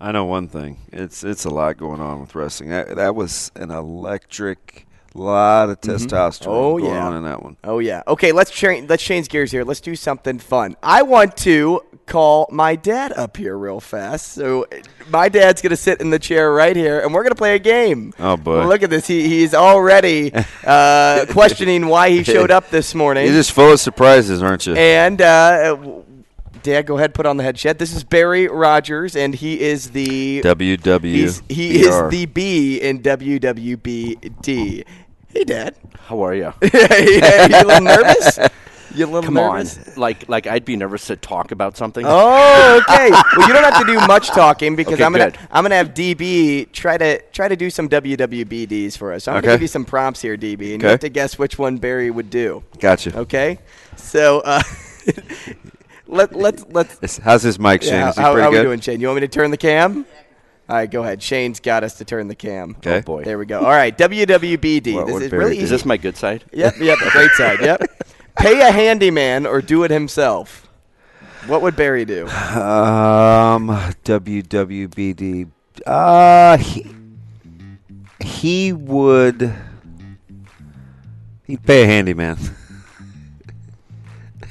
I know one thing. It's it's a lot going on with wrestling. That, that was an electric lot of mm-hmm. testosterone oh, going yeah. on in that one. Oh, yeah. Okay, let's, tra- let's change gears here. Let's do something fun. I want to call my dad up here real fast. So my dad's going to sit in the chair right here, and we're going to play a game. Oh, boy. Look at this. He He's already uh, questioning why he showed up this morning. You're just full of surprises, aren't you? And uh Dad, go ahead, put on the headset. This is Barry Rogers, and he is the W W B R. He is the B in W W B D. Hey, Dad. How are you? Hey, you a little nervous? You a little Come nervous? Come on. Like, like I'd be nervous to talk about something. Oh, okay. Well, you don't have to do much talking because okay, I'm gonna good. I'm gonna have D B try to try to do some W W B Ds for us. So I'm okay. gonna give you some prompts here, D B, and okay. you have to guess which one Barry would do. Gotcha. Okay. So. Uh, Let, let's, let's, How's his mic, Shane? Yeah, Is he how, pretty how good? How are we doing, Shane? You want me to turn the cam? All right, go ahead. Shane's got us to turn the cam. Okay. Oh, boy. There we go. All right, W W B D. Well, this is really easy. Is this my good side? Yep, yep, great side, yep. Pay a handyman or do it himself. What would Barry do? Um, W W B D. Uh, he, he would he'd pay a handyman.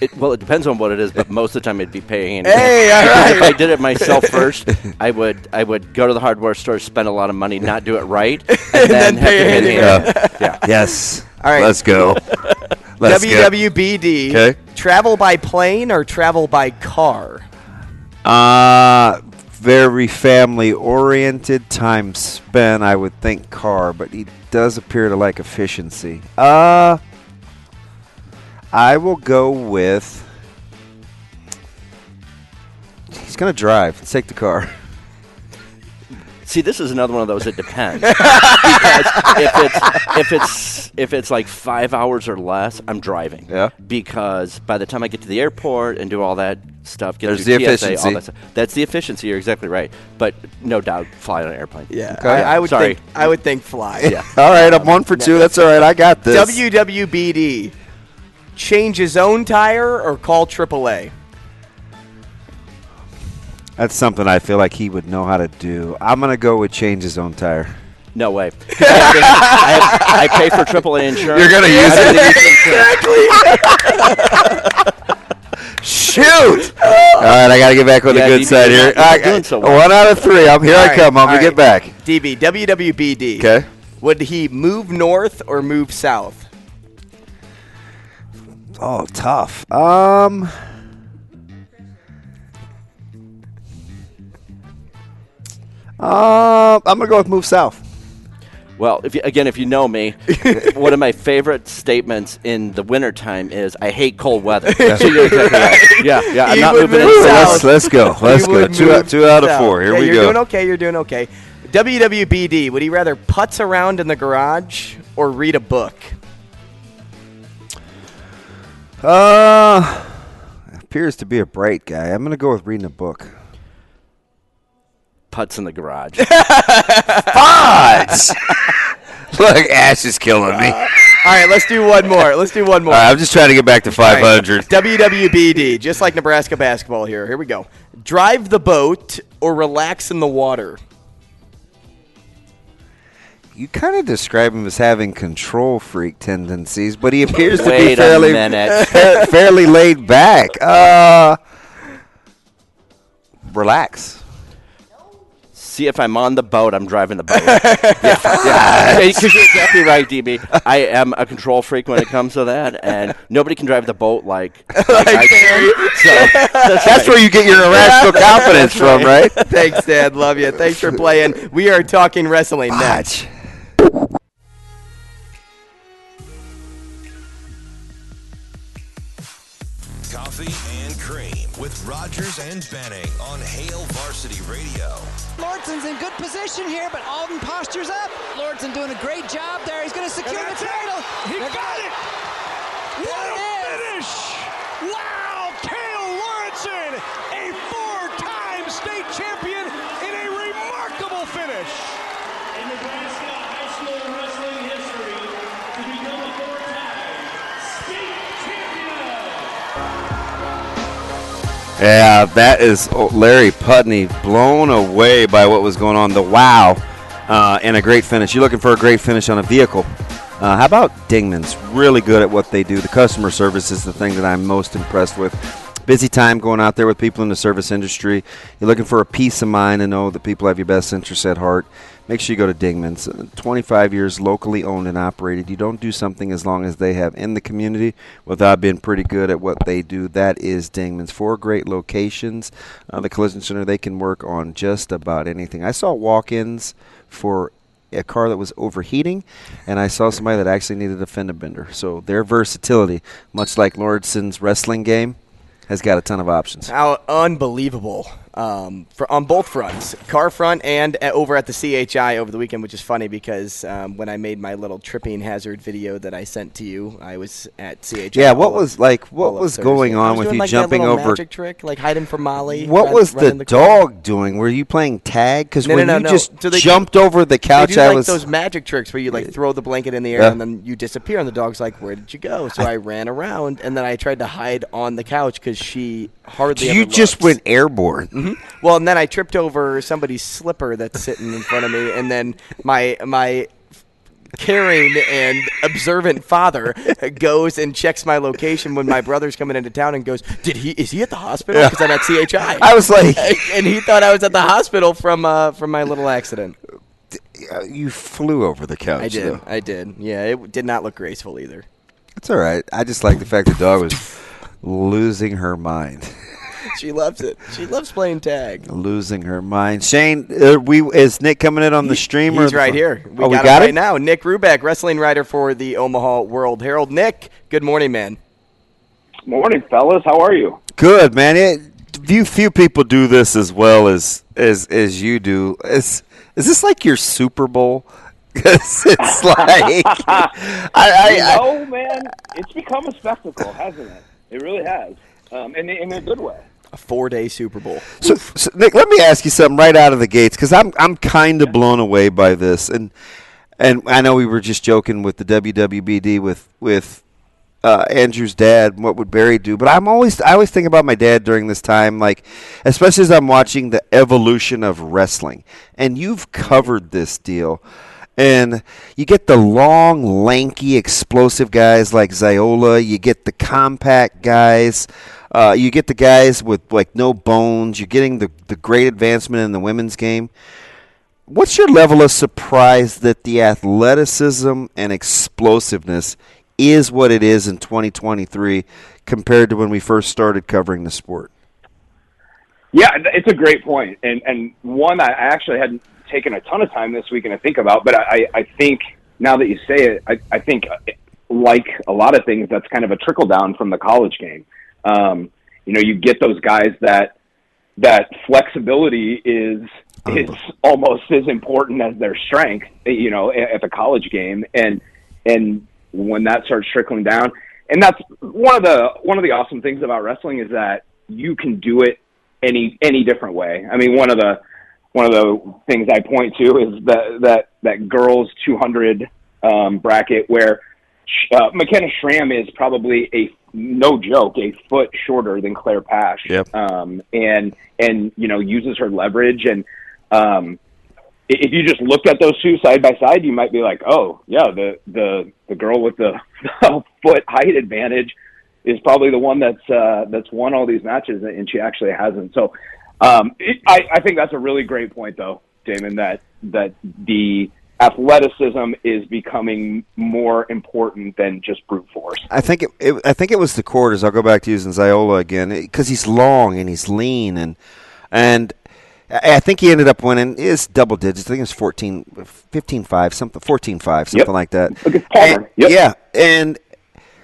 It, well, it depends on what it is, but most of the time it'd be paying. Hey, all right. If I did it myself first, I would I would go to the hardware store, spend a lot of money, not do it right, and, and then, then pay have to pay yeah. yeah. Yes. All right. Let's go. Let's W W B D. Go. Okay. Travel by plane or travel by car? Uh, very family-oriented time spent, I would think car, but he does appear to like efficiency. Uh... I will go with. He's gonna drive. Let's take the car. See, this is another one of those. It depends. Because if it's if it's if it's like five hours or less, I'm driving. Yeah. Because by the time I get to the airport and do all that stuff, get there's the T S A, efficiency. All that stuff. That's the efficiency. You're exactly right. But no doubt, fly on an airplane. Yeah. Okay. I, I would. Sorry. Think, I would think fly. Yeah. All right. I'm one for two. That's all right. I got this. W W B D. Change his own tire or call triple A. That's something I feel like he would know how to do. I'm going to go with change his own tire. No way. I, have, I pay for triple A insurance. You're going to use it. Exactly. Shoot. All right, I got to get back on yeah, the good side here. I, doing so well. One out of three. I'm Here all I right, come. I'm going right. to get back. D B, W W B D. Okay. Would he move north or move south? Oh, tough. Um... Uh, I'm going to go with move south. Well, if you, again, if you know me, one of my favorite statements in the wintertime is, I hate cold weather. Yeah, so you're exactly right. yeah, yeah I'm not moving in south. Let's, let's go. Let's go. Two out, two out of four. Here yeah, we you're go. You're doing okay. You're doing okay. W W B D, would he rather putz around in the garage or read a book? Uh, appears to be a bright guy. I'm going to go with reading a book. Putts in the garage. Putts! Look, Ash is killing me. Uh, all right, let's do one more. Let's do one more. Right, I'm just trying to get back to five hundred. Right. W W B D, just like Nebraska basketball here. Here we go. Drive the boat or relax in the water? You kind of describe him as having control freak tendencies, but he appears to be fairly, fairly laid back. Uh, relax. See, if I'm on the boat, I'm driving the boat. yeah, yeah. You're exactly right, D B. I am a control freak when it comes to that, and nobody can drive the boat like, like, like I can. So, that's that's right. Where you get your irrational confidence from, right? Thanks, Dad. Love you. Thanks for playing. We are talking wrestling next. Coffee and cream with Rogers and Benning on Hail Varsity Radio. Lordson's in good position here, but Alden postures up. Lordson doing a great job there. He's going to secure the title. He got, got it. it. What a finish. Wow, Kale Lawrence, a four-time state champion in a remarkable finish. In Nebraska high school wrestling history, to become a four-time state champion. Yeah, that is Larry Putney blown away by what was going on. The wow uh, and a great finish. You're looking for a great finish on a vehicle. Uh, how about Dingman's? Really good at what they do. The customer service is the thing that I'm most impressed with. Busy time going out there with people in the service industry. You're looking for a peace of mind and know that people have your best interests at heart. Make sure you go to Dingman's. twenty-five years locally owned and operated. You don't do something as long as they have in the community without being pretty good at what they do. That is Dingman's. Four great locations. Uh, the Collision Center, they can work on just about anything. I saw walk-ins for a car that was overheating, and I saw somebody that actually needed a fender bender. So their versatility, much like Lordson's wrestling game, has got a ton of options. How unbelievable um, for, on both fronts, car front and uh, over at the C H I over the weekend, which is funny because um, when I made my little tripping hazard video that I sent to you, I was at C H I. Yeah, what was like? What was going on with you jumping over? Magic trick, like hiding from Molly. What was the dog doing? Were you playing tag? Because when you just jumped over the couch, I was those magic tricks where you like throw the blanket in the air and then you disappear, and the dog's like, "Where did you go?" So I ran around and then I tried to hide on the couch because she hardly. You just went airborne. Mm-hmm. Well, and then I tripped over somebody's slipper that's sitting in front of me, and then my my caring and observant father goes and checks my location when my brother's coming into town and goes, "Did he? Is he at the hospital?" Because yeah. I'm at C H I. I was like, and he thought I was at the hospital from uh, from my little accident. You flew over the couch. I did. Though. I did. Yeah, it did not look graceful either. That's all right. I just like the fact the dog was losing her mind. She loves it. She loves playing tag. Losing her mind. Shane, uh, we is Nick coming in on the stream? He's or the right phone? Here. We oh, got we him got right it? Now. Nick Rubeck, wrestling writer for the Omaha World Herald. Nick, good morning, man. Morning, fellas. How are you? Good, man. It, few few people do this as well as as, as you do. It's Is this like your Super Bowl? Because it's like, I, I, you know, I, man, it's become a spectacle, hasn't it? It really has, um, in in a good way. A four-day Super Bowl. So, so, Nick, let me ask you something right out of the gates, because I'm I'm kind of yeah. blown away by this, and and I know we were just joking with the W W B D with with uh, Andrew's dad. What would Barry do? But I'm always I always think about my dad during this time, like especially as I'm watching the evolution of wrestling, and you've covered this deal. And you get the long, lanky, explosive guys like Ziola. You get the compact guys. Uh, you get the guys with, like, no bones. You're getting the, the great advancement in the women's game. What's your level of surprise that the athleticism and explosiveness is what it is in twenty twenty-three compared to when we first started covering the sport? Yeah, it's a great point. And, and one I actually hadn't taken a ton of time this weekend to think about, but I, I think now that you say it, I, I think like a lot of things, that's kind of a trickle down from the college game. Um, you know, you get those guys that that flexibility is is almost as important as their strength, you know, at the college game, and and when that starts trickling down, and that's one of the one of the awesome things about wrestling is that you can do it any any different way. I mean, one of the One of the things I point to is that that, that girls two hundred um, bracket where uh, McKenna Schramm is probably a no joke a foot shorter than Claire Pash, yep. um, and and you know uses her leverage, and um, if you just looked at those two side by side, you might be like, oh yeah, the the, the girl with the, the foot height advantage is probably the one that's uh, that's won all these matches, and she actually hasn't. So. Um, it, I, I think that's a really great point, though, Damon, that that the athleticism is becoming more important than just brute force. I think it, it I think it was the quarters. I'll go back to using Ziola again because he's long and he's lean, and and I think he ended up winning. It's double digits. I think it was fourteen, fifteen five, something, fourteen five, something yep. like that. Okay. And, yep. Yeah, and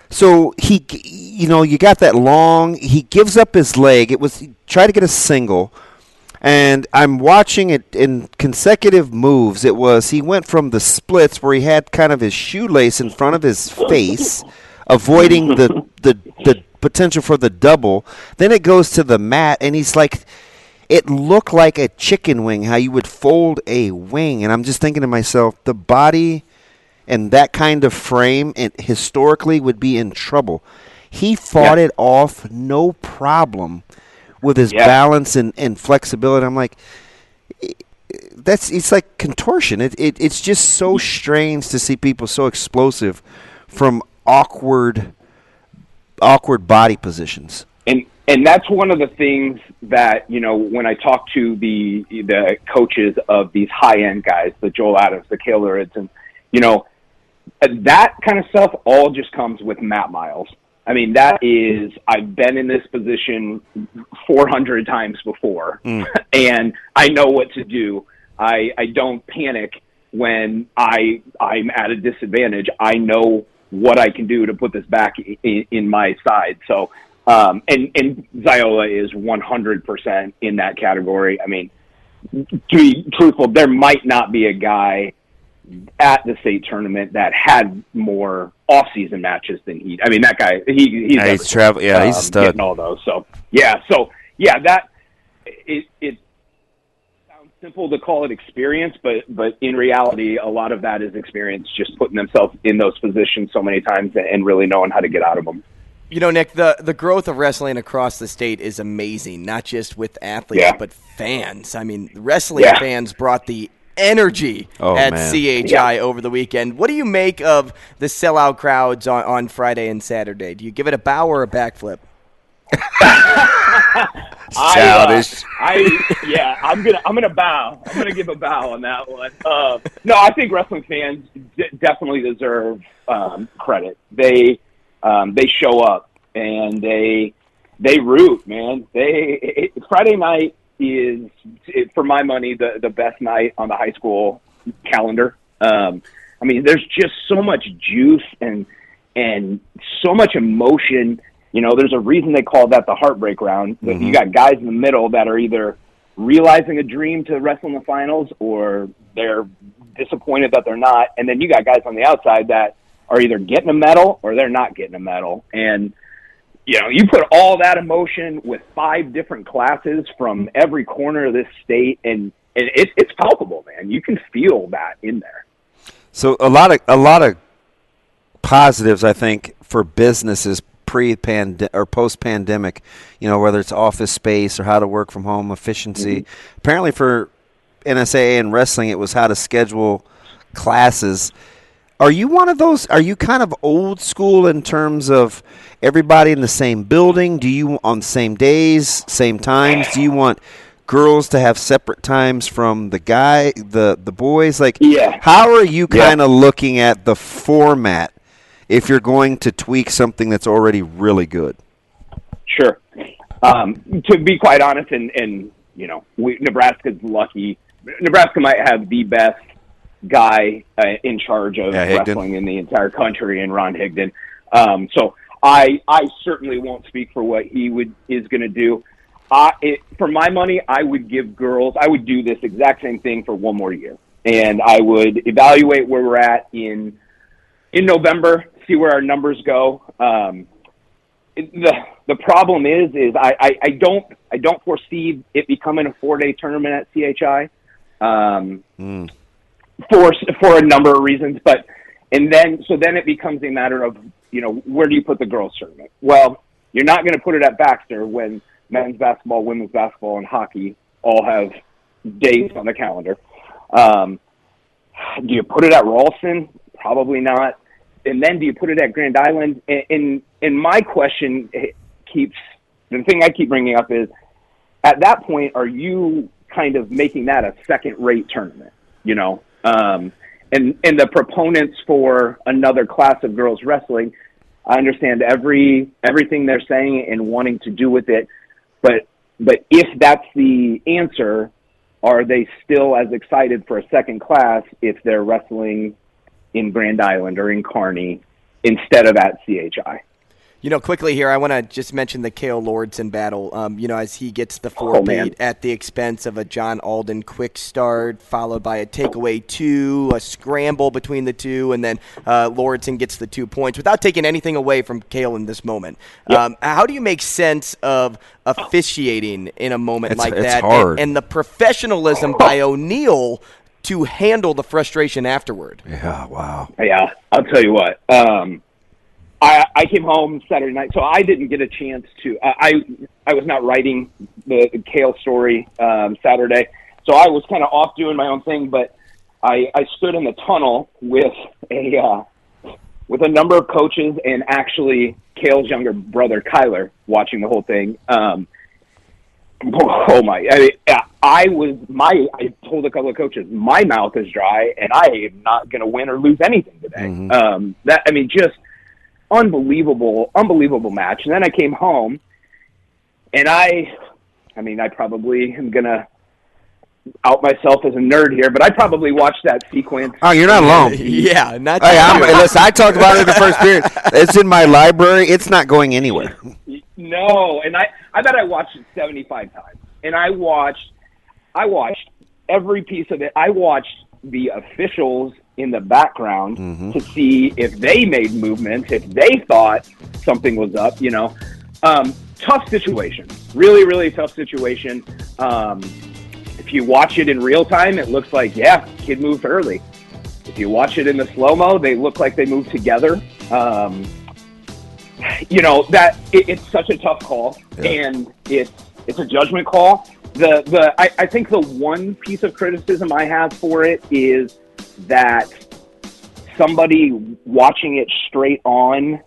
so he, you know, you got that long. He gives up his leg. It was try to get a single, and I'm watching it in consecutive moves. It was he went from the splits where he had kind of his shoelace in front of his face, avoiding the the, the potential for the double. Then it goes to the mat, and he's like, it looked like a chicken wing, how you would fold a wing. And I'm just thinking to myself, the body. And that kind of frame, it historically would be in trouble. He fought yeah. it off, no problem, with his yeah. balance and, and flexibility. I'm like, that's it's like contortion. It, it it's just so strange to see people so explosive from awkward, awkward body positions. And and that's one of the things that you know when I talk to the the coaches of these high end guys, the Joel Adams, the Kale Lawrence, and you know. That kind of stuff all just comes with Matt Miles. I mean, that is, I've been in this position four hundred times before, mm. and I know what to do. I, I don't panic when I, I'm at a disadvantage. I know what I can do to put this back in, in my side. So, um, and, and Ziola is one hundred percent in that category. I mean, to be truthful, there might not be a guy at the state tournament that had more off-season matches than he. I mean, that guy. He he's, yeah, he's traveling. Yeah, um, he's stuck. Getting all those. So yeah. So yeah, that it it sounds simple to call it experience, but but in reality, a lot of that is experience. Just putting themselves in those positions so many times and really knowing how to get out of them. You know, Nick, the, the growth of wrestling across the state is amazing. Not just with athletes, yeah. but fans. I mean, wrestling yeah. fans brought the energy oh, at man. C H I yeah. over the weekend. What do you make of the sellout crowds on, on Friday and Saturday? Do you give it a bow or a backflip? Childish. I, uh, I yeah, I'm gonna I'm gonna bow. I'm gonna give a bow on that one. Uh, no, I think wrestling fans d- definitely deserve um, credit. They um, they show up and they they root, man. They it, it, Friday night. Is, for my money, the, the best night on the high school calendar. Um, I mean, there's just so much juice and and so much emotion. You know, there's a reason they call that the heartbreak round. Mm-hmm. You got guys in the middle that are either realizing a dream to wrestle in the finals, or they're disappointed that they're not. And then you got guys on the outside that are either getting a medal or they're not getting a medal. And, you know, you put all that emotion with five different classes from every corner of this state, and and it, it's palpable, man. You can feel that in there. So a lot of a lot of positives, I think, for businesses pre-pandemic or post-pandemic, you know, whether it's office space or how to work from home, efficiency. Mm-hmm. Apparently for N S A A and wrestling, it was how to schedule classes. Are you one of those? Are you kind of old school in terms of everybody in the same building? Do you on same days, same times? Do you want girls to have separate times from the guy, the, the boys? Like, yeah. How are you kind of yeah. looking at the format if you're going to tweak something that's already really good? Sure. Um, to be quite honest, and, and you know, we, Nebraska's lucky. Nebraska might have the best guy uh, in charge of yeah, wrestling in the entire country, and Ron Higdon. Um, so I I certainly won't speak for what he would is going to do. I, it, for my money, I would give girls. I would do this exact same thing for one more year, and I would evaluate where we're at in in November, see where our numbers go. Um, it, the the problem is is I, I I don't I don't foresee it becoming a four day tournament at C H I. Um, mm. For for a number of reasons, but and then so then it becomes a matter of, you know, where do you put the girls' tournament? Well, you're not going to put it at Baxter when men's basketball, women's basketball, and hockey all have days on the calendar. Um, do you put it at Ralston? Probably not. And then do you put it at Grand Island? And and, and my question keeps the thing I keep bringing up is at that point, are you kind of making that a second-rate tournament? You know. Um, and, and the proponents for another class of girls wrestling, I understand every, everything they're saying and wanting to do with it. But, but if that's the answer, are they still as excited for a second class if they're wrestling in Grand Island or in Kearney instead of at C H I? You know, quickly here, I want to just mention the Kale Lawrence battle, um, you know, as he gets the four oh, beat at the expense of a John Alden quick start, followed by a takeaway two, a scramble between the two, and then uh, Lawrence gets the two points without taking anything away from Kale in this moment. Yep. Um, how do you make sense of officiating in a moment it's, like it's that and, and the professionalism by O'Neal to handle the frustration afterward? Yeah, wow. Yeah, I'll tell you what. Um I, I came home Saturday night, so I didn't get a chance to. I I was not writing the, the Kale story um, Saturday, so I was kind of off doing my own thing. But I, I stood in the tunnel with a uh, with a number of coaches and actually Kale's younger brother Kyler watching the whole thing. Um, oh my! I mean, I was my. I told a couple of coaches my mouth is dry, and I am not going to win or lose anything today. Mm-hmm. Um, that I mean, just. Unbelievable, unbelievable match. And then I came home, and I, I mean, I probably am going to out myself as a nerd here, but I probably watched that sequence. Oh, you're not alone. Yeah. Not hey, I'm, listen, I talked about it in the first period. It's in my library. It's not going anywhere. No, and I, I bet I watched it seventy-five times. And I watched, I watched every piece of it. I watched the officials in the background mm-hmm. to see if they made movements, if they thought something was up, you know. Um, tough situation. Really, really tough situation. Um, if you watch it in real time, it looks like, yeah, kid moved early. If you watch it in the slow-mo, they look like they moved together. Um, you know, that it, it's such a tough call, yeah. and it's, it's a judgment call. The the I, I think the one piece of criticism I have for it is that somebody watching it straight on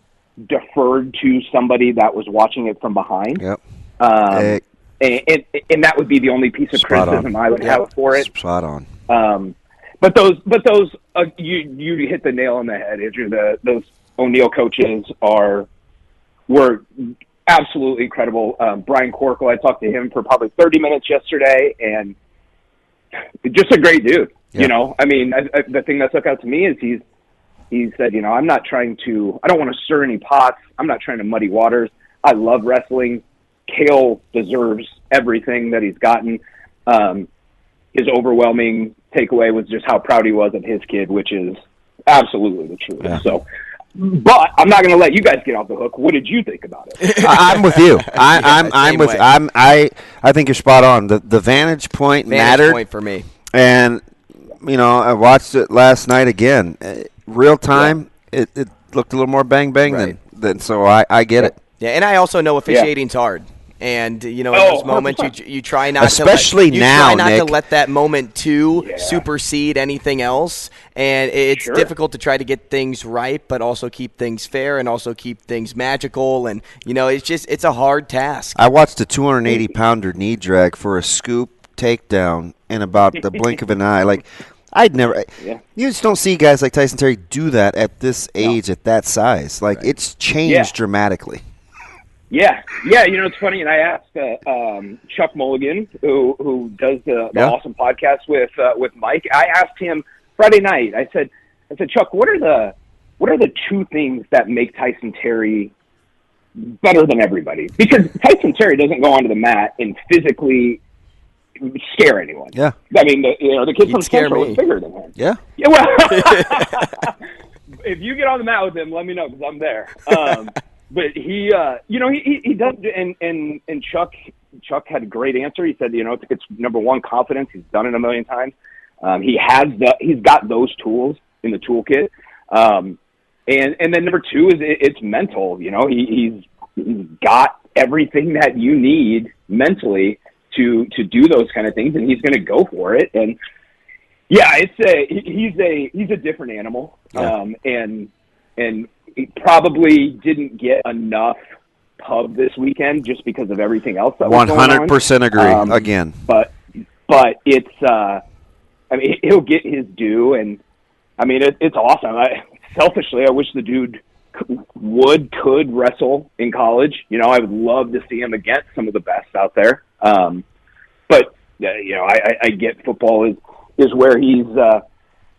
deferred to somebody that was watching it from behind. Yep. Um, hey. and, and, and that would be the only piece of Spot criticism on. I would yep. have for it. Spot on. Um, but those, but those, uh, you you hit the nail on the head, Andrew. The those O'Neal coaches are were absolutely incredible. Um, Brian Corkle, I talked to him for probably thirty minutes yesterday, and just a great dude. Yeah. You know, I mean, I, I, the thing that stuck out to me is he's, he said, you know, I'm not trying to, I don't want to stir any pots. I'm not trying to muddy waters. I love wrestling. Kale deserves everything that he's gotten. um, his overwhelming takeaway was just how proud he was of his kid, which is absolutely the truth. Yeah. So, but I'm not going to let you guys get off the hook. What did you think about it? I'm with you. I, yeah, I'm I'm with way. I'm I I think you're spot on. The the vantage point vantage mattered point for me. And you know, I watched it last night again. Real time, yeah. it, it looked a little more bang bang right. than than so I, I get yeah. it. Yeah, and I also know officiating's yeah. hard. And, you know, in oh, those moments, you, you try not, especially to, let, you now, try not to let that moment to yeah. supersede anything else. And it's sure. difficult to try to get things right, but also keep things fair and also keep things magical. And, you know, it's just it's a hard task. I watched a two hundred eighty pounder knee drag for a scoop takedown in about the blink of an eye. Like, I'd never yeah. – you just don't see guys like Tyson Terry do that at this age, no. at that size. Like, right. it's changed yeah. dramatically. Yeah, yeah. You know, it's funny, and I asked uh, um, Chuck Mulligan, who who does the, the yeah. awesome podcast with uh, with Mike. I asked him Friday night. I said, I said, Chuck, what are the what are the two things that make Tyson Terry better than everybody? Because Tyson Terry doesn't go onto the mat and physically scare anyone. Yeah, I mean, the, you know, the kid He'd from Central is bigger than him. Yeah, yeah. Well, if you get on the mat with him, let me know because I'm there. Um, But he, uh, you know, he, he does, and, and, and Chuck Chuck had a great answer. He said, you know, it's number one, confidence. He's done it a million times. Um, he has the, he's got those tools in the toolkit, um, and and then number two is it, it's mental. You know, he, he's he's got everything that you need mentally to to do those kind of things, and he's going to go for it. And yeah, it's a he's a he's a different animal, yeah. um, and and. He probably didn't get enough pub this weekend just because of everything else that was going on. one hundred percent agree, um, again. But but it's, uh, I mean, he'll get his due, and, I mean, it, it's awesome. I, selfishly, I wish the dude c- would, could wrestle in college. You know, I would love to see him against some of the best out there. Um, but, uh, you know, I, I get football is, is where he's uh,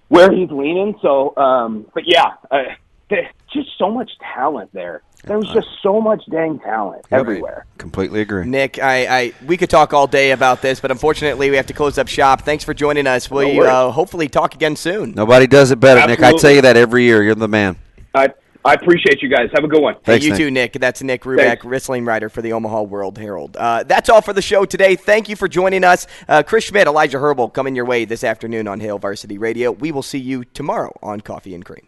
where he's leaning. So, um, but, yeah, I, there's just so much talent there. There was just so much dang talent yeah, everywhere. I completely agree. Nick, I, I we could talk all day about this, but unfortunately we have to close up shop. Thanks for joining us. We'll no uh, hopefully talk again soon. Nobody does it better, absolutely. Nick. I tell you that every year. You're the man. I I appreciate you guys. Have a good one. Thanks, hey, you Nick. Too, Nick. That's Nick Rubeck, Thanks. Wrestling writer for the Omaha World Herald. Uh, that's all for the show today. Thank you for joining us. Uh, Chris Schmidt, Elijah Herbal coming your way this afternoon on Hail Varsity Radio. We will see you tomorrow on Coffee and Cream.